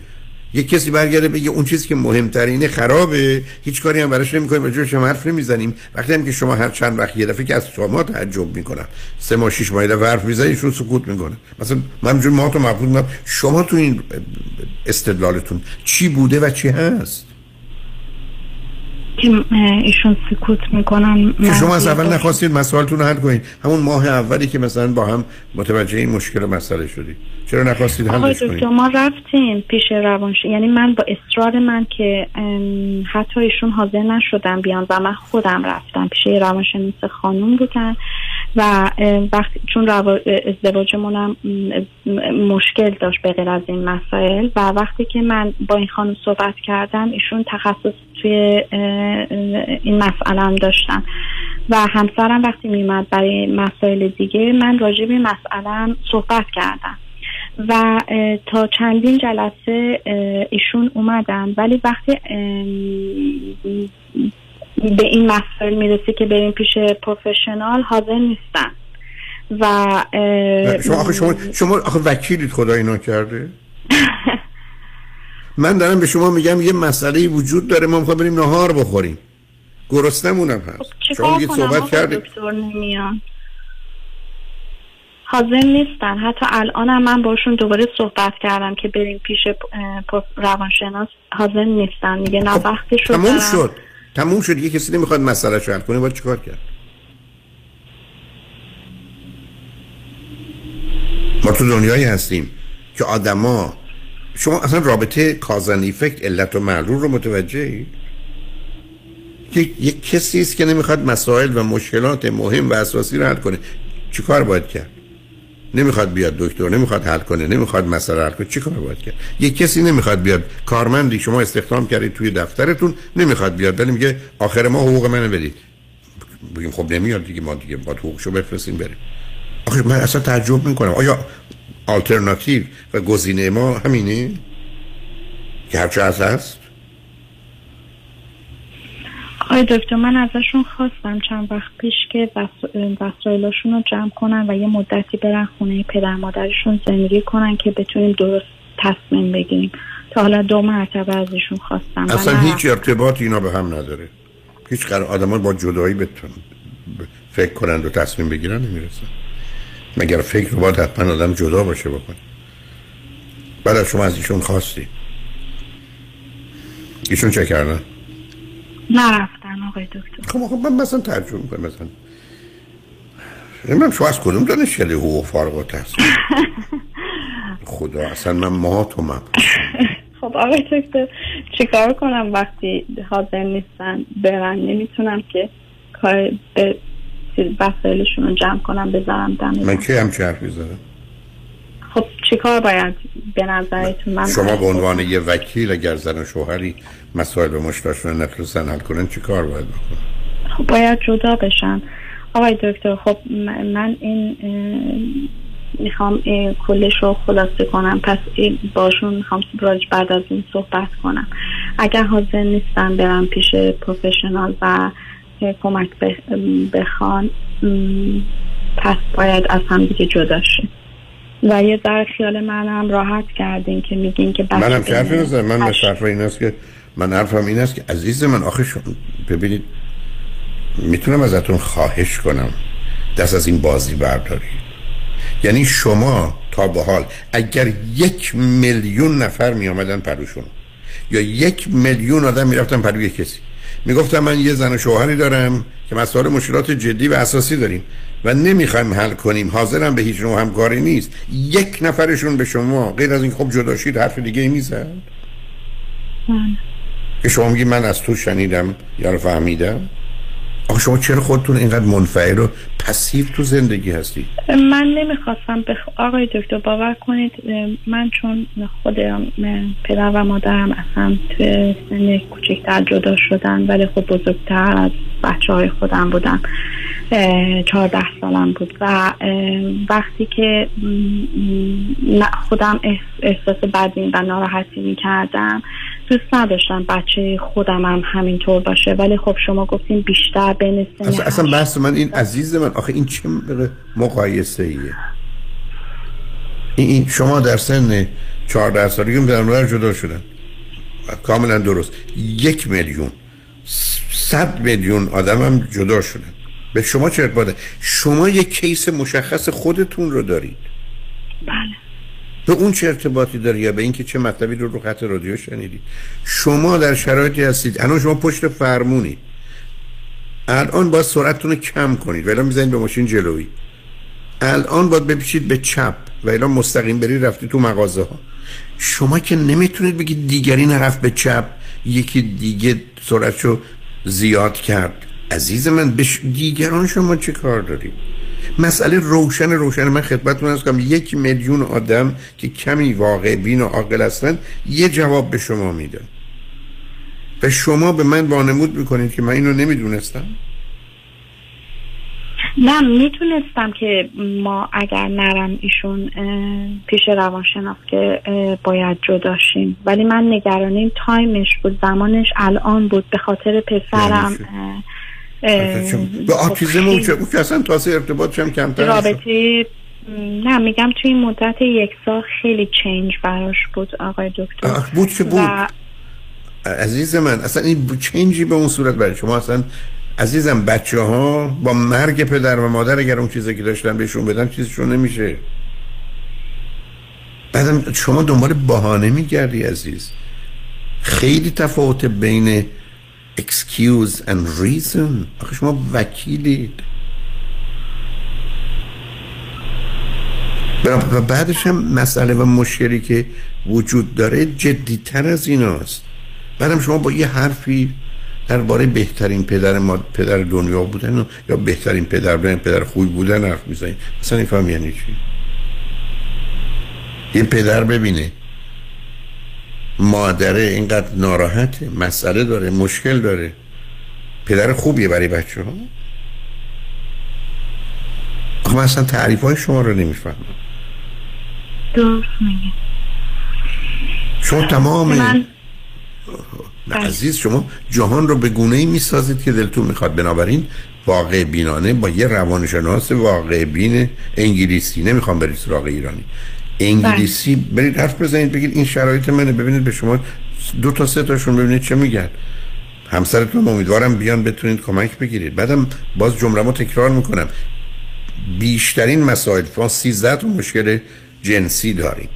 یک کسی برگرده بگه اون چیزی که مهمترینه خرابه، هیچ کاری هم براش نمی‌کنیم، راجعش هم حرف نمی‌زنیم، وقتی هم که شما هر چند وقت یه دفعه که از شما تعجب می‌کنن، سه ماه شش ماه یه دفعه حرف می‌زنید، شون سکوت می‌کنه. مثلا من جون ما تو مفهوم شما تو این استدلالتون چی بوده و چی هست که ایشون سکوت میکنن؟ که شما از اول نخواستید مسائلتون رو حل کنید، همون ماه اولی که مثلا با هم متوجه این مشکل و مسئله شدید چرا نخواستید حلش کنید؟ آقای ما رفتیم پیش روانشناس، یعنی من با اصرار من که حتی ایشون حاضر نشدن بیان و من خودم رفتم پیش روانشناس خانم بودن و وقتی چون رو... ازدواجمونم مشکل داشت به غیر از این مسائل و وقتی که من با این خانم صحبت کردم، ایشون تخصص توی این مسئله هم داشتن و همسرم وقتی میمد برای مسائل دیگه، من راجع به مسئله هم صحبت کردم و تا چندین جلسه ایشون اومدن، ولی وقتی به این مسائل میرسی که بریم پیش پروفشنال حاضر نیستن و شما آخه شما, شما آخه وکیلید خدا اینا کرده. من دارم به شما میگم یه مسئله وجود داره، ما میخوایم بریم نهار بخوریم، گرسنمونم هست، شما میگید صحبت کردید، دکتر نمیان، حاضر نیستن. حتی الانم من باشون دوباره صحبت کردم که بریم پیش روانشناس، حاضر نیستن، میگه نه وقتی شد، تموم شد تموم شد دیگه، کسی نمیخواد مسئله شو حل کنه، باید چیکار کرد؟ ما تو دنیایی هستیم که آدما، شما اصلا رابطه کازن افکت، علت و معلول رو متوجهید؟ یک یک کسی است که نمیخواد مسائل و مشکلات مهم و اساسی رو حل کنه، چیکار باید کرد؟ نمیخواد بیاد دکتر، نمیخواد حل کنه، نمیخواد مسئله حل کنه، چیکار باید کرد؟ یک کسی نمیخواد بیاد، کارمندی شما استخدام کردید توی دفترتون نمیخواد بیاد، ولی میگه آخر ما حقوق منو بدید، بگیم خب نمیاد دیگه، ما دیگه باید حقوقشو بفرستیم بریم. آخه من اصلا تعجب میکنم، آیا آلترناتیو و گزینه ما همینه که هرچه هست؟ آقای دکتر من ازشون خواستم چند وقت پیش که وسایلاشون رو جمع کنن و یه مدتی برن خونه پدر مادرشون زندگی کنن که بتونیم درست تصمیم بگیریم، تا حالا دو مرتبه ازشون خواستم. اصلا هیچ ارتباط اینا به هم نداره، هیچ قرار آدمان با جدایی بتون فکر کنند و تصمیم بگیرن نمیرسن، مگر فکر رو باید حتما آدم جدا باشه بکنه. بعد شما از ایشون خواستی، ایشون چه کردن؟ نرفتن آقای دکتر. خب خب من مثلا ترجمه میکنم، مثلا نمیدونم شما از کدوم دانش کردی حقوق فارغ التحصیل؟ خدا اصلا من ماهاتو مبخورم. خب آقای دکتر چیکار کنم وقتی حاضر نیستن برن؟ نمیتونم که کار به وسایلشون رو جمع کنم بذارم دم. من که همچه حرفی زدم؟ خب چیکار باید به نظرتون؟ من شما به عنوان یه وکیل اگر زن و شوهری مسائل و مشکلاتشون نتونستن حل کنن چیکار باید بکنن؟ خب باید جدا بشن آقای دکتر. خب من این میخوام کلش رو خلاصه کنم، پس باشون میخوام راجع بعد از این صحبت کنم. اگر حاضر نیستن برم پیش پروفشنال و کمک بخوان، پس باید از هم دیگه جدا شیم. و یه ذره خیال منم راحت کردین که میگین که بچه منم که حرف نزدم، من مصرف این است که من حرفم این است که عزیز من، آخه شما ببینید میتونم ازتون خواهش کنم دست از این بازی بردارید. یعنی شما تا به حال اگر یک میلیون نفر می آمدن پروشون یا یک میلیون آدم می رفتن پروی کسی، می گفتم من یه زن و شوهری دارم که مسائل مشکلات جدی و اساسی داریم و نمیخوایم حل کنیم، حاضرم به هیچ نوع همکاری نیست، یک نفرشون به شما غیر از این خب جداشید حرف دیگه ای میزد که شما میگی من از تو شنیدم یا رو فهمیدم. آخه شما چرا خودتون اینقدر منفعل و پسیو تو زندگی هستی؟ من نمیخواستم بخ... آقای دکتر باور کنید من چون خودم پدر و مادرم اصلا تو سن کوچکتر جدا شدن ولی خب بزرگتر از بچه های خودم بودم، چهارده سالم بود و وقتی که خودم احساس بدبینی و ناراحتی میکردم دوست نداشتم بچه خودم هم همینطور باشه، ولی خب شما گفتین بیشتر بین سن اصلا, اصلا بحث من این عزیز من، آخه این چه مقایسه ایه؟ این شما در سن چهارده سالگی هم پدرمادر جدا شدن کاملا درست، یک میلیون صد میلیون آدم هم جدا شدن، به شما چه ارتباطه؟ شما یک کیس مشخص خودتون رو دارید. بله. به اون چه ارتباطی داری یا به اینکه چه مطلبی رو رو خط رادیو شنیدید؟ شما در شرایطی هستید الان شما پشت فرمونید، الان باید سرعتتون رو کم کنید و الا میزنید به ماشین جلویی، الان باید بپیچید به چپ و الا مستقیم برید رفتید تو مغازه ها. شما که نمیتونید بگید دیگری نرفت به چپ یکی دیگه سرعتشو زیاد کرد. عزیز من به دیگران شما چه کار دارید؟ مسئله روشن روشن من خدمتتون عرض کنم، یک میلیون آدم که کمی واقع بین و عاقل هستن یه جواب به شما میدن و شما به من وانمود میکنید که من اینو نمیدونستم. نه میتونستم که ما اگر نرم ایشون پیش روانشناس که باید جداشیم، ولی من نگرانیم تایمش بود، زمانش الان بود، به خاطر پسرم به آتیزم اون چه بود که اصلا تاسه ارتباطش هم کمتر رابطه. نه میگم توی این مدت یک سال خیلی چینج براش بود آقای دکتر. بود که بود و... عزیز من اصلا این چینجی به اون صورت برای شما اصلا عزیزم بچه ها با مرگ پدر و مادر اگر اون چیزی که داشتن بهشون بدن چیزشون نمیشه، بعدم شما دنبال بهانه میگردی. عزیز خیلی تفاوت بین excuse and reason. آخه شما وکیلید. و بعدش هم مسئله و مشکلی که وجود داره جدیتر از ایناست. بعدم شما با یه حرفی درباره بهترین پدر ما پدر دنیا بودن و یا بهترین پدر بودن پدر خوبی بودن حرف میزنید. اصلا این فهم یعنی چی؟ یه پدر ببینه مادره اینقدر ناراحته، مسئله داره، مشکل داره، پدر خوبیه برای بچه ها؟ آخه من اصلا تعریف های شما رو نمیفهمم. درست میگه شما تمام من... عزیز شما جهان رو به گونه‌ای میسازید که دلتون میخواد. بنابراین واقع بینانه با یه روانشناس واقع بین انگلیسی، نمیخوام برید سراغ ایرانی انگلیسی برید حرف بزنید بگید این شرایط منه، ببینید به شما دو تا سه تاشون ببینید چه میگن. همسرتون امیدوارم بیان بتونید کمک بگیرید. بعدم باز جمله‌مو تکرار میکنم، بیشترین مسائل ما سیزده تا مشکل جنسی داریم،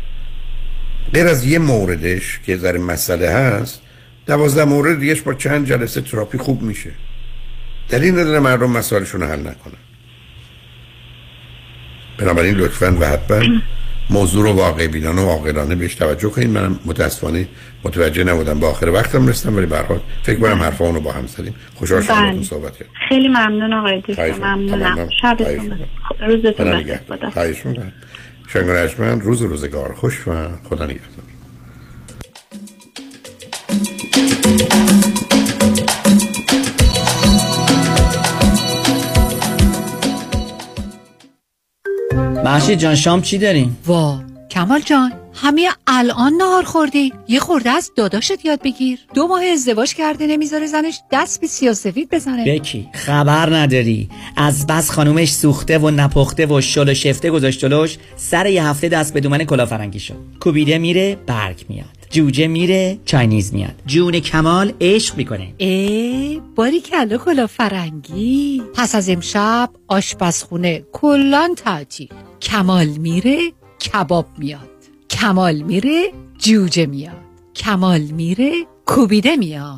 غیر از یه موردش که در مسئله هست دوازده مورد دیگهش با چند جلسه تراپی خوب میشه. دلیل نداره مردم مسائلشون رو حل نکنن. بنابراین لطفاً و حتماً موضوع رو واقع بینانه و عاقلانه بهش توجه کنید. من متاسفانه متوجه نبودم، به آخر وقتم رسیدم، ولی به هر حال فکر کنم حرفامون رو با هم زدیم. خوشحال شدم باهاتون صحبت کردم. خیلی ممنون آقای دکتر. ممنونم. شبتون بخیر. روزتون بخیر. خواهش می‌کنم. شنگرشمن روز روزگار خوش و خدا نگهدار. محشید جان شام چی داریم؟ وا کمال جان همه الان نهار خوردی؟ یه خورده از داداشت یاد بگیر. دو ماه ازدواج کرده نمیذاره زنش دست به سیاه‌سفید بزنه. بکی خبر نداری از بس خانومش سوخته و نپخته و شل و شفته گذاشت جلوش، سر یه هفته دست به دومن کلافرنگی شد. کوبیده میره برگ میاد، جوجه میره چاینیز میاد. جون کمال عشق میکنه. ای باری کلا کلا فرنگی. پس از امشب آشپزخونه کلان تعطیل. کمال میره کباب میاد، کمال میره جوجه میاد، کمال میره کوبیده میاد.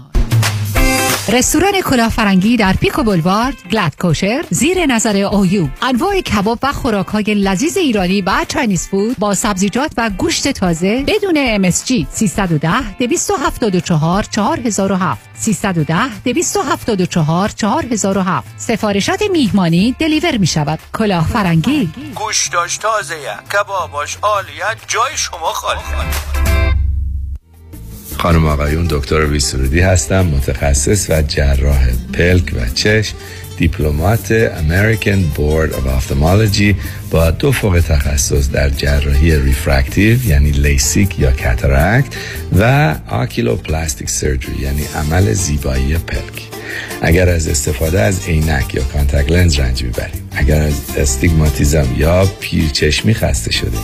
رستوران کلافرنگی در پیکو بولوارد، گلد کوشر، زیر نظر اویو. انواع کباب و خوراک‌های لذیذ ایرانی و چاینیز فود با سبزیجات و گوشت تازه بدون ام اس جی. سیصد و ده دویست و هفتاد و چهار چهار هزار و هفت سیصد و ده دویست و هفتاد و چهار چهار هزار و هفت. سفارشات میهمانی دلیور می شود. کلافرنگی گوشتاش تازه، کباباش عالیه، جای شما خالی. خانم آقایون، دکتر ویسرودی هستم، متخصص و جراح پلک و چشم، دیپلمات American Board of Ophthalmology با دو فوق تخصص در جراحی ریفرکتیو یعنی لیسیک یا کاتاراکت و آکیلوپلاستیک سرجری یعنی عمل زیبایی پلک. اگر از استفاده از عینک یا کانتاکت لنز رنج میبرید، اگر از استیگماتیزم یا پیرچشمی خسته شده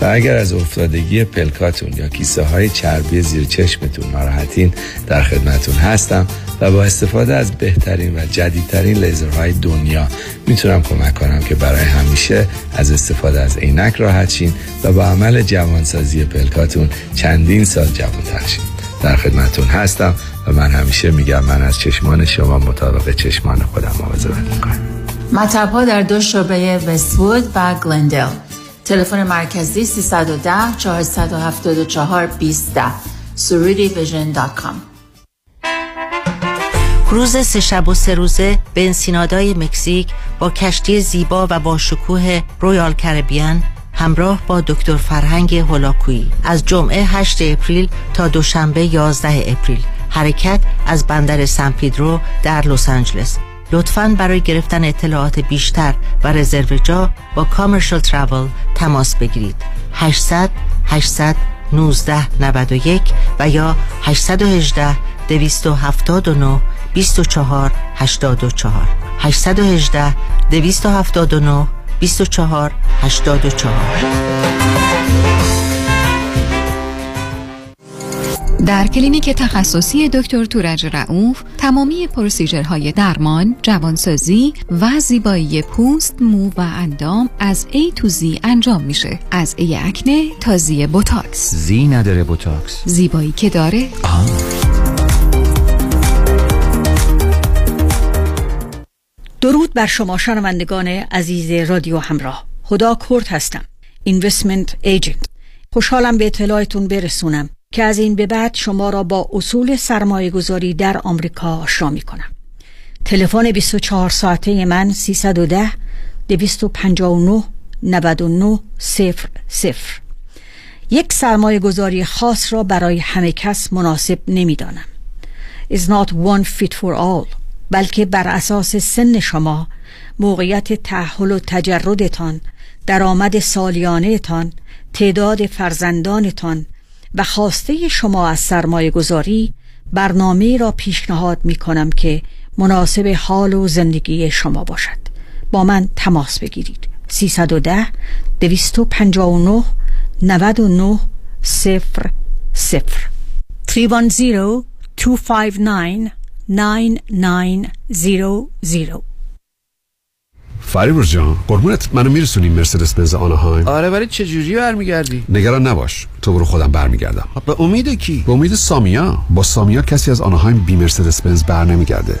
و اگر از افتادگی پلکاتون یا کیسه های چربی زیر چشمتون ناراحتین، در خدمتون هستم و با استفاده از بهترین و جدیدترین لیزرهای دنیا میتونم کمک کنم که برای همیشه از استفاده از عینک راحت شین و با عمل جوانسازی پلکاتون چندین سال جوانتر شین. در خدمتون هستم و من همیشه میگم من از چشمان شما مطابق چشمان خودم مواظبت میکنم. مطب ها در دو شعبه وست‌وود و گلندل. تلفن مرکزی سیصد و ده چهارصد و هفتاد و چهار بیست. سرودی ویژن دات کام. روز سه شب و سه روزه به انسینادای مکزیک با کشتی زیبا و با شکوه رویال کریبیان همراه با دکتر فرهنگ هولاکویی از جمعه هشتم اپریل تا دوشنبه یازدهم اپریل. حرکت از بندر سن پیدرو در لس آنجلس. لطفاً برای گرفتن اطلاعات بیشتر و رزرو جا با کامرشال تراول تماس بگیرید. هشتصد هشتصد نوزده نود و یک و یا هشت یک هشت دو هفت نه دو چهار هشت چهار. هشت یک هشت دو هفت نه دو چهار هشت چهار. در کلینیک تخصصی دکتر تورج رؤوف تمامی پروسیجرهای درمان، جوانسازی و زیبایی پوست، مو و اندام از A to Z انجام میشه. از A اکنه تا Z بوتاکس. زی نداره بوتاکس. زیبایی که داره. آه. درود بر شما شنوندگان عزیز رادیو همراه. خدا کرد هستم، اینوستمنت ایجنت. خوشحالم به اطلاعتون برسونم که از این به بعد شما را با اصول سرمایه گذاری در آمریکا آشنا می کنم. تلفن بیست و چهار ساعته من سیصد و ده دویست و پنجاه و نه نود و نه صفر صفر. یک سرمایه گذاری خاص را برای همه کس مناسب نمی دانم. It's not one fit for all. بلکه بر اساس سن شما، موقعیت تأهل و تجردتان، درآمد سالیانهتان، تعداد فرزندانتان و خواسته شما از سرمایه گذاری برنامه را پیشنهاد می کنم که مناسب حال و زندگی شما باشد. با من تماس بگیرید. سیصد و ده دویست و پنجاه و نه نود و نه صفر صفر. سه یک صفر دو پنج نه نود و نه صفر صفر. فریبرز جان قربونت، منو میرسونی مرسدس بنز آناهایم؟ آره ولی چجوری برمیگردی؟ نگران نباش، تو برو خودم برمیگردم. به امید کی؟ به امید سامیا. با سامیا کسی از آناهایم بی مرسدس بنز بر نمیگرده.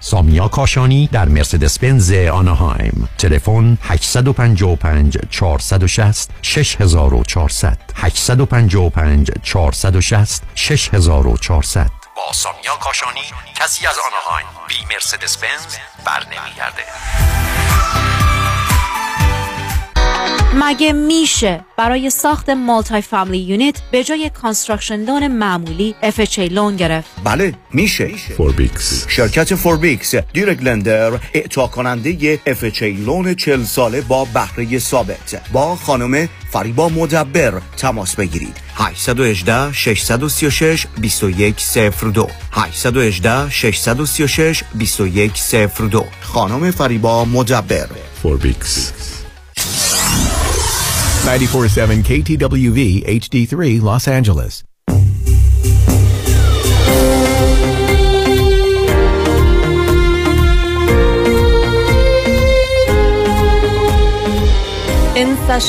سامیا کاشانی در مرسدس بنز آناهایم. تلفن هشت پنج پنج چهار شش صفر شش چهار صفر صفر هشت پنج پنج چهار شش صفر شش چهار صفر صفر. با سامیا کاشانی کسی از آناهایم بی مرسدس بنز بر نمیگرده. مگه میشه برای ساخت مالتی فامیلی یونیت به جای کانستراکشن لون معمولی اف اچ ای لون گرفت؟ بله میشه. فوربیکس، شرکت فوربیکس دیرکت لندر، اعطا کننده اف اچ ای لون چهل ساله با بهره ثابت. با خانم فریبا مدبر تماس بگیرید. هشت یک هشت شش سه شش دو یک صفر دو هشت یک هشت شش سه شش دو یک صفر دو. خانم فریبا مدبر، فوربیکس. ninety-four point seven K T W V H D three Los Angeles.